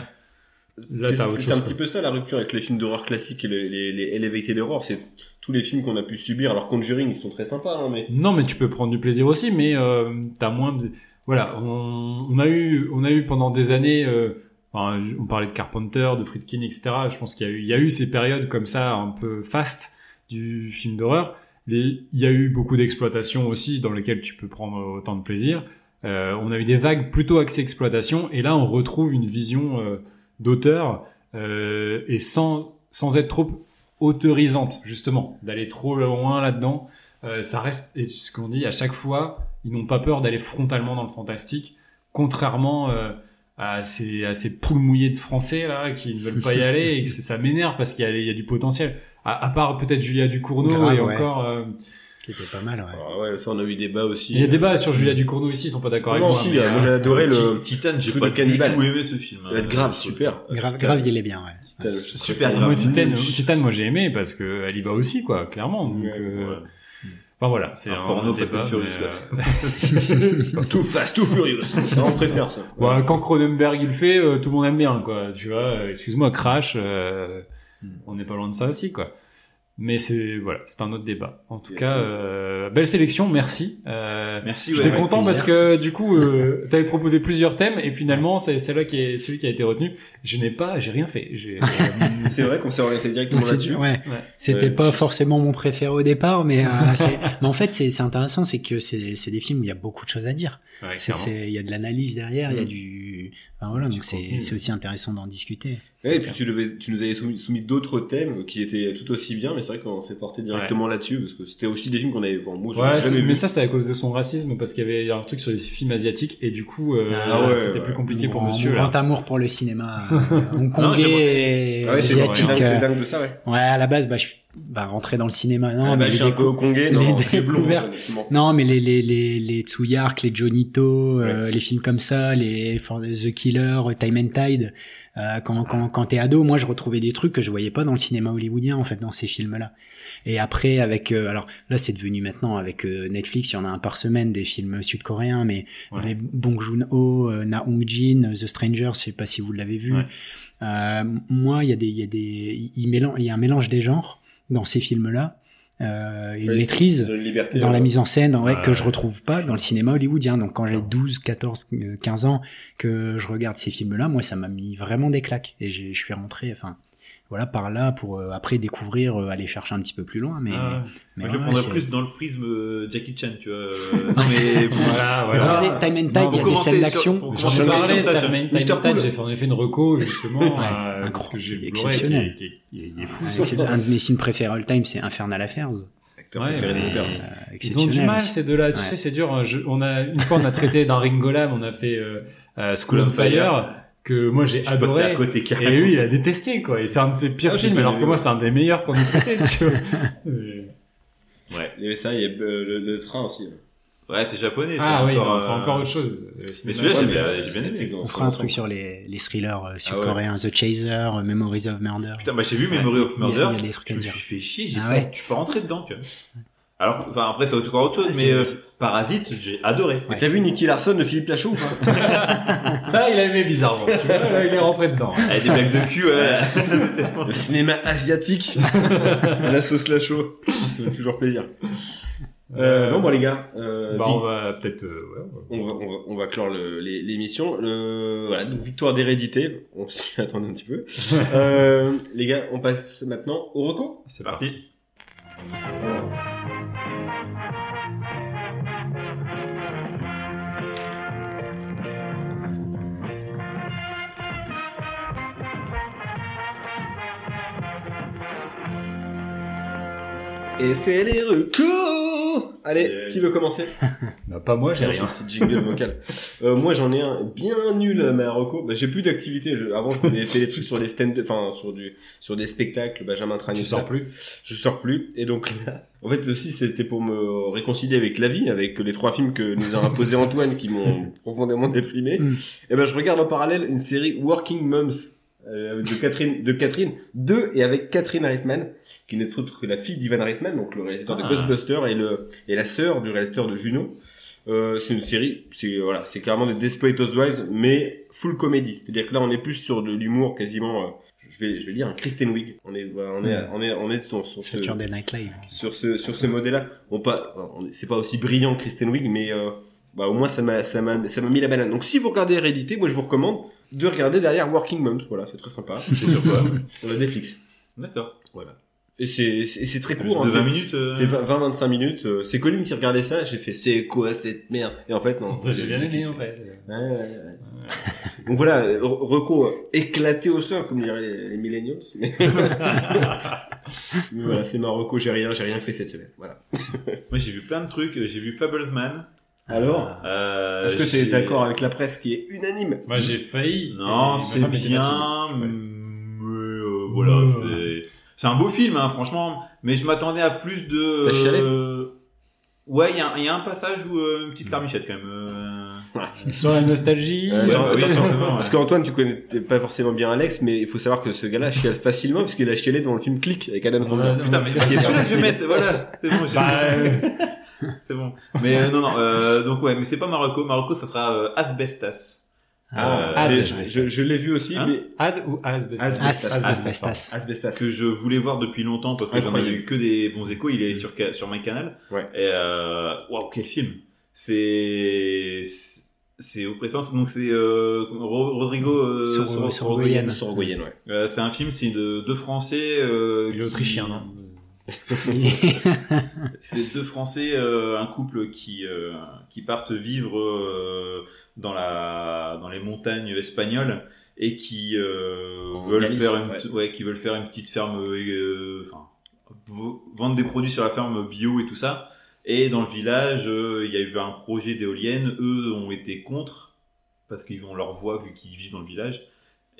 Là, c'est un petit peu ça la rupture avec les films d'horreur classiques et les Elevated Horror, c'est tous les films qu'on a pu subir. Alors Conjuring, ils sont très sympas, hein, mais... Non, mais tu peux prendre du plaisir aussi, mais t'as moins de... voilà, on a eu pendant des années, on parlait de Carpenter, de Friedkin, etc. Je pense qu'il y a eu, ces périodes comme ça un peu fast du film d'horreur. Il y a eu beaucoup d'exploitations aussi dans lesquelles tu peux prendre autant de plaisir. On a eu des vagues plutôt axées exploitation, et là on retrouve une vision d'auteur et sans être trop autorisante, justement, d'aller trop loin là-dedans. Ça reste, et ce qu'on dit à chaque fois, ils n'ont pas peur d'aller frontalement dans le fantastique, contrairement à ces poules mouillées de français là qui ne veulent pas y aller, et que ça m'énerve parce qu'il y a du potentiel. À part peut-être Julia Ducournau, grave, et encore... Ouais. Qui était pas mal, ouais. Ah ouais, ça, on a eu débat aussi. Il y a débat sur Julia Ducournau ici, ils sont pas d'accord avec moi. Non, si, moi j'ai adoré le Titan, j'ai pas du tout aimé ce film. Hein, grave, super. Grave, il est bien, ouais. Super grave. Titan, moi j'ai aimé parce que elle y va aussi, quoi, clairement. Donc, enfin voilà, c'est un porno Fast and Furious. Tout Fast, tout Furious. On préfère ça. Quand Cronenberg il le fait, tout le monde aime bien, quoi. Tu vois, excuse-moi, Crash, on n'est pas loin de ça aussi, quoi. Mais c'est un autre débat. En tout cas, belle sélection, merci. Merci. J'étais content parce que du coup, t'avais proposé plusieurs thèmes et finalement, c'est celui qui a été retenu. J'ai rien fait. C'est vrai qu'on s'est orienté directement là-dessus. Ouais. C'était pas forcément mon préféré au départ, mais mais en fait, c'est intéressant, c'est que c'est des films où il y a beaucoup de choses à dire. Ouais, il y a de l'analyse derrière, il y a du. Enfin, voilà, donc c'est aussi intéressant d'en discuter. Ouais, et puis tu nous avais soumis d'autres thèmes qui étaient tout aussi bien, mais c'est vrai qu'on s'est porté directement là-dessus parce que c'était aussi des films qu'on avait. Bon, moi, jamais vu. Mais ça c'est à cause de son racisme parce qu'il y avait un truc sur les films asiatiques et du coup c'était plus compliqué pour monsieur. Grand amour pour le cinéma hongkongais, asiatique. T'es dingue de ça, ouais. Ouais, à la base, je rentrer dans le cinéma, non, mais je suis un peu hongkongais, non, non, mais les Tsuyark, les Jonito, les films comme ça, les The Killer, Time and Tide, quand t'es ado, moi je retrouvais des trucs que je voyais pas dans le cinéma hollywoodien, en fait, dans ces films-là. Et après, avec alors là c'est devenu maintenant avec Netflix, il y en a un par semaine des films sud-coréens, mais les Bong Joon-ho, Na Hong-jin, The Stranger, je sais pas si vous l'avez vu. Ouais. Moi, il y a un mélange des genres dans ces films-là, une maîtrise liberté, dans la mise en scène que je retrouve pas dans le cinéma hollywoodien. Donc quand j'ai 12, 14, 15 ans que je regarde ces films-là, moi ça m'a mis vraiment des claques et je suis rentré par là pour après découvrir, aller chercher un petit peu plus loin, mais moi, je le prendrais plus dans le prisme Jackie Chan, tu vois. Non mais voilà. Time and Tide, il y a des scènes d'action. J'en parlais, Time and Tide, j'ai fait une reco justement parce que j'ai exceptionnel. Il est fou. Un de mes films préférés all time, c'est Infernal Affairs. Ils ont du mal ces deux-là, tu sais, c'est dur. Une fois on a traité d'un Ringolam, on a fait School of Fire, que moi j'ai adoré à côté, et lui il a détesté, quoi, et c'est un de ses pires films alors que moi c'est un des meilleurs qu'on ait traité. Et ça il y a le train aussi, c'est japonais, c'est encore autre chose, mais celui-là j'ai bien aimé. On fera un truc sur les thrillers sud-coréens, The Chaser, Memories of Murder. Putain, j'ai vu Memories of Murder, je me suis fait chier, tu peux rentrer dedans, tu vois. Alors, après, c'est encore autre chose, mais Parasite, j'ai adoré. Ouais. Mais t'as vu Nicky Larson de Philippe Lachaud, quoi. Ça, il a aimé bizarrement. Tu vois, là, il est rentré dedans. Des blagues de cul, le cinéma asiatique, la sauce Lachaud. Ça fait toujours plaisir. Les gars, on va peut-être, on va clore l'émission. Donc victoire d'Hérédité. On s'y attendait un petit peu. Les gars, on passe maintenant au reco. C'est parti. Et c'est les recos. Allez, yes. Qui veut commencer? Pas moi, j'ai rien. Un petit jingle vocal. Moi, j'en ai un bien nul, mais à reco. J'ai plus d'activité. Avant, je faisais des trucs sur les stand, sur des spectacles, Benjamin Tranier. Je sors plus. Et donc, là, en fait, aussi, c'était pour me réconcilier avec la vie, avec les trois films que nous a imposé Antoine, qui m'ont profondément déprimé. Et je regarde en parallèle une série Working Moms. De Catherine, avec Catherine Reitman, qui n'est autre que la fille d'Ivan Reitman, donc le réalisateur de Ghostbusters, et la sœur du réalisateur de Juno. C'est une série, c'est carrément des Desperate Housewives, mais full comédie. C'est-à-dire que là, on est plus sur de l'humour quasiment, je vais dire un Kristen Wiig. On est sur Saturday Night Live. Sur ce modèle-là. C'est pas aussi brillant que Kristen Wiig, mais bah, au moins ça m'a mis la banane. Donc si vous regardez Hérédité, moi je vous recommande de regarder derrière Working Moms, voilà, c'est très sympa. C'est sur quoi? Sur Netflix. D'accord. Voilà. Et c'est très court. C'est 20 minutes. C'est 20-25 minutes. C'est Colin qui regardait ça. J'ai fait, c'est quoi cette merde? Et en fait, non. J'ai bien aimé, en fait. Ouais. Donc voilà, recours éclaté au sol, comme diraient les millennials. Mais voilà, c'est ma reco. J'ai rien fait cette semaine. Voilà. Moi, j'ai vu plein de trucs. J'ai vu Fablesman. Alors, est-ce que t'es d'accord avec la presse qui est unanime? Moi, j'ai failli. Non, c'est bien. Voilà, c'est un beau film, hein, franchement, mais je m'attendais à plus de... T'as chialé ? Ouais, il y a un passage où une petite larmichette, quand même. Sur la nostalgie. Parce qu'Antoine, tu connais pas forcément bien Alex, mais il faut savoir que ce gars-là chiale facilement, parce qu'il a chialé dans le film Click avec Adam Sandler. Putain, mais c'est celui-là que je vais mettre, voilà. C'est bon, c'est bon. Mais donc ouais, mais c'est pas Marocco. Marocco, ça sera Asbestas. Je l'ai vu aussi, hein? Mais Ad ou Asbestas que je voulais voir depuis longtemps parce que j'en ai eu que des bons échos. Il est sur My Canal. Ouais. Et waouh, quel film! C'est oppressant. Donc c'est Rodrigo Sorogoyen. Ouais. C'est un film, c'est de deux Français, autrichien, non? C'est deux Français, un couple qui partent vivre dans les montagnes espagnoles et qui veulent faire une petite ferme, vendre des produits sur la ferme bio et tout ça. Et dans le village, il y a eu un projet d'éolienne. Eux ont été contre parce qu'ils ont leur voix vu qu'ils vivent dans le village.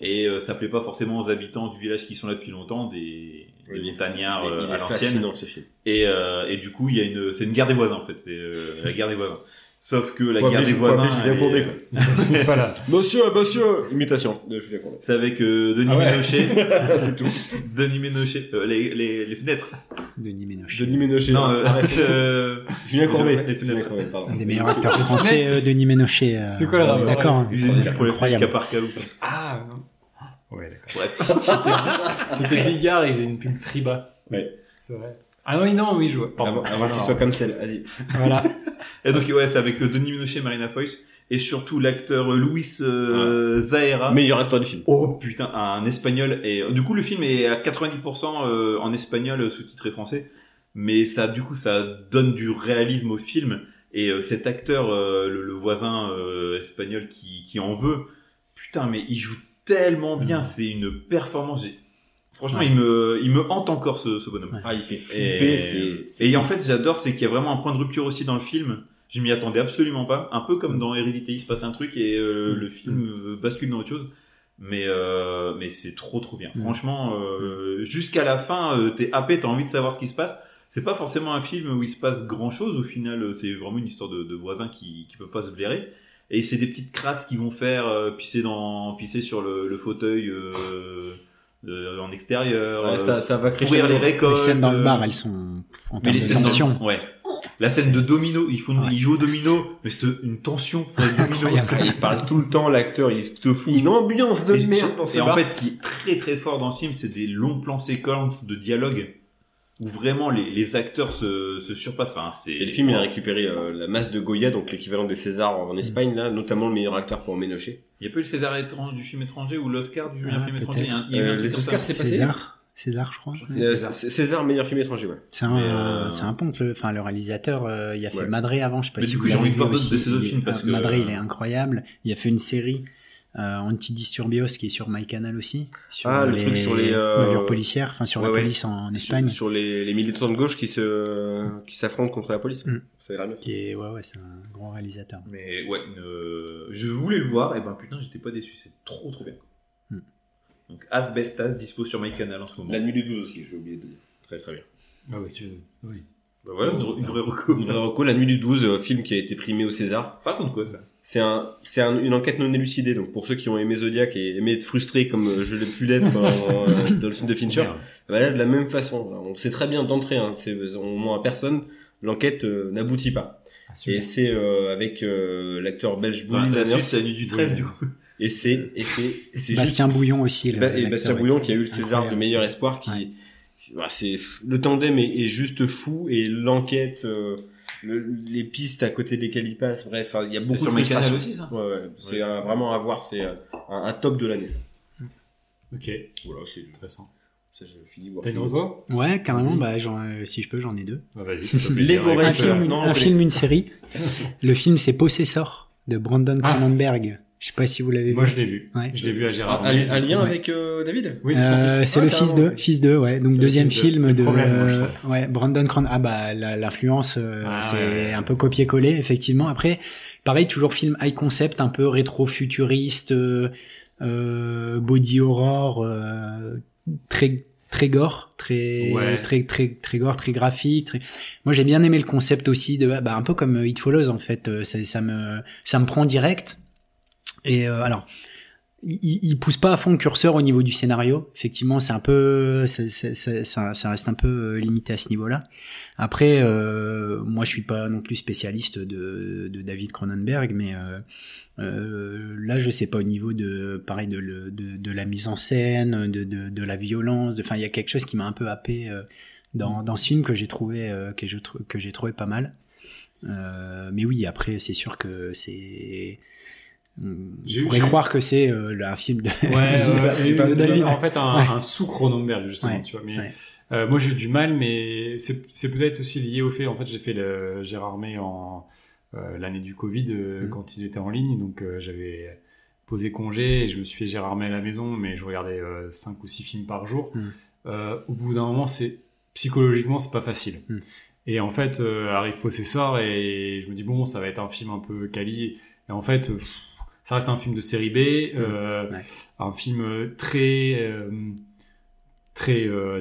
Et ça plaît pas forcément aux habitants du village qui sont là depuis longtemps, des montagnards à l'ancienne. Et du coup, c'est une guerre des voisins en fait, c'est la guerre des voisins. Sauf que la guerre des voisins. Julien Courbet. Voilà. Monsieur, imitation de Julien Courbet. C'est avec Denis Ménochet. C'est tout. Denis Ménochet. Les fenêtres. Denis Ménochet. Non, Julien Courbet. Les fenêtres. Un des meilleurs acteurs français, Denis Ménochet. C'est quoi là? D'accord. Pour les fenêtres, Caparcalou. Ah, non. Ouais, d'accord. Ouais. C'était Bigard, il faisait une pub Triba. Ouais. C'est vrai. Ah oui, non, oui, je vois. Pardon. Avant qu'il soit comme celle, allez. Voilà. Et donc, ouais, c'est avec Denis Ménochet et Marina Foïs. Et surtout, l'acteur Luis Zahera. Meilleur acteur du film. Oh, putain, un espagnol. Et du coup, le film est à 90% en espagnol, sous-titré français. Mais ça, du coup, ça donne du réalisme au film. Et cet acteur, le voisin espagnol qui en veut, putain, mais il joue tellement bien. C'est une performance. Franchement, il me hante encore ce bonhomme. Ah, il fait flipper. Et en fait, j'adore, c'est qu'il y a vraiment un point de rupture aussi dans le film. Je m'y attendais absolument pas. Un peu comme dans Hérédité, il se passe un truc et le film bascule dans autre chose. Mais c'est trop bien. Franchement, jusqu'à la fin, t'es happé, t'as envie de savoir ce qui se passe. C'est pas forcément un film où il se passe grand chose. Au final, c'est vraiment une histoire de voisins qui peuvent pas se blairer. Et c'est des petites crasses qu'ils vont faire, pisser sur le fauteuil, en extérieur, ouais, ça va courir les récoltes. Les scènes dans le bar, elles sont en termes de tension. Ouais. La scène de domino, ils jouent au domino, mais c'est une tension. Il parle tout le temps, l'acteur, il te fout une ambiance de merde dans ce bar. Et en fait, ce qui est très très fort dans ce film, c'est des longs plans séquences de dialogue où vraiment les acteurs se surpassent. Enfin, et le film, il a récupéré la masse de Goya, donc l'équivalent des Césars en Espagne, là, notamment le meilleur acteur pour Ménochet. Il n'y a pas eu le César du film étranger ou l'Oscar du meilleur film étranger. Les Oscars, c'est passé César, je crois. César, meilleur film étranger, ouais. C'est un pont. Enfin, le réalisateur, il a fait Madré avant, je sais pas. Mais si du coup, j'ai envie de voir aussi, de ces autres films parce que Madré, il est incroyable. Il a fait une série Anti-Disturbios qui est sur My Canal aussi, sur le truc sur les mesures policières, enfin sur la police en Espagne, sur les militants de gauche qui s'affrontent contre la police. Ça a l'air bien. C'est un grand réalisateur. Mais ouais, je voulais le voir et ben putain, j'étais pas déçu, c'est trop bien. Donc Asbestas dispo sur My Canal en ce moment. La nuit du 12 aussi, j'ai oublié de dire. Très bien. Ah oui, oui. Bah voilà, une vraie reco. Une vraie reco, La Nuit du 12, film qui a été primé au César. Ça raconte quoi, ça? C'est une enquête non élucidée, donc pour ceux qui ont aimé Zodiac et aimé être frustrés comme je l'ai pu l'être dans le film de Fincher, bah là, de la même façon, on sait très bien d'entrée, on ment à personne, l'enquête n'aboutit pas. Et c'est avec l'acteur belge Bouli Daniels. C'est La Nuit du 13, du coup. Et c'est Bastien Bouillon aussi. Et Bastien Bouillon qui a eu le César de meilleur espoir, qui... Le tandem est juste fou et l'enquête les pistes à côté desquelles il passe, bref, il y a beaucoup de frustrations. Aussi, ça. Ouais. C'est vraiment à voir, c'est un top de l'année. Ça. Ok. Voilà, c'est intéressant. Ça, je finis. T'as une reco ? Ouais, carrément. Bah, si je peux, j'en ai deux. Ah, vas-y. Un film, une série. Le film, c'est Possessor de Brandon Cronenberg. Je sais pas si vous l'avez vu. Moi, je l'ai vu. Ouais. Je l'ai vu à Gérard. Un lien avec David ? Oui, c'est le fils de, ouais. Donc, deuxième film de Brandon Cronenberg. Ah, bah, l'influence, c'est un peu copier-coller, effectivement. Après, pareil, toujours film high concept, un peu rétro-futuriste, body horror, très gore, très gore, très graphique. Moi, j'ai bien aimé le concept aussi de, bah, un peu comme It Follows, en fait. Ça me prend direct. Et alors, il pousse pas à fond le curseur au niveau du scénario. Effectivement, c'est un peu, ça reste un peu limité à ce niveau-là. Après, moi, je suis pas non plus spécialiste de David Cronenberg, mais là, je sais pas au niveau de la mise en scène, de la violence. Enfin, il y a quelque chose qui m'a un peu happé dans ce film que j'ai trouvé pas mal. Mais oui, après, c'est sûr que c'est je pourrais croire que c'est un film de, de David. En fait, un sous-Cronenberg, justement, tu vois. Mais moi, j'ai eu du mal, mais c'est peut-être aussi lié au fait. En fait, j'ai fait le Gérard May en l'année du Covid quand il était en ligne, donc j'avais posé congé et je me suis fait Gérard May à la maison, mais je regardais 5 ou 6 films par jour. Au bout d'un moment, psychologiquement, c'est pas facile. Et en fait, arrive Possessor et je me dis bon, ça va être un film un peu quali. Et en fait, ça reste un film de série B, un film très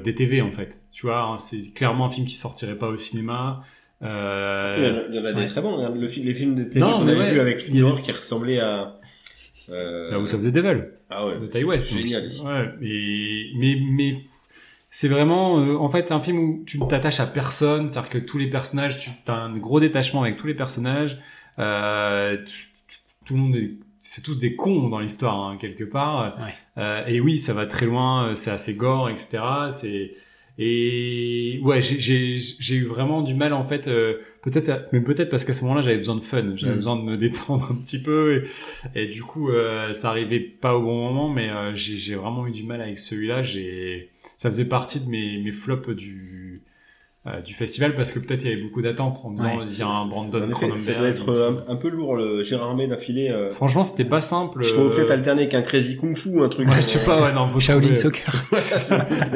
DTV en fait. Tu vois, hein, c'est clairement un film qui sortirait pas au cinéma. Il y en a des très bons. Hein. Les films de DTV qu'on avait vu avec une noire qui ressemblait à House of the Devil de Ty West. Génial. Mais c'est vraiment en fait un film où tu ne t'attaches à personne, c'est-à-dire que tous les personnages, tu as un gros détachement avec tous les personnages. Tout le monde c'est tous des cons dans l'histoire quelque part. Et oui, ça va très loin, c'est assez gore, etc. J'ai eu vraiment du mal en fait. Peut-être parce qu'à ce moment-là, j'avais besoin de fun, j'avais besoin de me détendre un petit peu. Et du coup, ça arrivait pas au bon moment. Mais j'ai vraiment eu du mal avec celui-là. Ça faisait partie de mes flops du festival, parce que peut-être il y avait beaucoup d'attentes en disant il y a un Brandon Cronenberg. Ça doit être un peu lourd, le Gérard May d'affilée. Franchement, c'était pas simple. Je trouve peut-être alterner avec un Crazy Kung Fu, un truc. Ouais, je sais pas, Shaolin Soccer.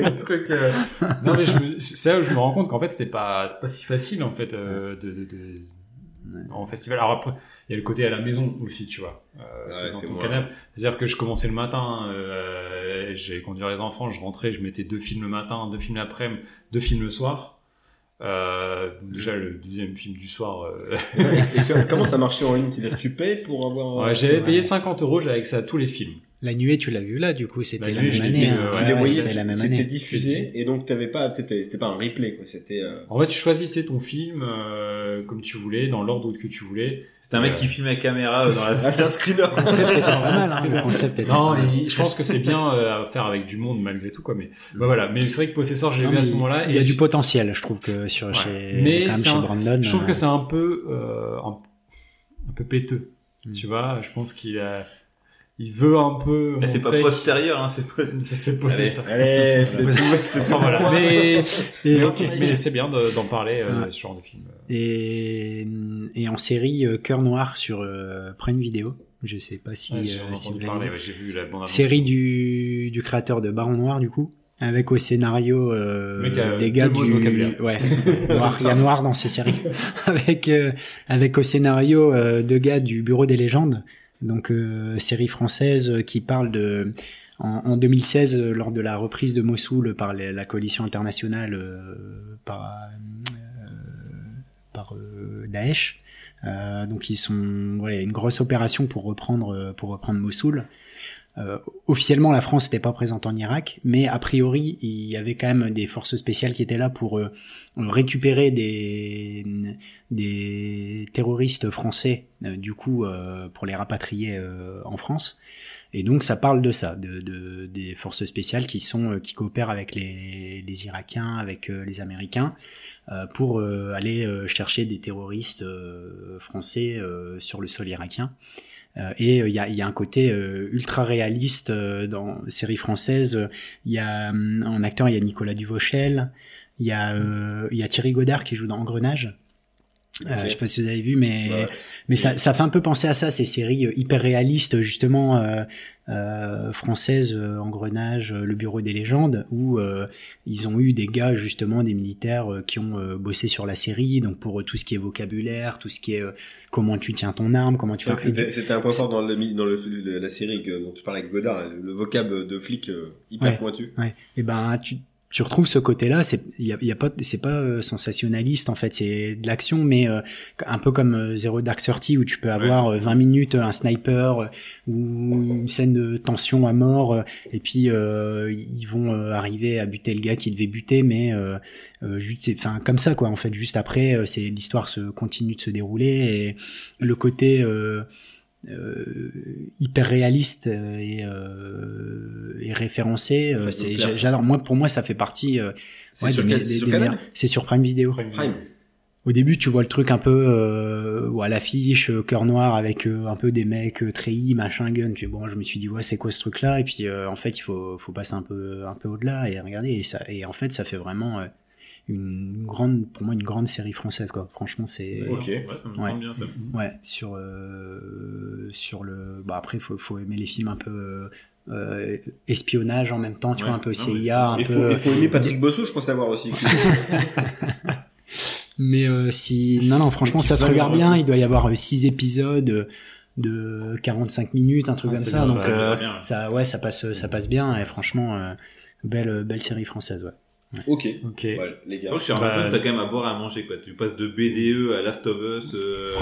Un truc. Non, mais c'est là où je me rends compte qu'en fait, c'est pas si facile, en fait, en festival. Alors après, il y a le côté à la maison aussi, tu vois. Dans ton canapé. C'est-à-dire que je commençais le matin, j'ai conduit les enfants, je rentrais, je mettais 2 films le matin, 2 films l'après-midi, 2 films le soir. Déjà le deuxième film du soir Et comment ça marchait en ligne, c'est-à-dire tu payes pour avoir j'avais payé 50 € j'avais accès à tous les films. La nuée, tu l'as vu là, du coup c'était la même année, c'était diffusé et donc t'avais pas, c'était pas un replay quoi, c'était en fait tu choisissais ton film comme tu voulais, dans l'ordre que tu voulais. C'était un mec qui filme à caméra c'est un thriller. C'était pas mal, le concept était pas mal. Je pense que c'est bien à faire avec du monde malgré tout quoi, mais bah voilà, mais c'est vrai que Possessor j'ai vu à ce moment-là, il y a du potentiel, je trouve que sur chez Brandon. Je trouve que c'est un peu péteux. Tu vois, je pense qu'il a il veut un peu. Mais c'est pas postérieur, c'est Possessor. Allez, c'est pas voilà. Mais c'est bien d'en parler ce genre de film. Et en série Cœur Noir sur Prime Video. Je sais pas si si vous l'avez parlé, j'ai vu la bande annonce. Série du créateur de Baron Noir du coup, avec au scénario des gars du noir, il y a noir dans ces séries. Avec au scénario deux gars du Bureau des légendes. Donc série française qui parle de en 2016 lors de la reprise de Mossoul par la coalition internationale par Daesh. Donc ils sont une grosse opération pour reprendre Mossoul. Officiellement la France n'était pas présente en Irak, mais a priori il y avait quand même des forces spéciales qui étaient là pour récupérer des terroristes français, du coup pour les rapatrier en France. Et donc ça parle de ça, des forces spéciales qui coopèrent avec les Irakiens, avec les Américains, pour aller chercher des terroristes français sur le sol irakien. Et il y a un côté ultra réaliste dans série française. En acteur, il y a Nicolas Duvauchel, il y a Thierry Godard qui joue dans Engrenage. Okay. Je sais pas si vous avez vu, mais ça fait un peu penser à ça, ces séries hyper réalistes, justement françaises, Engrenage, Le Bureau des légendes, où ils ont eu des gars, justement des militaires qui ont bossé sur la série, donc pour tout ce qui est vocabulaire, tout ce qui est comment tu tiens ton arme, comment tu fais. C'était un point fort dans la série dont tu parlais avec Godard, le vocab de flic hyper pointu. Ouais. Et ben tu retrouves ce côté-là, c'est pas sensationnaliste en fait, c'est de l'action, mais un peu comme Zero Dark Thirty, où tu peux avoir 20 minutes un sniper ou une scène de tension à mort, et puis ils vont arriver à buter le gars qui devait buter, mais juste, enfin comme ça quoi. En fait, juste après, c'est l'histoire se continue de se dérouler, et le côté hyper réaliste et référencé, c'est j'adore. Pour moi ça fait partie c'est sur Prime Video. Prime. Au début tu vois le truc un peu à l'affiche, cœur noir avec un peu des mecs treillis, machin, gun, je me suis dit c'est quoi ce truc là, et puis en fait il faut passer un peu au-delà et regarder, et en fait ça fait vraiment une grande série française quoi, franchement c'est ça me prend bien ça. Sur le après faut aimer les films un peu espionnage en même temps, tu vois un peu CIA faut aimer Patrick Bosso, je pense savoir aussi. Mais franchement ça se regarde bien, il doit y avoir 6 épisodes de 45 minutes, un truc comme ça, donc ça passe bien, et franchement belle série française. Ok. Voilà, les gars. Sur Amazon, t'as quand même à boire et à manger, quoi. Tu passes de BDE à Last of Us.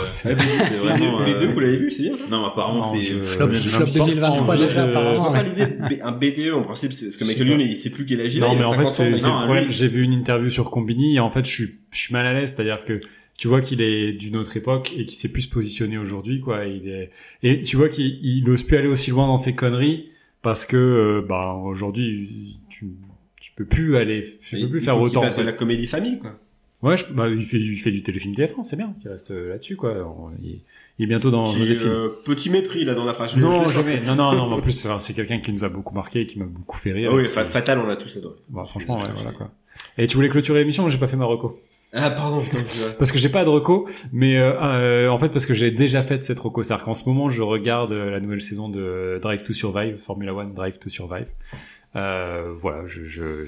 C'est vraiment. BDE, vous l'avez vu, c'est bien. Non, apparemment, c'est flop 2023. Un BDE, en principe, c'est ce que Michael Youn, il sait plus quel âge il a. Non, mais en fait, c'est le problème. J'ai vu une interview sur Combini, et en fait, je suis mal à l'aise. C'est-à-dire que tu vois qu'il est d'une autre époque et qu'il sait plus se positionner aujourd'hui, quoi. Et tu vois qu'il n'ose plus aller aussi loin dans ses conneries, parce que, aujourd'hui, tu peux plus faire autant. Il passe de la comédie famille, quoi. Ouais, il fait du téléfilm TF1, c'est bien. Il reste là-dessus, quoi. Il est bientôt dans Joséphine. Petit mépris, là, dans la phrase. Non, jamais. Non. En plus, c'est quelqu'un qui nous a beaucoup marqué et qui m'a beaucoup fait rire. Oui, Fatal, on l'a tous adoré. Bah, franchement, voilà, quoi. Et tu voulais clôturer l'émission, mais j'ai pas fait ma reco. Ah, pardon. Parce que j'ai pas de reco, mais en fait, parce que j'ai déjà fait cette reco. C'est-à-dire qu'en ce moment, je regarde la nouvelle saison de Drive to Survive, Formula One Drive to Survive.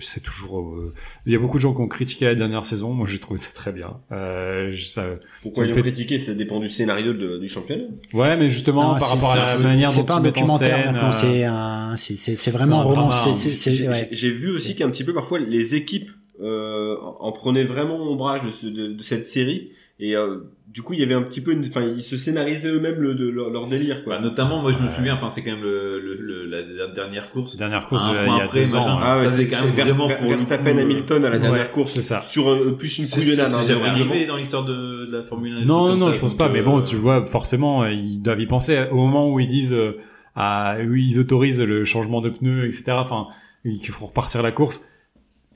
C'est toujours. Il y a beaucoup de gens qui ont critiqué la dernière saison. Moi, j'ai trouvé ça très bien. Pourquoi ils ont critiqué? Ça dépend du scénario du championnat. Ouais, mais justement par rapport à la manière dont ils mettent en scène. C'est vraiment romancé. J'ai vu aussi qu'un petit peu parfois les équipes en prenaient vraiment ombrage de cette série. Et du coup, il y avait un petit peu ils se scénarisaient eux-mêmes leur délire, quoi. Notamment, moi, je me souviens, c'est quand même la dernière course de il y a 2 ans. C'est quand même vraiment pour Verstappen, Hamilton à la dernière course. C'est ça. Sur plus une couillonnade. C'est jamais arrivé dans l'histoire de la Formule 1. Non, je pense pas. Mais bon, tu vois, forcément, ils doivent y penser au moment où ils disent, où ils autorisent le changement de pneus, etc. Enfin, qu'il faut repartir la course.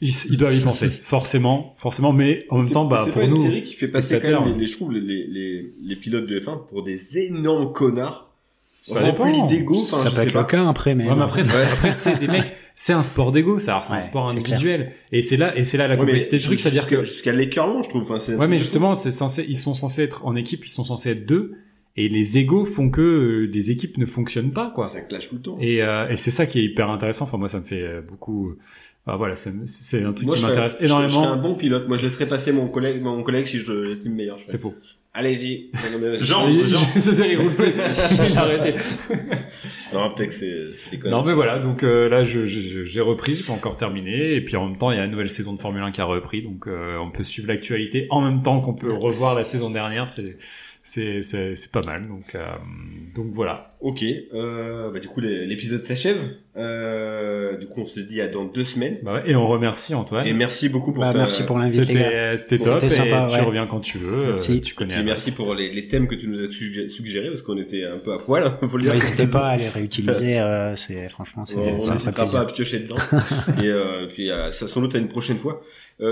Ils doivent y penser, forcément, mais en même temps, pour nous. C'est une série qui fait passer quand même, je trouve, les pilotes de F1 pour des énormes connards. Ça remplit d'ego. Ça peut être le cas après, mais. Ouais, mais après, c'est des mecs, c'est un sport d'ego, ça. Alors, c'est un sport individuel. Clair. Et c'est là la complexité du truc, c'est-à-dire que. Jusqu'à l'écœurement, je trouve. Ouais, mais justement, ils sont censés être en équipe, ils sont censés être 2. Et les égos font que les équipes ne fonctionnent pas, quoi. Ça clash tout le temps. Et c'est ça qui est hyper intéressant. Enfin, moi, ça me fait beaucoup. C'est un truc qui m'intéresse énormément. Je suis un bon pilote. Moi, je laisserais passer mon collègue si je l'estime meilleur. C'est faux. Allez-y. Jean. Il a arrêté. Non, peut-être que c'est con. Non, mais voilà. Donc, là, j'ai repris. J'ai pas encore terminé. Et puis, en même temps, il y a la nouvelle saison de Formule 1 qui a repris. Donc, on peut suivre l'actualité en même temps qu'on peut revoir la saison dernière. C'est pas mal, donc voilà. Ok, du coup l'épisode s'achève. Du coup, on se dit à dans 2 semaines. Bah ouais, et on remercie Antoine. Et merci beaucoup pour merci pour l'invite. C'était top. C'était sympa, et tu reviens quand tu veux. Merci. Tu connais. Et merci pour les thèmes que tu nous as suggérés, parce qu'on était un peu à poil. Hein, faut le dire. N'hésitez pas à les réutiliser. C'est franchement, c'est. On n'hésitera pas à piocher dedans. Et puis, sans doute à une prochaine fois.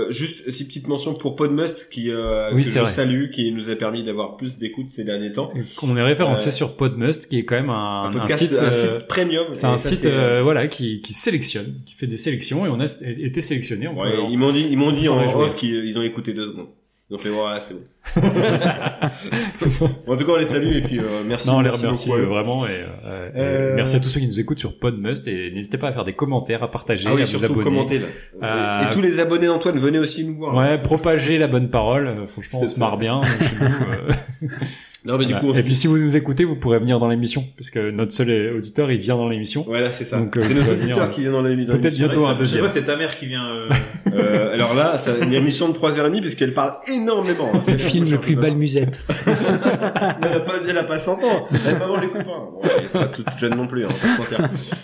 Juste 6 petites mentions pour Podmust que je salue, qui nous a permis d'avoir plus d'écoute ces derniers temps. On est référencé sur Podmust, qui est quand même un site premium. C'est un site qui sélectionne, qui fait des sélections, et on a été sélectionné. Ils m'ont dit en off qu'ils ont écouté 2 secondes. Ils ont fait voilà, c'est bon. En tout cas, on les salue et puis merci. Non, on les remercie vraiment et merci à tous ceux qui nous écoutent sur Podmust, et n'hésitez pas à faire des commentaires, à partager, à vous abonner. Commenter, là. Et tous les abonnés d'Antoine, venez aussi nous voir. Ouais, propager la bonne parole. Franchement, on se marre bien chez nous. Non, mais du coup, puis si vous nous écoutez, vous pourrez venir dans l'émission, parce que notre seul auditeur, il vient dans l'émission. Voilà, c'est ça. Donc, c'est notre auditeur qui vient dans l'émission. Peut-être bientôt un deuxième. Je sais pas, c'est ta mère qui vient. Alors là, c'est une émission de 3h30, puisqu'elle parle énormément. Hein. Le film le plus balmusette. Elle a pas 100 ans. Elle est pas dans les copains. Bon, elle est pas toute jeune non plus, hein, on peut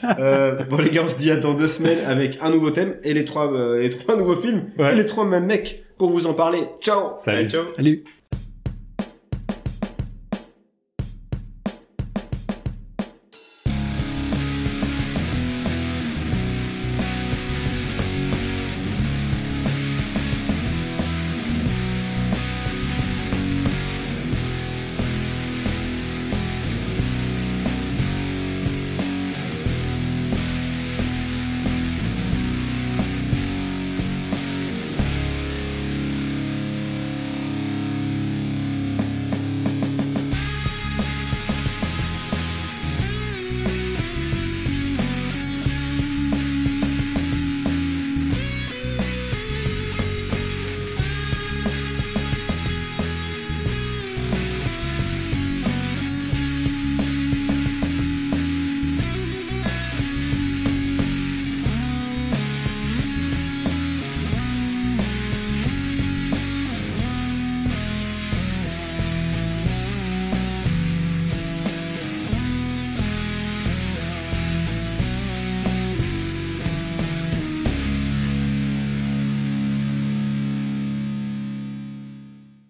pas bon, les gars, on se dit à dans 2 semaines avec un nouveau thème et les 3 nouveaux films et les 3 mêmes mecs pour vous en parler. Ciao. Salut. Allez, ciao. Salut.